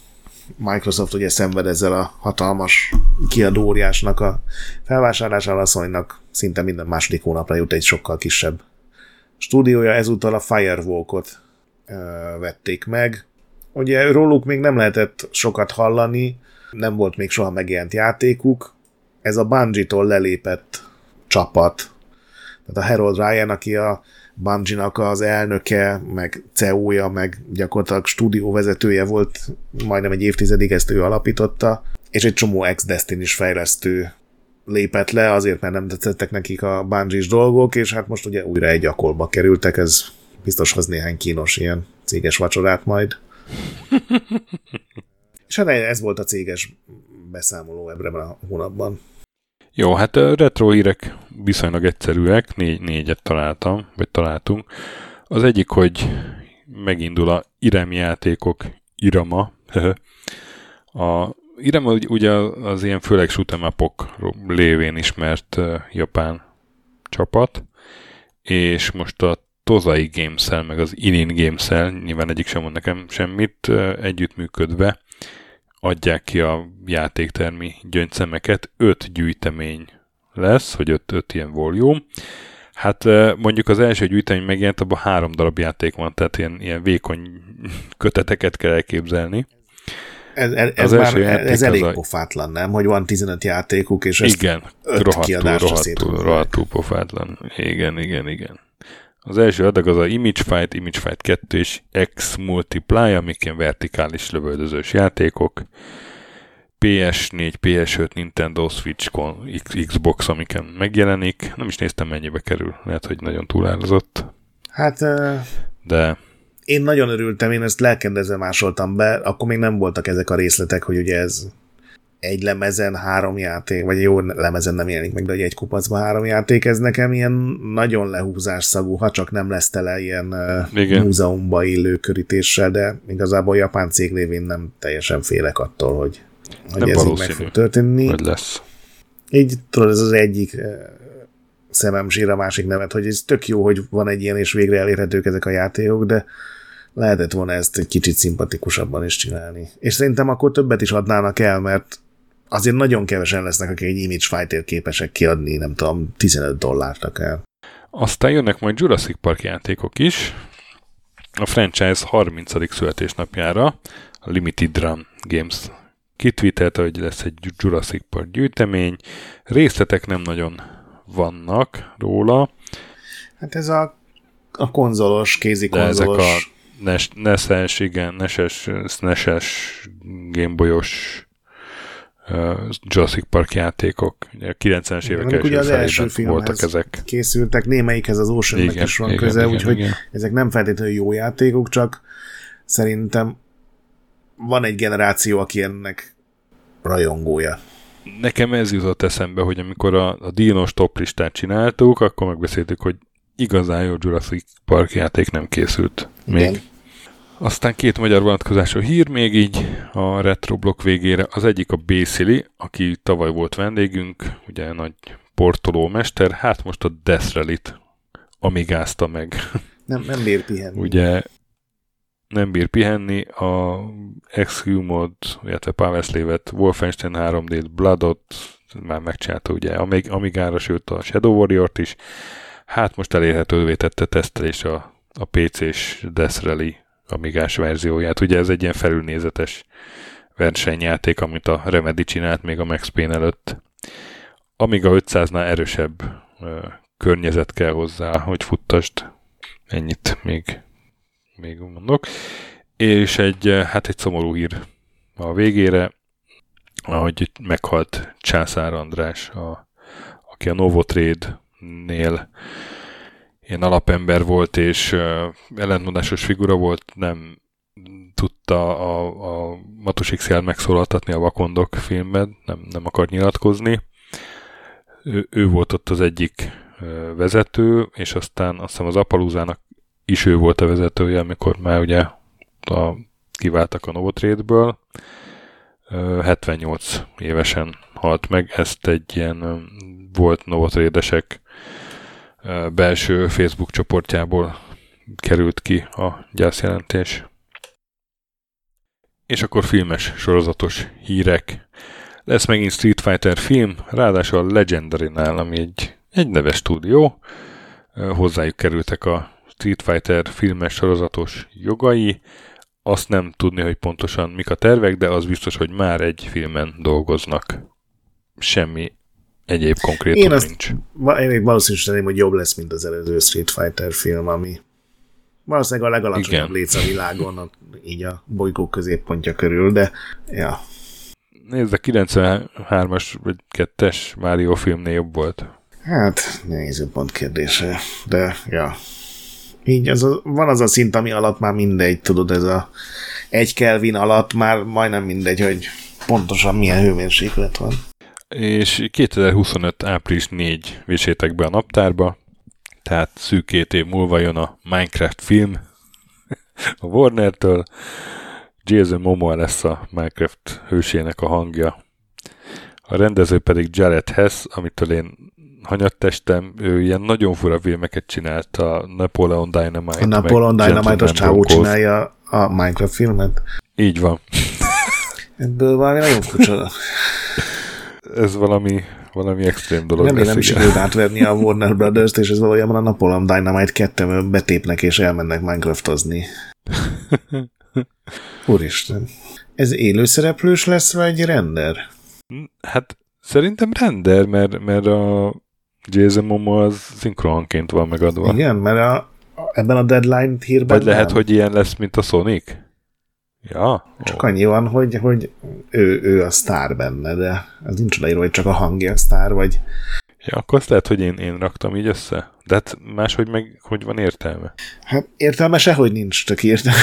Microsoft ugye szenved ezzel a hatalmas kiadóriásnak a felvásárlásával, a Sony-nak szinte minden második hónapra jut egy sokkal kisebb stúdiója, ezúttal a Firewalkot vették meg. Ugye róluk még nem lehetett sokat hallani, nem volt még soha megjelent játékuk. Ez a Bungie-tól lelépett csapat. Tehát a Harold Ryan, aki a Bungie-nak az elnöke, meg CEO-ja, meg gyakorlatilag stúdióvezetője volt majdnem egy évtizedig, ezt ő alapította, és egy csomó ex-Destiny-s fejlesztő lépett le, azért mert nem tetszettek nekik a Bungie-s dolgok, és hát most ugye újra egy akolba kerültek, ez biztos hoz néhány kínos ilyen céges vacsorát majd. És hát ez volt a céges beszámoló ebben a hónapban. Jó, hát a retro hírek viszonylag egyszerűek, négyet találtam, vagy találtunk. Az egyik, hogy megindul a Irem játékok Irama. A Irama ugye az ilyen főleg shoot'em-upok lévén ismert japán csapat, és most a Tozai Games-el, meg az Inin Games-el, nyilván egyik sem mond nekem semmit, együttműködve adják ki a játéktermi gyöngyszemeket. 5 gyűjtemény lesz, vagy 5 ilyen volume. Hát mondjuk az első gyűjtemény megjelent, abban 3 darab játék van, tehát ilyen vékony köteteket kell elképzelni. Ez elég pofátlan, nem? Hogy van 15 játékuk, és ezt igen, 5 kiadásra széthozni. Rohadtul pofátlan. Igen. Az első adag az a Image Fight 2 és X Multiply, amik ilyen vertikális lövöldözős játékok. PS4, PS5, Nintendo Switch, Xbox, amiken megjelenik. Nem is néztem, mennyibe kerül. Lehet, hogy nagyon túlárazott. Hát, de... én nagyon örültem, én ezt lelkendezve másoltam be. Akkor még nem voltak ezek a részletek, hogy ugye ez egy lemezen 3 játék, vagy jó lemezen nem jelenik meg, de egy kupacban 3 játék, ez nekem ilyen nagyon lehúzásszagú, ha csak nem lesz tele ilyen múzeumba illő körítéssel, de igazából a japán cég lévén nem teljesen félek attól, hogy ez így meg fog történni. Vagy lesz. így tudod, ez az egyik szemem sír a másik nevet, hogy ez tök jó, hogy van egy ilyen, és végre elérhetők ezek a játékok, de lehetett volna ezt egy kicsit szimpatikusabban is csinálni. És szerintem akkor többet is adnának el, mert azért nagyon kevesen lesznek, akik egy image fighter képesek kiadni, nem tudom, $15 akár. Aztán jönnek majd Jurassic Park játékok is, a franchise 30. születésnapjára a Limited Run Games kitweetelte, hogy lesz egy Jurassic Park gyűjtemény, részletek nem nagyon vannak róla. Hát ez a konzolos, kézikonzolos. De ezek a NES-es, igen, NES-es, Gameboy-os Jurassic Park játékok. Ugye a 90-es évek első felében voltak ezek. Készültek, némelyikhez az Oceannek igen, is van igen, köze, úgyhogy ezek nem feltétlenül jó játékok, csak szerintem van egy generáció, aki ennek rajongója. Nekem ez jutott eszembe, hogy amikor a Dinos top listát csináltuk, akkor megbeszéltük, hogy igazán jó Jurassic Park játék nem készült még. Igen. Aztán két magyar vonatkozású hír még így a Retroblog végére. Az egyik a Bészili, aki tavaly volt vendégünk, ugye nagy portolómester, hát most a Death Relit amigázta meg. Nem bír pihenni. Ugye nem bír pihenni, a Exhumod, illetve Power Slave-et, Wolfenstein 3D-t, Bloodot, már megcsinálta ugye Amigára, sőt a Shadow Warrior-t is, hát most elérhetővé tette tesztelés a PC-s Death Rally amigás verzióját. Ugye ez egy ilyen felülnézetes versenyjáték, amit a Remedy csinált még a Max Payne előtt. Amiga 500-nál erősebb környezet kell hozzá, hogy futtasd. Ennyit még mondok. És egy szomorú hír a végére, ahogy meghalt Császár András, aki a Novotrade-nél ilyen alapember volt, és ellentmondásos figura volt, nem tudta a Matus X-jel megszólaltatni a Vakondok filmben, nem akart nyilatkozni. Ő volt ott az egyik vezető, és aztán azt hiszem az Apalúzának is ő volt a vezetője, amikor már ugye kiváltak a Novotrade-ből. 78 évesen halt meg, ezt egy ilyen volt Novotrade-esek belső Facebook csoportjából került ki a gyászjelentés. És akkor filmes, sorozatos hírek. Lesz megint Street Fighter film, ráadásul a Legendary-nál, ami egy neves stúdió. Hozzájuk kerültek a Street Fighter filmes, sorozatos jogai. Azt nem tudni, hogy pontosan mik a tervek, de az biztos, hogy már egy filmen dolgoznak. Semmi egyéb konkrétum nincs. Én valószínűleg, hogy jobb lesz, mint az előző Street Fighter film, ami valószínűleg a legalacsonyabb létsz a világon, így a bolygó középpontja körül, de ja. Nézd, a 93-as vagy 2-es Mario filmnél jobb volt. Hát, nézőpont kérdése, de ja. Így van az a szint, ami alatt már mindegy, tudod, ez a 1 Kelvin alatt már majdnem mindegy, hogy pontosan milyen hőmérséklet van. És 2025. április 4 visétek be a naptárba, tehát szűk 2 év múlva jön a Minecraft film a Warner-től. Jason Momoa lesz a Minecraft hősének a hangja. A rendező pedig Jared Hess, amitől én hanyatt testem, ő ilyen nagyon fura filmeket csinált, a Napoleon Dynamite. A Napoleon Dynamite-os csávó csinálja a Minecraft filmet? Így van. Ebből valami nagyon furcsa. Ez valami extrém dolog. Remélem, nem is sikerült átverni a Warner Brothers-t, és ez valójában a Napoleon Dynamite 2-ben betépnek, és elmennek Minecraftozni. Úristen. Ez élőszereplős lesz, vagy render? Hát szerintem render, mert a Jason Momoa az szinkronként van megadva. Igen, mert ebben a Deadline hírben vagy lehet, hogy ilyen lesz, mint a Sonic? Ja. Csak annyi van, hogy ő a sztár benne, de az nincs odaírva, hogy csak a hangja a sztár, vagy... Ja, akkor azt lehet, hogy én raktam így össze. De hát máshogy meg, hogy van értelme? Hát értelme sehogy nincs, csak értelme.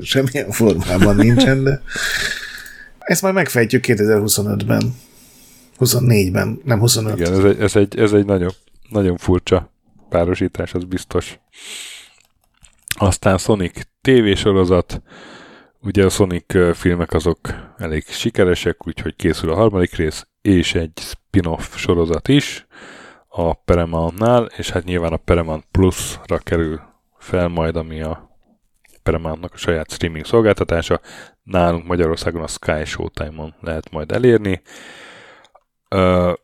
Semmilyen formában nincsen, de... Ezt majd megfejtjük 2025-ben. 24-ben, nem 25. Igen, ez egy nagyon, nagyon furcsa párosítás, az biztos. Aztán Sonic tévésorozat. Ugye a Sonic filmek azok elég sikeresek, úgyhogy készül a harmadik rész, és egy spin-off sorozat is a Paramountnál, és hát nyilván a Paramount Plus-ra kerül fel majd, ami a Paramountnak a saját streaming szolgáltatása. Nálunk Magyarországon a Sky Showtime-on lehet majd elérni.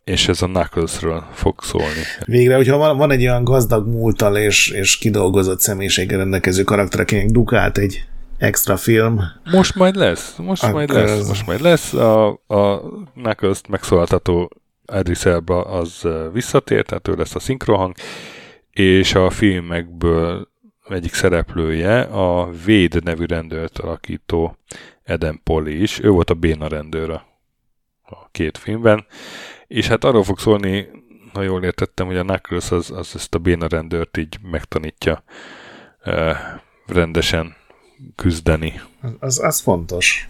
És ez a Knuckles-ről fog szólni. Végre, hogyha van egy olyan gazdag múlttal és kidolgozott személyiséggel rendelkező karakter, akinek dukált egy extra film. Most majd lesz. A Knuckles-t megszólaltató Idris Elba az visszatért, tehát ő lesz a szinkrohang, és a filmekből egyik szereplője a Wade nevű rendőrt alakító Eden Polly is. Ő volt a béna rendőre a két filmben, és hát arról fog szólni, ha jól értettem, hogy a Knuckles az ezt a béna rendőrt így megtanítja rendesen küzdeni. Az fontos.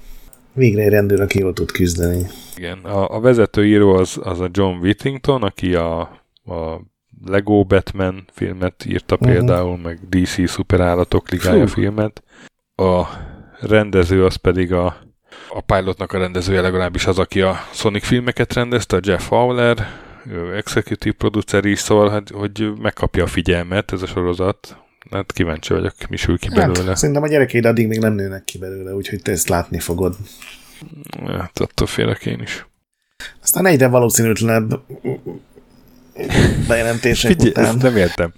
Végre egy rendőr, aki jól tud küzdeni. Igen, a vezetőíró az a John Whittington, aki a Lego Batman filmet írta például, meg DC Szuperállatok Ligája filmet. A rendező az pedig a Pilotnak a rendezője legalábbis az, aki a Sonic filmeket rendezte, a Jeff Fowler, executive producer is, szóval hogy megkapja a figyelmet ez a sorozat. Hát kíváncsi vagyok, mi sül ki belőle. Hát, szerintem a gyerekeid addig még nem nőnek ki belőle, úgyhogy te ezt látni fogod. Hát attól félek én is. Aztán egyre valószínűtlenebb bejelentések után. Nem értem.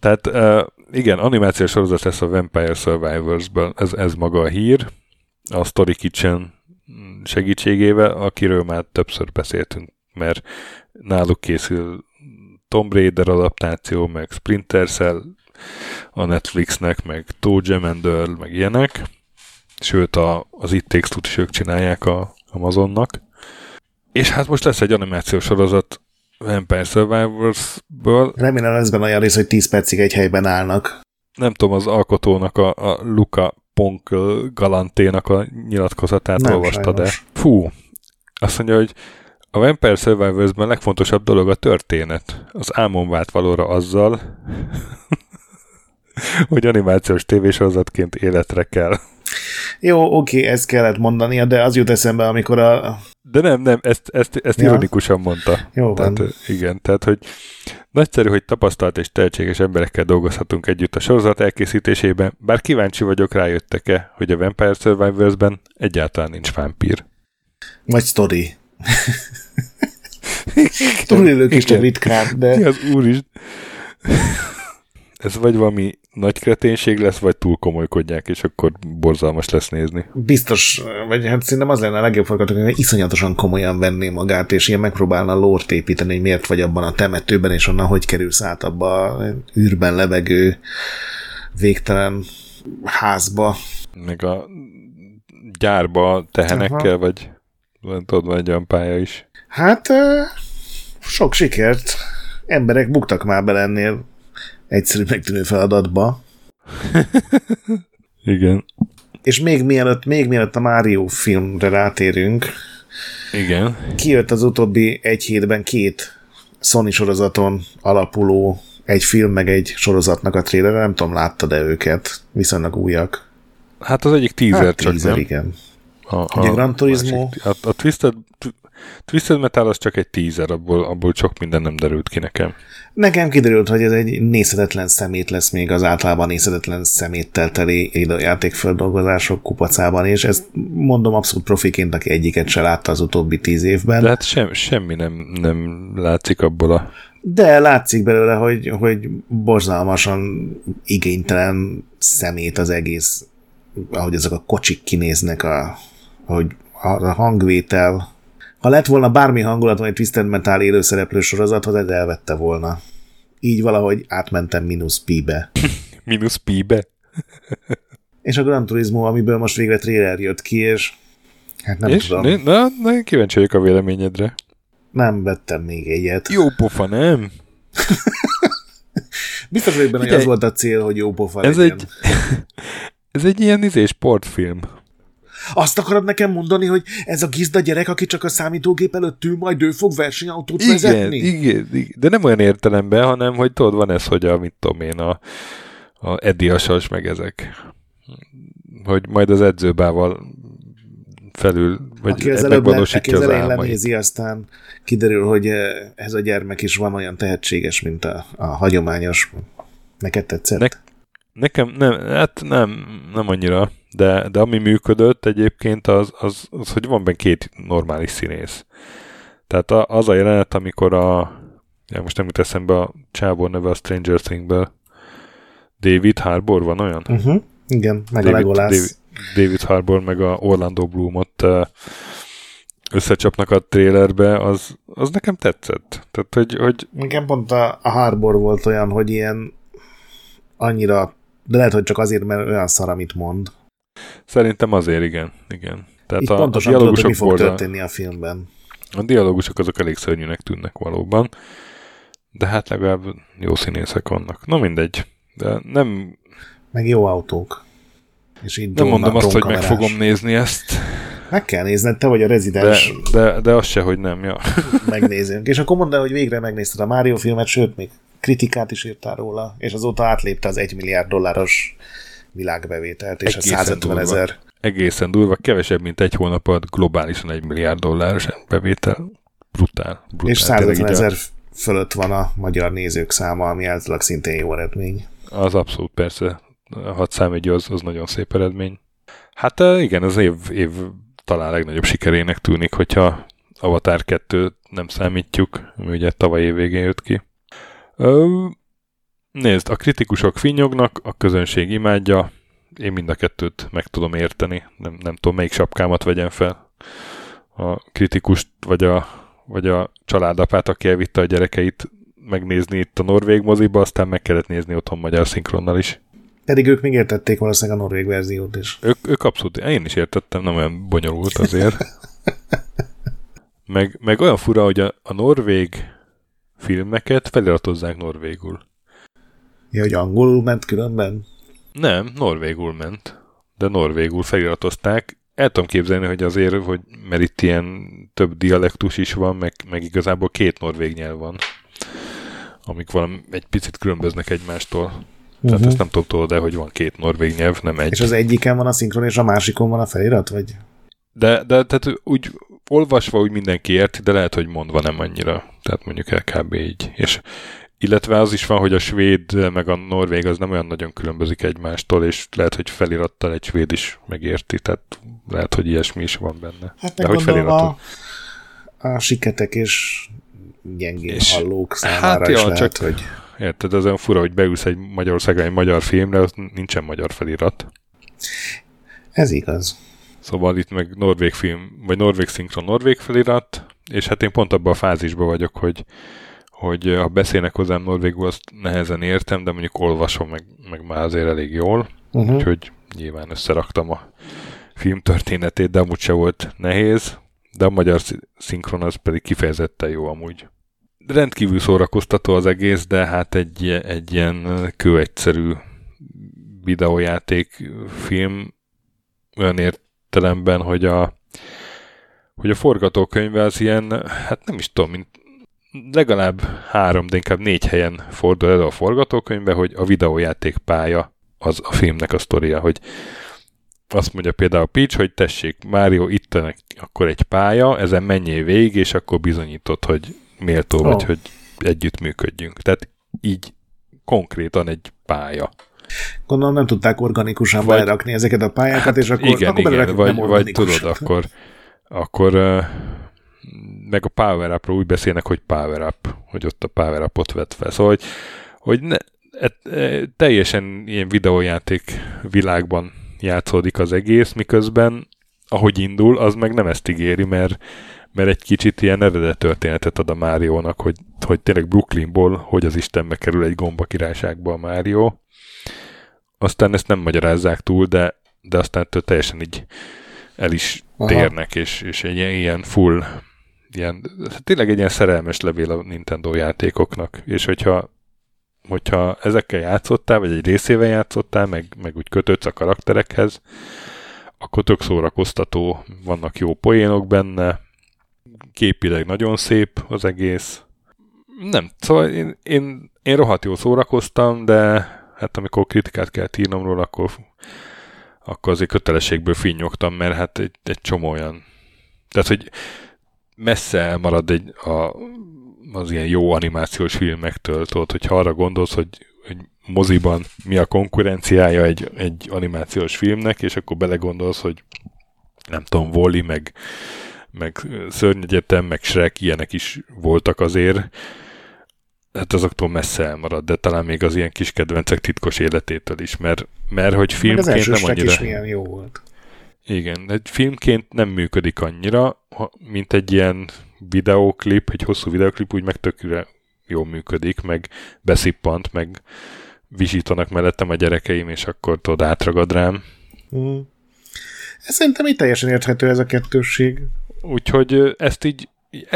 Tehát igen, animációs sorozat lesz a Vampire Survivors-ből, ez maga a hír. A Story Kitchen segítségével, akiről már többször beszéltünk, mert náluk készül Tomb Raider adaptáció, meg Splinter Cell a Netflixnek, meg Toe Jam and Earl, meg ilyenek. Sőt, az It Takes Two-t is ők csinálják a Amazonnak. És hát most lesz egy animációs sorozat Vampire Survivors-ből. Remélem lesz benne olyan rész, hogy 10 percig egy helyben állnak. Nem tudom, az alkotónak a Luca Ponk Galanténak a nyilatkozatát nem olvasta, sajnos. De fú, azt mondja, hogy a Vampire Survivors-ben legfontosabb dolog a történet. Az álmom vált valóra azzal, hogy animációs tévésorozatként életre kell. Jó, oké, ezt kellett mondania, de az jut eszembe, amikor a... De nem, ezt ironikusan mondta. Jó van. Tehát, igen, tehát, hogy nagyszerű, hogy tapasztalt és tehetséges emberekkel dolgozhatunk együtt a sorozat elkészítésében, bár kíváncsi vagyok, rájöttek-e, hogy a Vampire Survivors-ben egyáltalán nincs vámpír. Vagy sztori. Túlélők is a ritkán, de... Mi az úr is... Ez vagy valami nagy kreténség lesz, vagy túl komolykodják, és akkor borzalmas lesz nézni. Biztos, vagy hát szerintem az lenne a legjobb forgatókönyv, hogy iszonyatosan komolyan venné magát, és ilyen megpróbálna lort építeni, hogy miért vagy abban a temetőben, és onnan hogy kerülsz át abba űrben lebegő végtelen házba. Meg a gyárba tehenekkel, vagy tudod, van egy olyan pálya is. Hát sok sikert. Emberek buktak már bele ennél egyszerű megtűnő feladatba. Igen. És még mielőtt a Mario filmre rátérünk, igen, kijött az utóbbi egy hétben 2 Sony sorozaton alapuló, egy film meg egy sorozatnak a trailer, nem tudom, láttad-e őket? Viszonylag újak. Hát az egyik teaser csak, nem? Igen. A Gran Turismo. A Twisted Metal az csak egy teaser, abból sok minden nem derült ki nekem. Nekem kiderült, hogy ez egy nézhetetlen szemét lesz még az általában nézhetetlen szeméttel teli játékfeldolgozások kupacában, és ezt mondom abszolút profiként, aki egyiket se látta az utóbbi 10 évben. De hát semmi nem látszik abból a... De látszik belőle, hogy borzalmasan igénytelen szemét az egész, ahogy ezek a kocsik kinéznek, ahogy a hangvétel... Ha lett volna bármi hangulat, vagy Twisted Metal élőszereplő sorozathoz, ez elvette volna. Így valahogy átmentem mínusz pi-be. Mínusz pi-be? És a Gran Turismo, amiből most végre trailer jött ki, és hát nem és? Tudom. Na, kíváncsi vagyok a véleményedre. Nem vettem még egyet. Jó pofa, nem? Biztos végben, hogy az volt a cél, hogy jó pofa legyen. Ez egy ilyen sportfilm. Azt akarod nekem mondani, hogy ez a gizda gyerek, aki csak a számítógép előtt ül, majd ő fog versenyautót vezetni? Igen, de nem olyan értelemben, hanem, hogy tudod, van ez, hogy mit tudom én, a Edi Asas, meg ezek. Hogy majd az edzőbával felül, vagy megvalósítja az elején álmait. Lenézi, aztán kiderül, hogy ez a gyermek is van olyan tehetséges, mint a hagyományos. Neked tetszett? Nekem nem, hát nem annyira, de ami működött egyébként az, hogy van benne két normális színész. Tehát az a jelenet, amikor most nem jut eszembe a csávó neve a Stranger Things-ből, David Harbour van olyan? Uh-huh. Igen, meg a Legolász. David Harbour meg a Orlando Bloomot összecsapnak a trailerbe, az nekem tetszett. Tehát, hogy... Nekem pont a Harbour volt olyan, hogy ilyen annyira, de lehet, hogy csak azért, mert olyan szar, amit mond. Szerintem azért, igen. Tehát itt pontosan tudod, hogy mi fog történni a filmben. A dialógusok azok elég szörnyűnek tűnnek valóban, de hát legalább jó színészek vannak. Na mindegy, de nem... Meg jó autók. És így nem mondom azt, hogy meg fogom nézni ezt. Meg kell nézned, te vagy a rezidens. De az se, hogy nem, ja. Megnézünk. És akkor mondd el, hogy végre megnézted a Mario filmet, sőt, még kritikát is írtál róla, és azóta átlépte az $1 milliárd világbevételt, és egészen a 150 000. Egészen durva, kevesebb, mint egy hónap alatt globálisan $1 milliárd bevétel. Brutál. És 150 000 fölött van a magyar nézők száma, ami általában szintén jó eredmény. Az abszolút, persze. 6 számjegyű az nagyon szép eredmény. Hát igen, az év talán legnagyobb sikerének tűnik, hogyha Avatar 2-t nem számítjuk, ami ugye tavaly év végén jött ki. Nézd, a kritikusok finnyognak, a közönség imádja, én mind a kettőt meg tudom érteni. Nem tudom, melyik sapkámat vegyem fel. A kritikust, vagy a családapát, aki elvitte a gyerekeit megnézni itt a norvég moziba, aztán meg kellett nézni otthon magyar szinkronnal is. Pedig ők még értették valószínűleg a norvég verziót is. Ők abszolút, én is értettem, nem olyan bonyolult azért. Meg olyan fura, hogy a norvég filmeket feliratozzák norvégul. Ja, hogy angolul ment különben? Nem, norvégul ment, de norvégul feliratozták. El tudom képzelni, hogy azért, hogy mert itt ilyen több dialektus is van, meg igazából két norvég nyelv van, amik valami egy picit különböznek egymástól. Uh-huh. Tehát ezt nem tudom tőle, de hogy van két norvég nyelv, nem egy. És az egyiken van a szinkron, és a másikon van a felirat, vagy? De tehát úgy olvasva úgy mindenki érti, de lehet, hogy mondva nem annyira. Tehát mondjuk kb. Így. És illetve az is van, hogy a svéd meg a norvég az nem olyan nagyon különbözik egymástól, és lehet, hogy felirattal egy svéd is megérti, tehát lehet, hogy ilyesmi is van benne. Hát meg gondolom a siketek és gyengén hallók számára hát is lehet, csak, hogy... Érted, az olyan fura, hogy beülsz egy Magyarországon egy magyar filmre, az nincsen magyar felirat. Ez igaz. Szóval itt meg norvég film, vagy norvég szinkron, norvég felirat, és hát én pont abban a fázisban vagyok, hogy ha beszélnek hozzám norvégul, azt nehezen értem, de mondjuk olvasom, meg már azért elég jól. Uh-huh. Úgyhogy nyilván összeraktam a film történetét, de amúgy se volt nehéz, de a magyar szinkron az pedig kifejezetten jó amúgy. Rendkívül szórakoztató az egész, de hát egy ilyen kőegyszerű videójáték film olyan értelemben, hogy a forgatókönyv az ilyen, hát nem is tudom, mint legalább 3, de inkább 4 helyen fordul elő a forgatókönyvbe, hogy a videójáték pálya az a filmnek a sztoria, hogy azt mondja például Peach, hogy tessék, Mario, itt akkor egy pálya, ezen menjél végig, és akkor bizonyítod, hogy méltó vagy, hogy együttműködjünk. Tehát így konkrétan egy pálya. Gondolom nem tudták organikusan belerakni ezeket a pályákat, hát és akkor belerakni nem organikusan. Vagy tudod, akkor meg a Power Up-ról úgy beszélnek, hogy Power Up, hogy ott a Power Up-ot vett fel. Szóval, hogy teljesen ilyen videójáték világban játszódik az egész, miközben ahogy indul, az meg nem ezt ígéri, mert egy kicsit ilyen eredet történetet ad a Máriónak, hogy tényleg Brooklynból, hogy az Istenbe kerül egy gomba királyságba a Márió. Aztán ezt nem magyarázzák túl, de aztán teljesen így el is térnek, és egy ilyen full, ilyen, tényleg egy ilyen szerelmes levél a Nintendo játékoknak, és hogyha ezekkel játszottál, vagy egy részével játszottál, meg úgy kötődsz a karakterekhez, akkor tök szórakoztató, vannak jó poénok benne, képileg nagyon szép az egész. Nem, szóval én rohadt jól szórakoztam, de hát amikor kritikát kell írnom róla, akkor akkor azért kötelességből finnyogtam, mert hát egy csomó olyan. Tehát, hogy messze elmarad az ilyen jó animációs filmektől, tudod, hogyha arra gondolsz, hogy moziban mi a konkurenciája egy animációs filmnek, és akkor belegondolsz, hogy nem tudom, Wall-E, meg Szörnyegyetem, meg Shrek, ilyenek is voltak azért, hát azoktól messze elmarad, de talán még az ilyen kis kedvencek titkos életétől is, mert hogy filmként nem annyira... Meg az első milyen jó volt. Igen, egy filmként nem működik annyira, mint egy ilyen videóklip, egy hosszú videóklip úgy meg tökre jól működik, meg beszippant, meg visítanak mellettem a gyerekeim, és akkor tudod, átragad rám. Mm. Ez szerintem így teljesen érthető ez a kettősség. Úgyhogy ezt így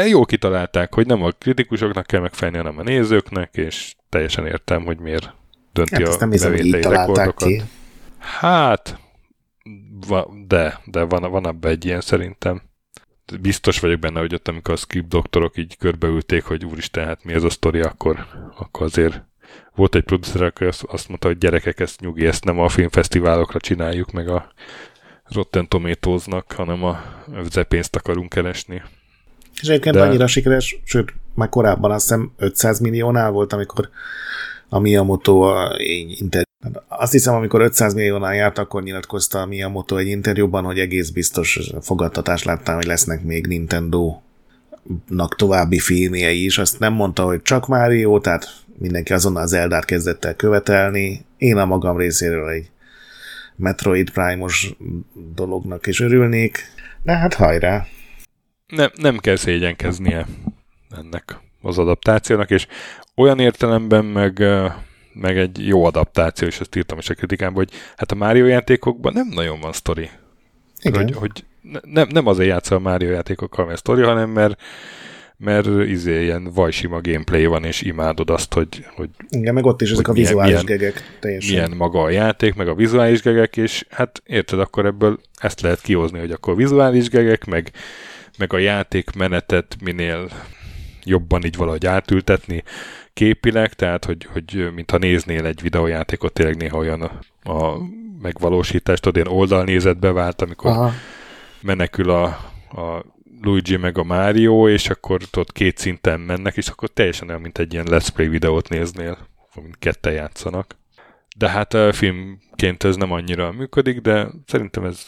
jól kitalálták, hogy nem a kritikusoknak kell megfelelni, hanem a nézőknek, és teljesen értem, hogy miért dönti hát a bevételi rekordokat. Ki. Hát, de van abban egy ilyen szerintem. Biztos vagyok benne, hogy ott, amikor a script doktorok így körbeülték, hogy úristen, hát mi ez a sztori, akkor azért volt egy producer, aki azt mondta, hogy gyerekek, ezt nyugi, ezt nem a filmfesztiválokra csináljuk, meg a Rotten Tomatoes-nak, hanem ezzel pénzt akarunk keresni. És egyébként annyira sikeres, sőt, már korábban azt hiszem 500 milliónál volt, amikor a Miyamoto azt hiszem, amikor 500 milliónál járt, akkor nyilatkozta a Miyamoto egy interjúban, hogy egész biztos fogadtatást láttam, hogy lesznek még Nintendo-nak további filmjei is. Azt nem mondta, hogy csak Mario, tehát mindenki azonnal Zeldát kezdett el követelni. Én a magam részéről egy Metroid Prime-os dolognak is örülnék. De hát hajrá! Nem kell szégyenkeznie ennek az adaptációnak, és olyan értelemben meg egy jó adaptáció, és ezt írtam is a kritikámban, hogy hát a Mario játékokban nem nagyon van sztori. Hogy nem azért játszol a Mario játékokkal, mert sztori, hanem mert ilyen vajsima gameplay van, és imádod azt, hogy igen, meg ott is ezek a vizuális gegek teljesen. Milyen maga a játék, meg a vizuális gegek, és hát érted, akkor ebből ezt lehet kihozni, hogy akkor vizuális gegek, meg a játékmenetet minél jobban így valahogy átültetni képileg, tehát hogy mintha néznél egy videójátékot, tényleg néha olyan a megvalósítást, tudod, ilyen oldalnézetbe vált, amikor aha. menekül a Luigi meg a Mario, és akkor tudod, két szinten mennek, és akkor teljesen olyan, mint egy ilyen Let's Play videót néznél, mint ketten játszanak. De hát a filmként ez nem annyira működik, de szerintem ez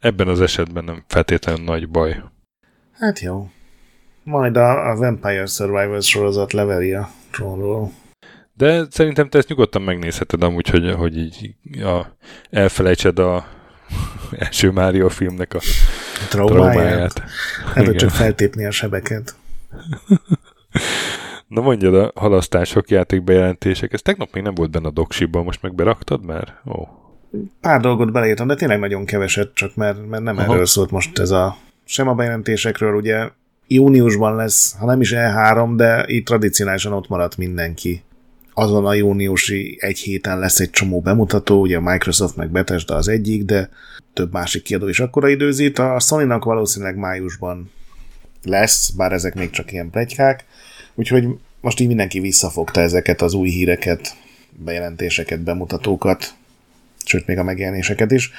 ebben az esetben nem feltétlenül nagy baj. Hát jó. Majd a Vampire Survivor sorozat leveli a trónról. De szerintem te ezt nyugodtan megnézheted amúgy, hogy így elfelejtsed a első Mario filmnek a traumáját. Hát, hogy csak feltépni a sebeket. Na mondjad, a halasztások, játékbejelentések. Ez tegnap még nem volt benne a doksiban, most meg beraktad már? Ó. Pár dolgot beleírtam, de tényleg nagyon keveset, csak mert nem aha. erről szólt most ez a... Sem a bejelentésekről, ugye júniusban lesz, ha nem is E3, de így tradicionálisan ott maradt mindenki. Azon a júniusi egy héten lesz egy csomó bemutató, ugye Microsoft meg Bethesda az egyik, de több másik kiadó is akkora időzít. A Sony-nak valószínűleg májusban lesz, bár ezek még csak ilyen pletykák, úgyhogy most így mindenki visszafogta ezeket az új híreket, bejelentéseket, bemutatókat, sőt még a megjelenéseket is.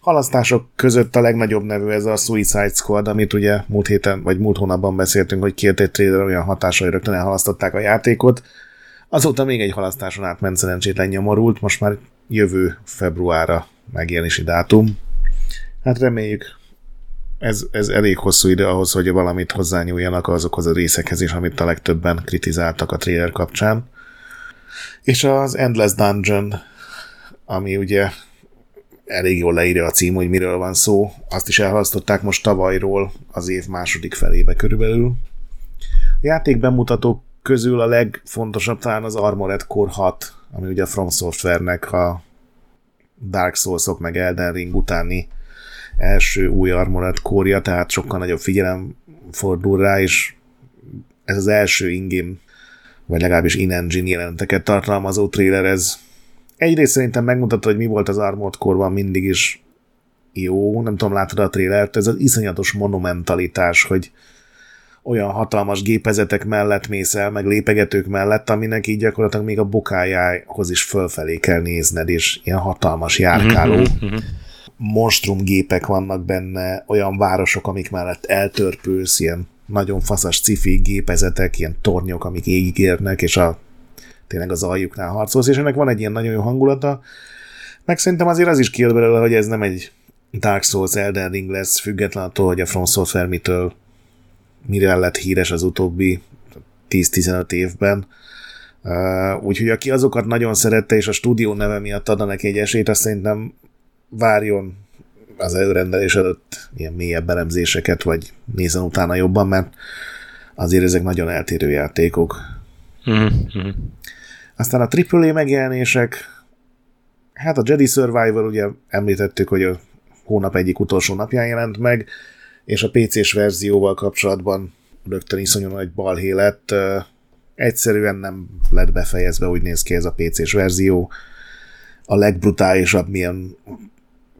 Halasztások között a legnagyobb nevű ez a Suicide Squad, amit ugye múlt héten, vagy múlt hónapban beszéltünk, hogy kért egy trailer olyan hatásra, hogy rögtön elhalasztották a játékot. Azóta még egy halasztáson átment szerencsétlen nyomorult, most már jövő februárra megjelenési dátum. Hát reméljük, ez elég hosszú idő ahhoz, hogy valamit hozzányúljanak azokhoz a részekhez is, amit a legtöbben kritizáltak a trailer kapcsán. És az Endless Dungeon, ami ugye elég jól leírja a cím, hogy miről van szó. Azt is elhalasztották most tavalyról az év második felébe körülbelül. A játék bemutatók közül a legfontosabb talán az Armored Core 6, ami ugye a From Software-nek a Dark Souls-ok meg Elden Ring utáni első új Armored Core-ja, tehát sokkal nagyobb figyelem fordul rá, és ez az első in-game, vagy legalábbis in-engine jelenteket tartalmazó trailer ez. Egyrészt szerintem megmutatta, hogy mi volt az Armored Core-ban mindig is jó, nem tudom, látod a trailert, ez az iszonyatos monumentalitás, hogy olyan hatalmas gépezetek mellett mész el, meg lépegetők mellett, aminek így gyakorlatilag még a bokájához is fölfelé kell nézned, és ilyen hatalmas járkáló monstrumgépek vannak benne, olyan városok, amik mellett eltörpülsz, ilyen nagyon faszas cifi gépezetek, ilyen tornyok, amik égig érnek, és tényleg az aljuknál harcolsz, és ennek van egy ilyen nagyon jó hangulata, meg szerintem azért az is kijött belőle, hogy ez nem egy Dark Souls Elden Ring lesz, független attól, hogy a From Software mitől mire lett híres az utóbbi 10-15 évben. Úgyhogy aki azokat nagyon szerette, és a stúdió neve miatt adna neki egy esélyt, azt szerintem várjon az előrendelés előtt ilyen mélyebb elemzéseket, vagy nézzen utána jobban, mert azért ezek nagyon eltérő játékok. Mm-hmm. Aztán a AAA megjelenések, hát a Jedi Survivor, ugye említettük, hogy a hónap egyik utolsó napján jelent meg, és a PC-s verzióval kapcsolatban rögtön iszonyú nagy balhé lett. Egyszerűen nem lett befejezve, úgy néz ki ez a PC-s verzió. A legbrutálisabb, milyen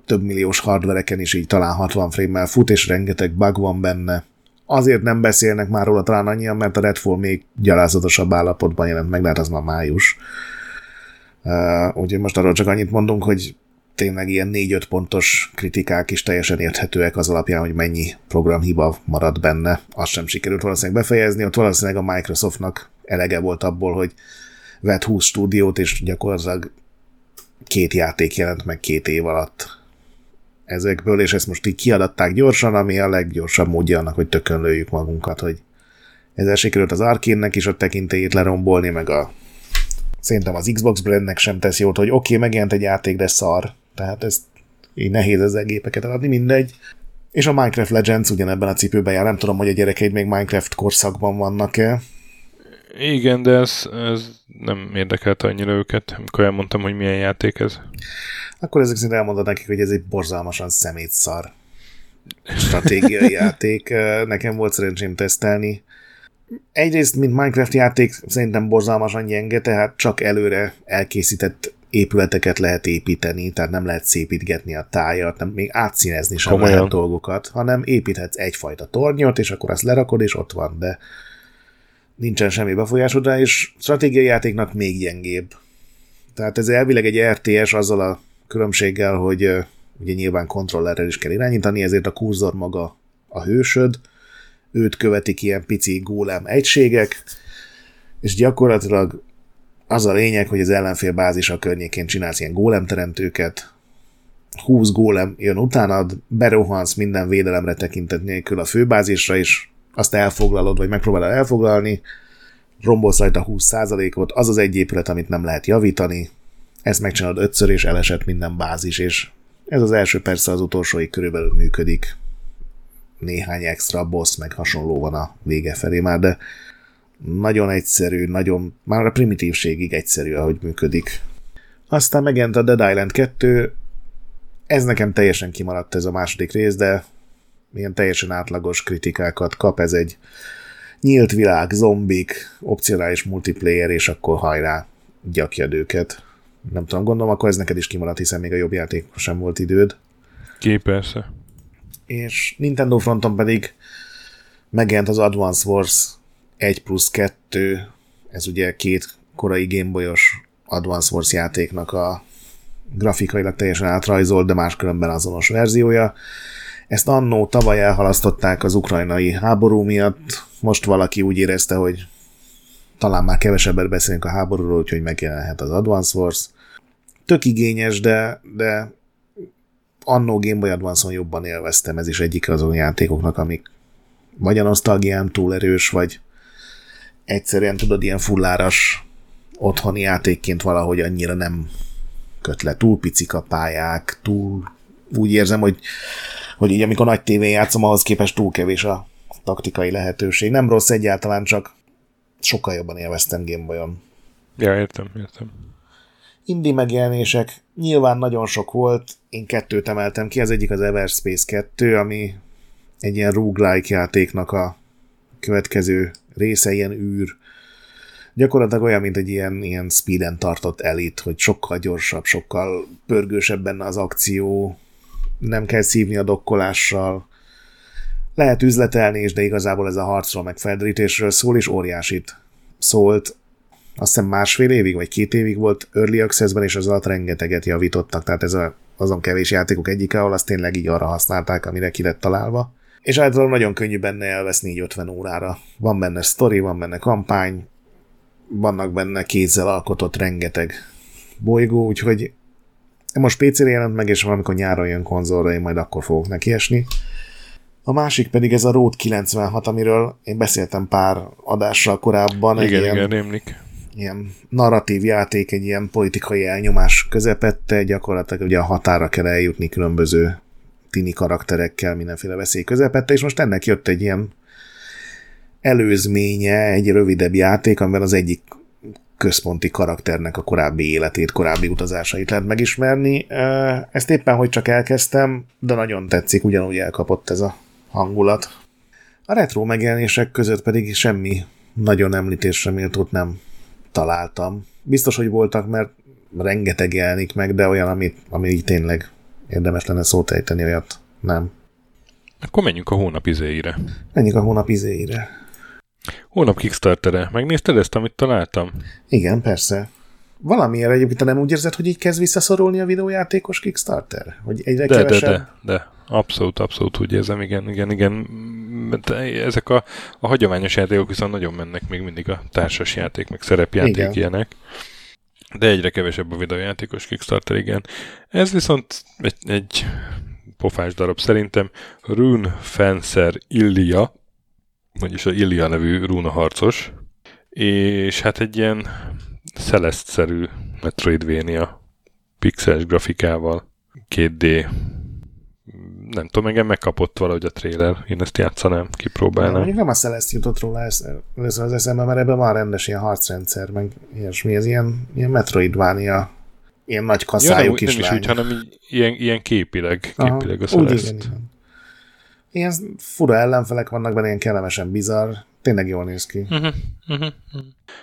több milliós hardvereken is így talán 60 frame-mel fut, és rengeteg bug van benne. Azért nem beszélnek már róla talán annyian, mert a Redfall még gyalázatosabb állapotban jelent meg, de hát az már május. Úgyhogy most arról csak annyit mondunk, hogy tényleg ilyen 4-5 pontos kritikák is teljesen érthetőek az alapján, hogy mennyi programhiba maradt benne. Azt sem sikerült valószínűleg befejezni, ott valószínűleg a Microsoftnak elege volt abból, hogy vett 20 stúdiót, és gyakorlatilag 2 játék jelent meg 2 év alatt ezekből, és ezt most így kiadatták gyorsan, ami a leggyorsabb módja annak, hogy tökönlőjük magunkat, hogy ezzel sikerült az Arkane-nek is a tekintélyét lerombolni, meg szerintem az Xbox brandnek sem tesz jót, hogy oké, megjelent egy játék, de szar. Tehát ez így nehéz ezzel gépeket eladni, mindegy. És a Minecraft Legends ugyanebben a cipőben jár. Nem tudom, hogy a gyerekeid még Minecraft korszakban vannak-e. Igen, de ez nem érdekelte annyira őket, amikor elmondtam, hogy milyen játék ez. Akkor ezek szinte elmondod nekik, hogy ez egy borzalmasan szemétszar stratégiai játék. Nekem volt szerencsém tesztelni. Egyrészt, mint Minecraft játék, szerintem borzalmasan gyenge, tehát csak előre elkészített épületeket lehet építeni, tehát nem lehet szépítgetni a tájat, nem, még átszínezni sem lehet dolgokat, hanem építhetsz egyfajta tornyot, és akkor azt lerakod, és ott van, de nincsen semmi befolyásod rá, és stratégiai játéknak még gyengébb. Tehát ez elvileg egy RTS azzal a különbséggel, hogy ugye nyilván kontrollerrel is kell irányítani, ezért a kurzor maga a hősöd, őt követik ilyen pici gólem egységek, és gyakorlatilag az a lényeg, hogy az ellenfél bázisa környékén csinálsz ilyen gólemteremtőket, 20 gólem jön utánad, berohansz minden védelemre tekintet nélkül a főbázisra, és azt elfoglalod, vagy megpróbálod elfoglalni, rombolsz rajta 20%-ot, az az egy épület, amit nem lehet javítani, ezt megcsinálod 5-ször, és elesett minden bázis, és ez az első persze az utolsóig körülbelül működik. Néhány extra boss, meg hasonló van a vége felé már, de nagyon egyszerű, nagyon, már a primitívségig egyszerű, ahogy működik. Aztán megjelent a Dead Island 2, ez nekem teljesen kimaradt ez a második rész, de ilyen teljesen átlagos kritikákat kap, ez egy nyílt világ, zombik, opcionális multiplayer, és akkor hajrá, gyakjad őket. Nem tudom, gondolom, akkor ez neked is kimaradt, hiszen még a jobb játékos sem volt időd. Persze. És Nintendo fronton pedig megjelent az Advance Wars 1+2, ez ugye 2 korai Gameboy-os Advance Wars játéknak a grafikailag teljesen átrajzolt, de máskülönben azonos verziója. Ezt annó tavaly elhalasztották az ukrajnai háború miatt, most valaki úgy érezte, hogy talán már kevesebbet beszélünk a háborúról, úgyhogy megjelenhet az Advance Wars. Tök igényes, de annó Game Boy Advance-on jobban élveztem, ez is egyik azon játékoknak, amik vagy a nosztalgiám túl erős, vagy egyszerűen tudod, ilyen fulláras otthoni játékként valahogy annyira nem köt le, túl picik a pályák, túl úgy érzem, hogy így amikor nagy tévén játszom, ahhoz képest túl kevés a taktikai lehetőség. Nem rossz egyáltalán, csak sokkal jobban élveztem Game Boy-on. Ja, értem. Indie megjelenések nyilván nagyon sok volt, én 2 emeltem ki, az egyik az Everspace 2, ami egy ilyen roguelike játéknak a következő része, ilyen űr. Gyakorlatilag olyan, mint egy ilyen speeden tartott elit, hogy sokkal gyorsabb, sokkal pörgősebb benne az akció, nem kell szívni a dokkolással, Lehet üzletelni is, de igazából ez a harcról meg felderítésről szól, és óriásit szólt. Azt hiszem 1,5 évig, vagy 2 évig volt Early Access-ben, és az alatt rengeteget javítottak. Tehát ez azon kevés játékok egyike, ahol azt tényleg így arra használták, amire ki lett találva. És általában nagyon könnyű benne elveszni így 50 órára. Van benne sztori, van benne kampány, vannak benne kézzel alkotott rengeteg bolygó, úgyhogy most PC-re jelent meg, és valamikor nyáron jön konzolra, én majd akkor fogok nekiesni. A másik pedig ez a Road 96, amiről én beszéltem pár adással korábban. Igen, rémlik. Ilyen narratív játék, egy ilyen politikai elnyomás közepette, gyakorlatilag ugye a határa kell eljutni különböző tini karakterekkel, mindenféle veszély közepette, és most ennek jött egy ilyen előzménye, egy rövidebb játék, amiben az egyik központi karakternek a korábbi életét, korábbi utazásait lehet megismerni. Ezt éppen, hogy csak elkezdtem, de nagyon tetszik, ugyanúgy elkapott ez a hangulat. A retro megjelenések között pedig semmi nagyon említésre méltót nem találtam. Biztos, hogy voltak, mert rengeteg jelenik meg, de olyan, ami így tényleg érdemes lenne szót ejteni, olyat nem. Akkor menjünk a hónap izéire. Holnap Kickstarter-re. Megnézted ezt, amit találtam? Igen, persze. Valamiért egyébként nem úgy érzed, hogy így kezd visszaszorulni a videójátékos Kickstarter? Hogy egyre kevesebb? De. Abszolút úgy érzem, igen. Ezek a hagyományos játékok viszont nagyon mennek még mindig a társas játék, meg szerepjáték igen. Ilyenek. De egyre kevesebb a videójátékos Kickstarter, igen. Ez viszont egy pofás darab szerintem. Rune Fencer Illia, vagyis a Illia nevű rúnaharcos, és hát egy ilyen Celeste-szerű Metroidvania pixeles grafikával 2D. Nem tudom, engem megkapott valahogy a trailer. Én ezt játszanám, kipróbálnám. Mondjuk nem a Celeste jutott róla először az eszembe, mert ebben van rendes ilyen harcrendszer, meg ilyesmi, ez ilyen Metroidvania, ilyen nagy kaszájú ja, kislány. Nem is úgy, hanem ilyen képileg a Celeste. Igen. Ilyen fura ellenfelek vannak benne, ilyen kellemesen bizarr. Tényleg jól néz ki.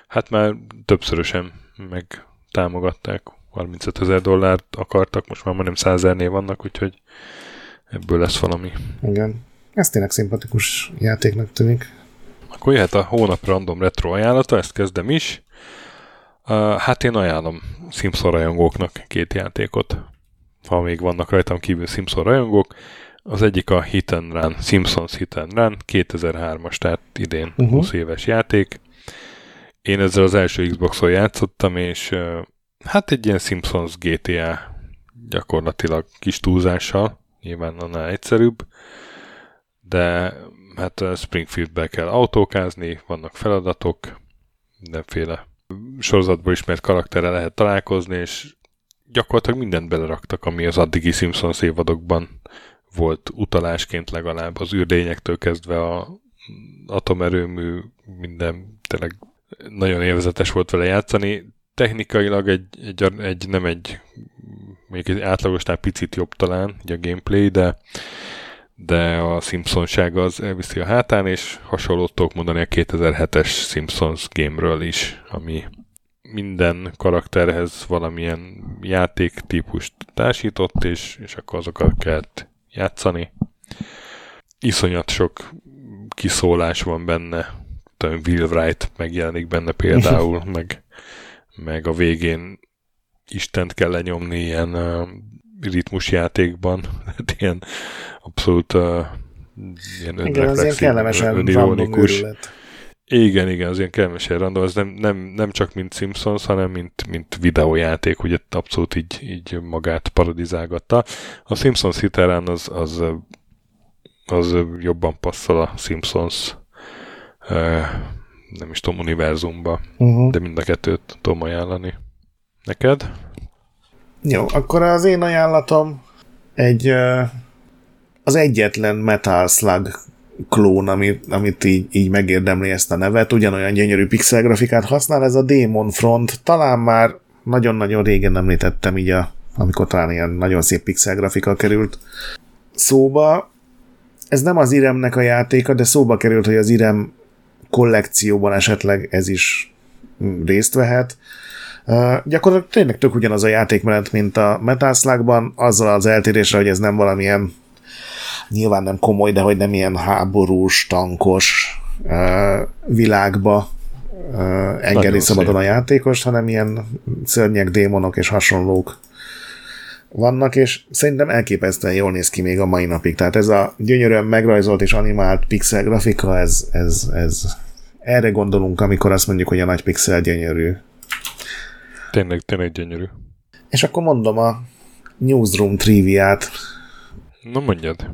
Hát már többszörösen megtámogatták. 35,000 dollárt akartak, most már majdnem 100,000-nél vannak, úgyhogy ebből lesz valami. Igen. Ez tényleg szimpatikus játéknak tűnik. Akkor jöhet a hónap random retro ajánlata, ezt kezdem is. Hát én ajánlom Simpson rajongóknak 2 játékot. Ha még vannak rajtam kívül Simpson rajongók. Az egyik a Hit and Run, Simpsons Hit and Run, 2003-as, tehát idén 20 éves játék. Én ezzel az első Xbox-on játszottam, és hát egy ilyen Simpsons GTA gyakorlatilag kis túlzással, nyilván annál egyszerűbb, de hát Springfieldbe kell autókázni, vannak feladatok, mindenféle sorozatból ismert karakterre lehet találkozni, és gyakorlatilag mindent beleraktak, ami az addigi Simpsons évadokban volt utalásként legalább, az űrlényektől kezdve a atomerőmű, minden tényleg nagyon élvezetes volt vele játszani. Technikailag mondjuk egy átlagosnál picit jobb talán, ugye a gameplay, de a Simpsonság az elviszi a hátán, és hasonlót tudok mondani a 2007-es Simpsons game-ről is, ami minden karakterhez valamilyen játéktípust társított, és akkor azokat kellett játszani. Iszonyat sok kiszólás van benne. Will Wright megjelenik benne például, meg a végén Istent kell lenyomni ilyen ritmusjátékban. Ilyen abszolút ilyen önreflexi, önironikus. Igen, az ilyen kellemesen random. Ez nem csak mint Simpsons, hanem mint videójáték, ugye abszolút így magát parodizálgatta. A Simpsons Hit and Run az jobban passzol a Simpsons nem is tudom, univerzumba, de mind a kettőt tudom ajánlani. Neked? Jó, akkor az én ajánlatom az egyetlen Metal Slug klón, amit így megérdemli ezt a nevet, ugyanolyan gyönyörű pixelgrafikát használ, ez a Demon Front, talán már nagyon-nagyon régen említettem így, amikor talán ilyen nagyon szép pixelgrafika került szóba. Ez nem az Iremnek a játéka, de szóba került, hogy az Irem kollekcióban esetleg ez is részt vehet. Gyakorlatilag tényleg tök ugyanaz a játékmenet, mint a Metal Slugban, azzal az eltérésre, hogy ez nem valamilyen nyilván nem komoly, de hogy nem ilyen háborús, tankos világba engedi szabadon a játékost, hanem ilyen szörnyek, démonok és hasonlók vannak, és szerintem elképesztően jól néz ki még a mai napig. Tehát ez a gyönyörűen megrajzolt és animált pixel grafika, ez erre gondolunk, amikor azt mondjuk, hogy a nagy pixel gyönyörű. Tényleg gyönyörű. És akkor mondom a Newsroom triviát. Na mondjad.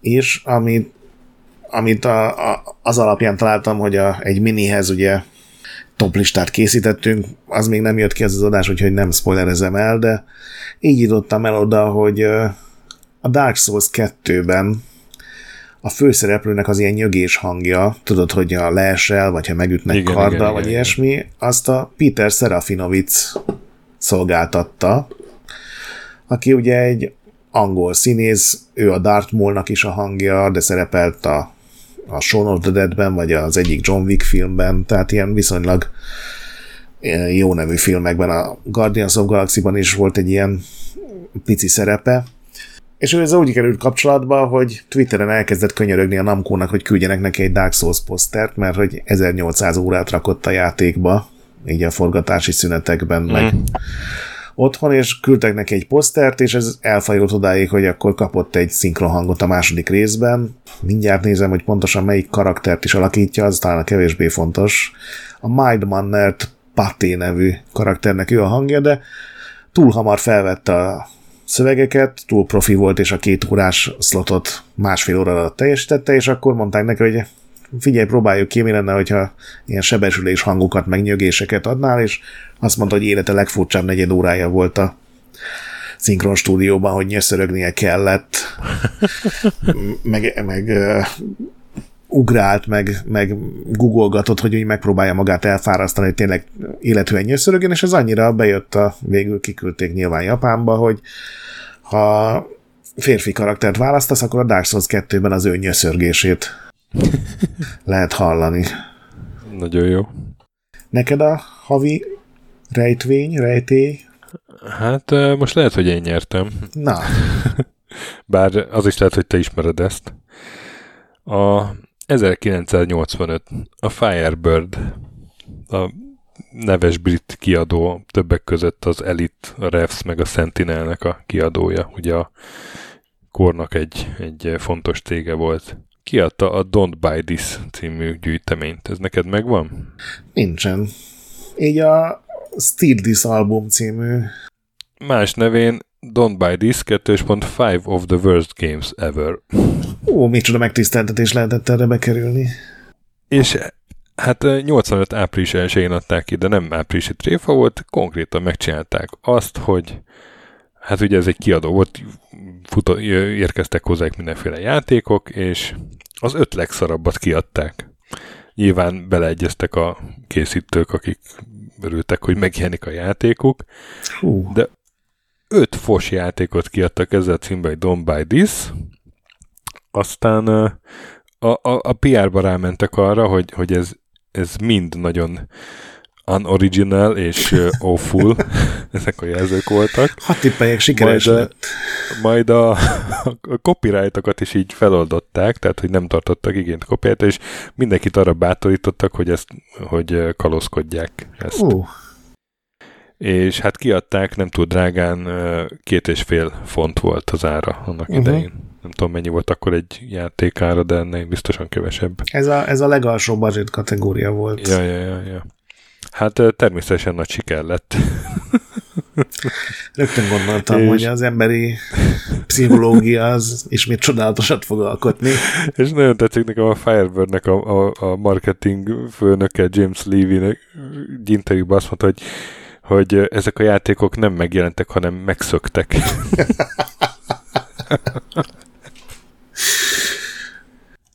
És amit az alapján találtam, hogy egy minihez ugye toplistát készítettünk, az még nem jött ki az adás, úgyhogy nem spoilerezem el, de így jutottam el oda, hogy a Dark Souls 2-ben a főszereplőnek az ilyen nyögés hangja, tudod, hogy ha leesel, vagy ha megütnek karddal, vagy ilyesmi, azt a Peter Serafinovic szolgáltatta, aki ugye egy angol színész, ő a Dartmoor-nak is a hangja, de szerepelt a Shaun of the Dead-ben, vagy az egyik John Wick filmben, tehát ilyen viszonylag jó nevű filmekben. A Guardians of Galaxy-ban is volt egy ilyen pici szerepe. És ő ezzel úgy került kapcsolatba, hogy Twitteren elkezdett könyörögni a Namco-nak, hogy küldjenek neki egy Dark Souls posztert, mert hogy 1800 órát rakott a játékba, így a forgatási szünetekben, meg otthon, és küldtek neki egy posztert, és ez elfajult odáig, hogy akkor kapott egy szinkronhangot a második részben. Mindjárt nézem, hogy pontosan melyik karaktert is alakítja, az talán a kevésbé fontos. A Mindmannert Paté nevű karakternek ő a hangja, de túl hamar felvette a szövegeket, túl profi volt, és a 2 órás szlotot 1,5 óra alatt teljesítette, és akkor mondták neki, hogy figyelj, próbáljuk ki, mi lenne, hogyha ilyen sebesülés hangokat, meg nyögéseket adnál, és azt mondta, hogy élete legfurcsább 4 órája volt a szinkron stúdióban, hogy nyöszörögnie kellett, meg ugrált, meg googolgatott, hogy úgy megpróbálja magát elfárasztani, hogy tényleg életűen nyöszörögjön, és ez annyira bejött, végül kiküldték nyilván Japánba, hogy ha férfi karaktert választasz, akkor a Dark Souls 2-ben az ő nyöszörgését lehet hallani. Nagyon jó. Neked a havi rejtély? Hát most lehet, hogy én nyertem. Na. Bár az is lehet, hogy te ismered ezt. A 1985 a Firebird, a neves brit kiadó, többek között az Elite, a Revs meg a Sentinelnek a kiadója. Ugye a kornak egy fontos cége volt. Kiadta a Don't Buy This című gyűjteményt. Ez neked megvan? Nincsen. Így a Steal This album című. Más nevén Don't Buy This 2.5 of the worst games ever. Ó, micsoda megtiszteltetés lehetett erre bekerülni. És hát 85 április 1-én adták ki, de nem áprilisi tréfa volt, konkrétan megcsinálták azt, hogy hát ugye ez egy kiadó volt, érkeztek hozzánk mindenféle játékok, és az 5 legszarabbat kiadták. Nyilván beleegyeztek a készítők, akik örültek, hogy megjelenik a játékuk. Hú. De 5 fos játékot kiadtak ezzel a címben, hogy Don't Buy This. Aztán a PR-ba rámentek arra, hogy ez mind nagyon unoriginal és awful. Ezek a jelzők voltak. Ha tippeljek, sikeres lett. Majd a copyrightokat is így feloldották, tehát hogy nem tartottak igényt copyrightra, és mindenkit arra bátorítottak, hogy kalózkodják ezt. És hát kiadták, nem túl drágán, 2,5 font volt az ára annak idején. Nem tudom, mennyi volt akkor egy játékára, de ennél biztosan kevesebb. Ez a legalsó budget kategória volt. Ja. Hát természetesen nagy siker lett. Rögtön gondoltam, hogy az emberi pszichológia az ismét csodálatosat fog alkotni. És nagyon tetszik nekem a Firebirdnek a marketing főnöke, James Levy-nek interjúban azt mondta, hogy ezek a játékok nem megjelentek, hanem megszöktek.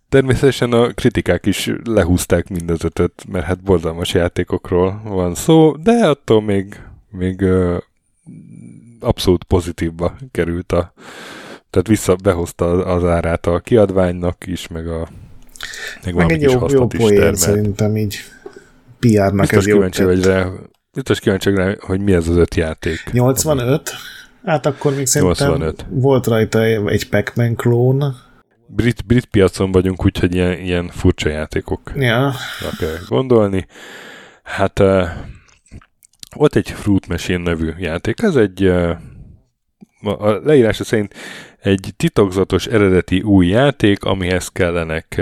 Természetesen a kritikák is lehúzták mindezet, mert hát borzalmas játékokról van szó, de attól még abszolút pozitívba került tehát behozta az árát a kiadványnak is, meg egy jó poén szerintem így PR-nak ez jó tett. Biztos kíváncsi vagy rá, hogy mi ez az 5 játék. 85? Hát akkor még szerintem 85. Volt rajta egy Pac-Man klón. brit piacon vagyunk, úgyhogy ilyen furcsa játékok. Ja. Kell gondolni. Hát volt egy Fruit Machine nevű játék. Ez egy a leírása szerint egy titokzatos eredeti új játék, amihez kellenek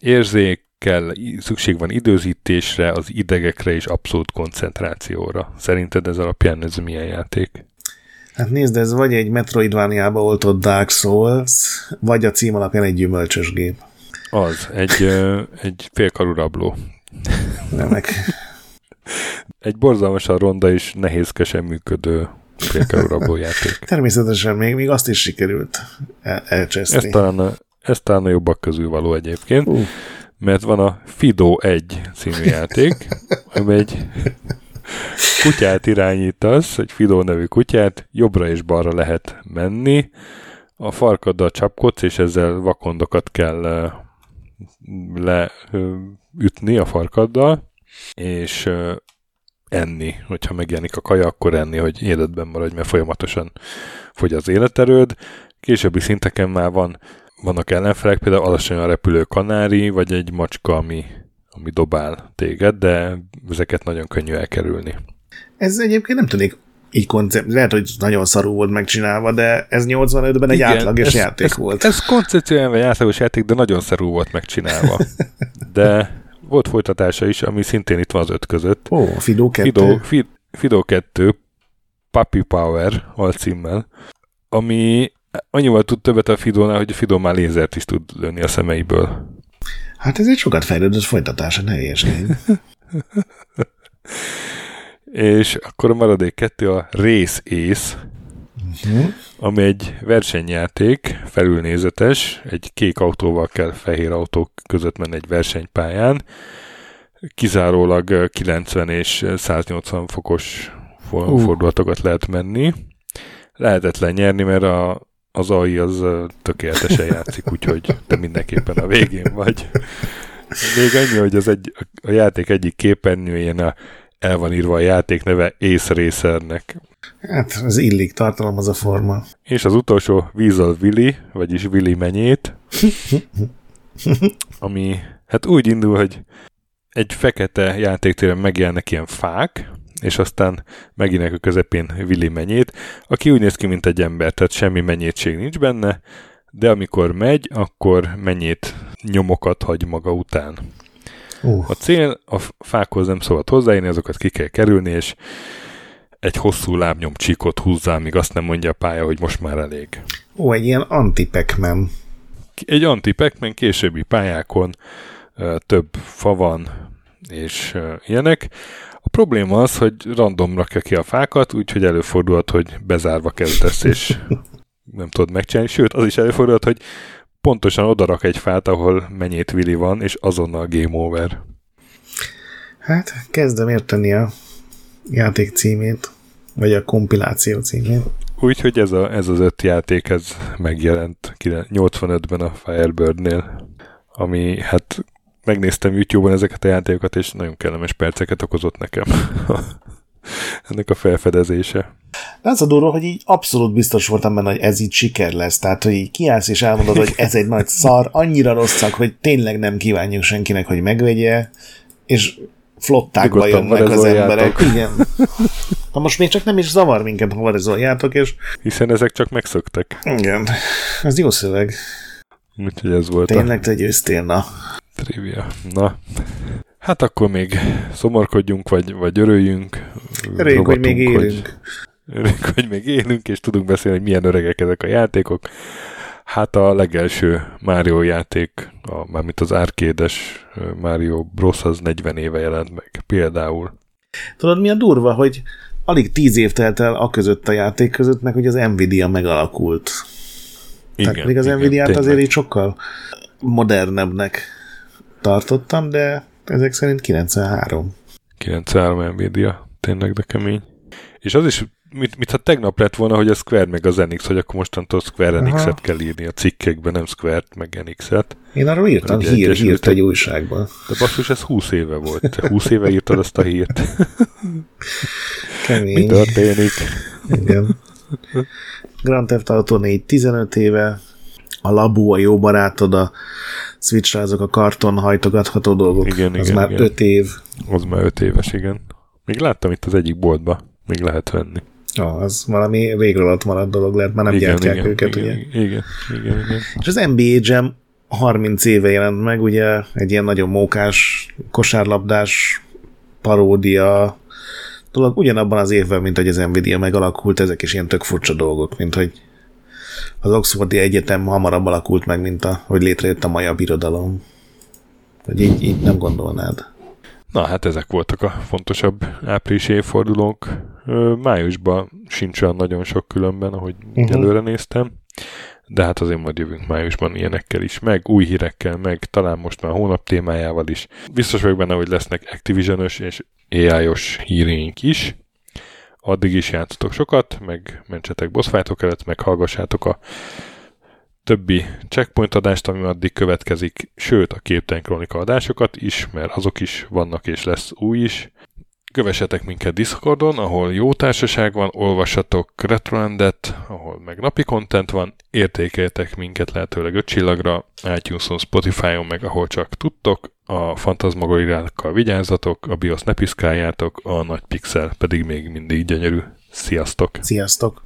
érzékkel, szükség van időzítésre, az idegekre és abszolút koncentrációra. Szerinted ez alapján ez milyen játék? Hát nézd, ez vagy egy Metroidvania-ba oltott Dark Souls, vagy a cím alapján egy gyümölcsös gép. Az, egy félkarú rabló. Remek. Egy borzalmasan ronda és nehézkesen működő félkarú rabló játék. Természetesen még azt is sikerült elcseszni. Ez talán a jobbak közül való egyébként, mert van a Fido 1 című játék, ami egy... kutyát irányítasz, egy Fido nevű kutyát, jobbra és balra lehet menni, a farkaddal csapkodsz, és ezzel vakondokat kell leütni a farkaddal, és enni. Hogyha megjelenik a kaja, akkor enni, hogy életben maradj, mert folyamatosan fogy az életerőd. Későbbi szinteken már vannak ellenfelek, például alacsonyan repülő kanári, vagy egy macska, ami dobál téged, de ezeket nagyon könnyű elkerülni. Ez egyébként nem tűnik így koncept, lehet, hogy nagyon szarú volt megcsinálva, de ez 85-ben egy átlagos játék volt. Ez koncepciójában egy átlagos játék, de nagyon szarú volt megcsinálva. De volt folytatása is, ami szintén itt van az 5 között. Ó, Fido 2. Fido 2 Puppy Power alcímmel, ami annyival tud többet a Fidónál, hogy a Fido már lézert is tud lőni a szemeiből. Hát ez egy sokat fejlődött folytatása, ne értsd. És akkor a maradék 2 a Race Ace, ami egy versenyjáték, felülnézetes, egy kék autóval kell fehér autók között menni egy versenypályán, kizárólag 90 és 180 fokos fordulatokat lehet menni. Lehetetlen nyerni, mert az AI az tökéletesen játszik, úgyhogy te mindenképpen a végén vagy. Még annyi, hogy a játék egyik képernyőjén el van írva a játék neve Ace Racernek. Hát az illik tartalom az a forma. És az utolsó Weasel Willy, vagyis Willy menyét, ami hát úgy indul, hogy egy fekete játéktéren megjelennek ilyen fák, és aztán meginek a közepén Willy menyét, aki úgy néz ki, mint egy ember, tehát semmi menyétség nincs benne, de amikor megy, akkor menyét nyomokat hagy maga után. A cél, a fákhoz nem szabad hozzáérni, azokat ki kell kerülni, és egy hosszú lábnyom csíkot húzzá, amíg azt nem mondja a pálya, hogy most már elég. Ó, egy ilyen anti-Pac-Man. Egy anti-Pac-Man későbbi pályákon több fa van, és ilyenek. A probléma az, hogy random rakja ki a fákat, úgyhogy előfordulhat, hogy bezárva kezdesz, és nem tudod megcsinálni. Sőt, az is előfordulhat, hogy pontosan odarak egy fát, ahol menyét Willy van, és azonnal game over. Hát, kezdem érteni a játék címét, vagy a kompiláció címét. Úgyhogy ez az 5 játék, ez megjelent 85-ben a Firebirdnél, ami hát... Megnéztem YouTube-on ezeket a játékokat, és nagyon kellemes perceket okozott nekem ennek a felfedezése. Az a durva, hogy így abszolút biztos voltam benne, hogy ez így siker lesz. Tehát, hogy így kiállsz és elmondod, hogy ez egy nagy szar, annyira rosszak, hogy tényleg nem kívánjuk senkinek, hogy megvegye, és flottákba jönnek az emberek. Igen. Na most még csak nem is zavar minket, ha varezoljátok, és... Hiszen ezek csak megszöktek. Igen. Ez jó szöveg. Úgyhogy ez volt. Tényleg te győztél, na. Trivia. Na, hát akkor még szomorkodjunk, vagy örüljünk. Örüljünk, hogy még élünk. Örüljünk, hogy még élünk, és tudunk beszélni, hogy milyen öregek ezek a játékok. Hát a legelső Mario játék, mármint az arcade-es Mario Bros. Az 40 éve jelent meg például. Tudod, mi a durva, hogy alig 10 év telt el aközött a játék között, meg hogy az Nvidia megalakult. Igen, tehát még az Nvidia-t azért így sokkal modernebbnek tartottam, de ezek szerint 93. 93 Nvidia, tényleg de kemény. És az is, mintha tegnap lett volna, hogy a Square meg az NX, hogy akkor mostantól Square NX-et kell írni a cikkekben, nem Square-t meg NX-et. Én arról írtam, hírt egy újságban. De basszus, ez 20 éve volt. 20 éve írtad azt a hírt. Kemény. Mi történik? Igen. Grand Theft Auto 4 15 éve, a labú, a jó barátod, a Switch-ra azok a karton hajtogatható dolgok. Igen, az igen, már igen. 5 év. Az már 5 éves, igen. Még láttam itt az egyik boltba, még lehet venni. Ah, az valami régről alatt maradt dolog lehet, már nem igen, gyártják igen, őket, igen, ugye? Igen. És az NBA Jam 30 éve jelent meg, ugye egy ilyen nagyon mókás, kosárlabdás paródia dolog, ugyanabban az évben, mint hogy az Nvidia megalakult, ezek is ilyen tök furcsa dolgok, mint hogy az Oxfordi Egyetem hamarabb alakult meg, mint hogy létrejött a maja birodalom. Hogy így nem gondolnád. Na hát ezek voltak a fontosabb április évfordulók. Májusban sincs olyan nagyon sok különben, ahogy előre néztem, de hát azért majd jövünk májusban ilyenekkel is, meg új hírekkel, meg talán most már hónap témájával is. Biztos vagyok benne, hogy lesznek Activision-ös és AI-os híreink is. Addig is játszatok sokat, meg mentsetek boss fight-ok előtt, meg hallgassátok a többi checkpoint adást, ami addig következik, sőt a képtelen kronika adásokat is, mert azok is vannak és lesz új is. Kövessetek minket Discordon, ahol jó társaság van, olvassatok Retrolandet, ahol meg napi content van, értékeljetek minket lehetőleg 5 csillagra, iTunes-on, Spotify-on, meg ahol csak tudtok, a fantazmagorirákkal vigyázzatok, a BIOS ne piszkáljátok, a nagy pixel pedig még mindig gyönyörű. Sziasztok! Sziasztok!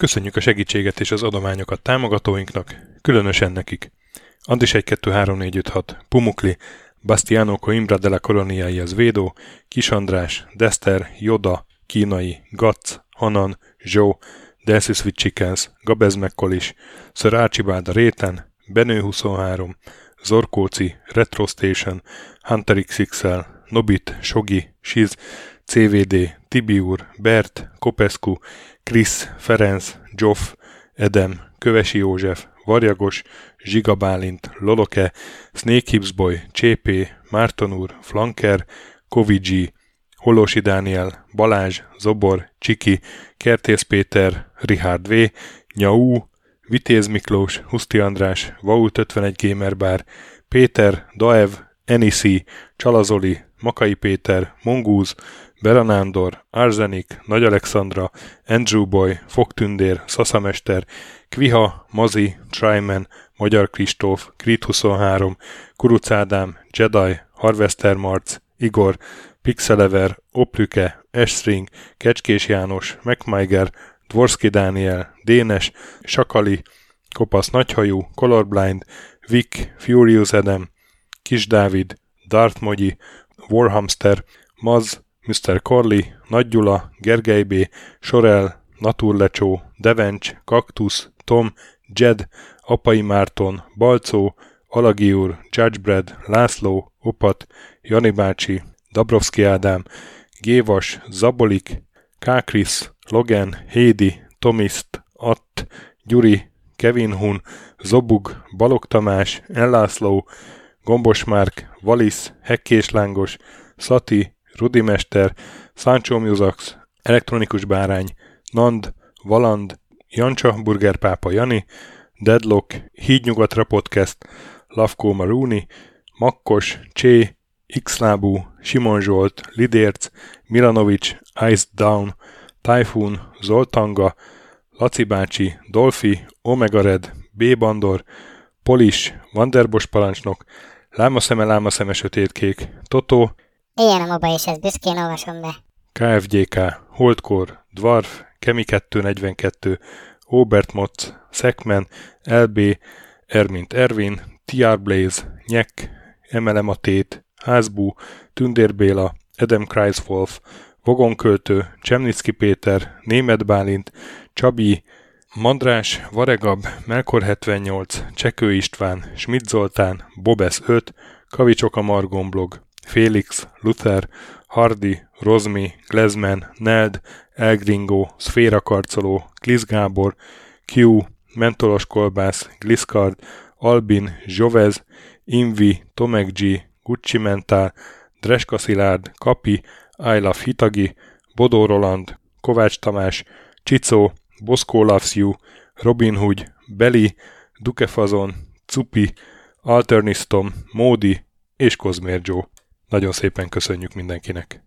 Köszönjük a segítséget és az adományokat támogatóinknak, különösen nekik. Andis 1-2-3-4-5-6, Pumukli, Bastiano Coimbra de la Coloniai az Védó, Kis András, Dester, Joda, Kínai, Gac, Hanan, Zsó, Delsis with Chickens, Gabez Mekkolis, Sir Archibald a Réten, Benő 23, Zorkóci, Retro Station, Hunter XXL, Nobit, Sogi, Siz, CVD, Tibiur, Bert, Kopescu, Krisz, Ferenc, Zsoff, Edem, Kövesi József, Varjagos, Zsiga Bálint, Loloke, Snake Hipsboy, Csépé, Márton úr, Flanker, Kovicsi, Holosi Dániel, Balázs, Zobor, Csiki, Kertész Péter, Richard V, Nyau, Vitéz Miklós, Huszti András, Vault 51 Gamerbar, Péter, Daev, Eniszi, Csalazoli, Makai Péter, Mongúz, Beranándor, Arzenik, Nagy Alexandra, Andrew Boy, Fogtündér, Szaszamester, Kviha, Mazi, Tryman, Magyar Kristóf, Krit 23, Kuruc Ádám, Jedi, Harvester Marc, Igor, Pixelever, Oplüke, Esring, Kecskés János, MacMiger, Dvorszki Dániel, Dénes, Sakali, Kopasz Nagyhajú, Colorblind, Vic, Furious Adam, Kis Dávid, Darth Mogyi, Warhamster, Maz, Mr. Corley, Nagy Gyula, Gergely B., Sorel, Naturlecsó, Devencs, Kaktusz, Tom, Jed, Apai Márton, Balcó, Alagi úr, Judgebred, László, Opat, Jani bácsi, Dabrowski Ádám, Gévas, Zabolik, Kákris, Logan, Hédi, Tomiszt, Att, Gyuri, Kevin Hun, Zobug, Balog Tamás, Enlászló, Gombos Márk, Valisz, Hekkés Lángos, Szati, Rudimester, Sancho Musax, Elektronikus Bárány, Nand, Valand, Jancsa, Burgerpápa Jani, Deadlock, Hídnyugatra Podcast, Lavkó Maruni, Makkos, Csé, Xlábú, Simon Zsolt, Lidérc, Milanovic, Ice Down, Typhoon, Zoltanga, Laci bácsi, Dolfi, Omega Red, B. Bandor, Polis, Vanderbos parancsnok, Lámaszeme sötétkék, Totó, ilyen a moba és ezt büszkén olvasom be. KFGK, Holdkor, Dwarf, Kemi242, Obert Motz, Szekmen, LB, Ermint Ervin, TR Blaze, Nyek, Emelem a Tét, Házbú, Tündér Béla, Adam Kreiswolf, Vogonköltő, Csemnicki Péter, Németh Bálint, Csabi, Mandrás, Varegab, Melkor78, Csekő István, Schmidt Zoltán, Bobesz 5, Kavicsok a Margon blog, Félix, Luther, Hardi, Rozmi, Glezman, Neld, Elgringo, Szférakarcoló, Klisz Gábor, Q, Mentolos Kolbász, Gliscard, Albin, Zsovez, Invi, Tomek G, Gucci Mentál, Dreska Szilárd, Kapi, I Love Hitagi, Bodó Roland, Kovács Tamás, Csicó, Boszkó Loves You, Robin Hood, Beli, Dukefazon, Cupi, Alternisztom, Módi és Kozmér Joe. Nagyon szépen köszönjük mindenkinek!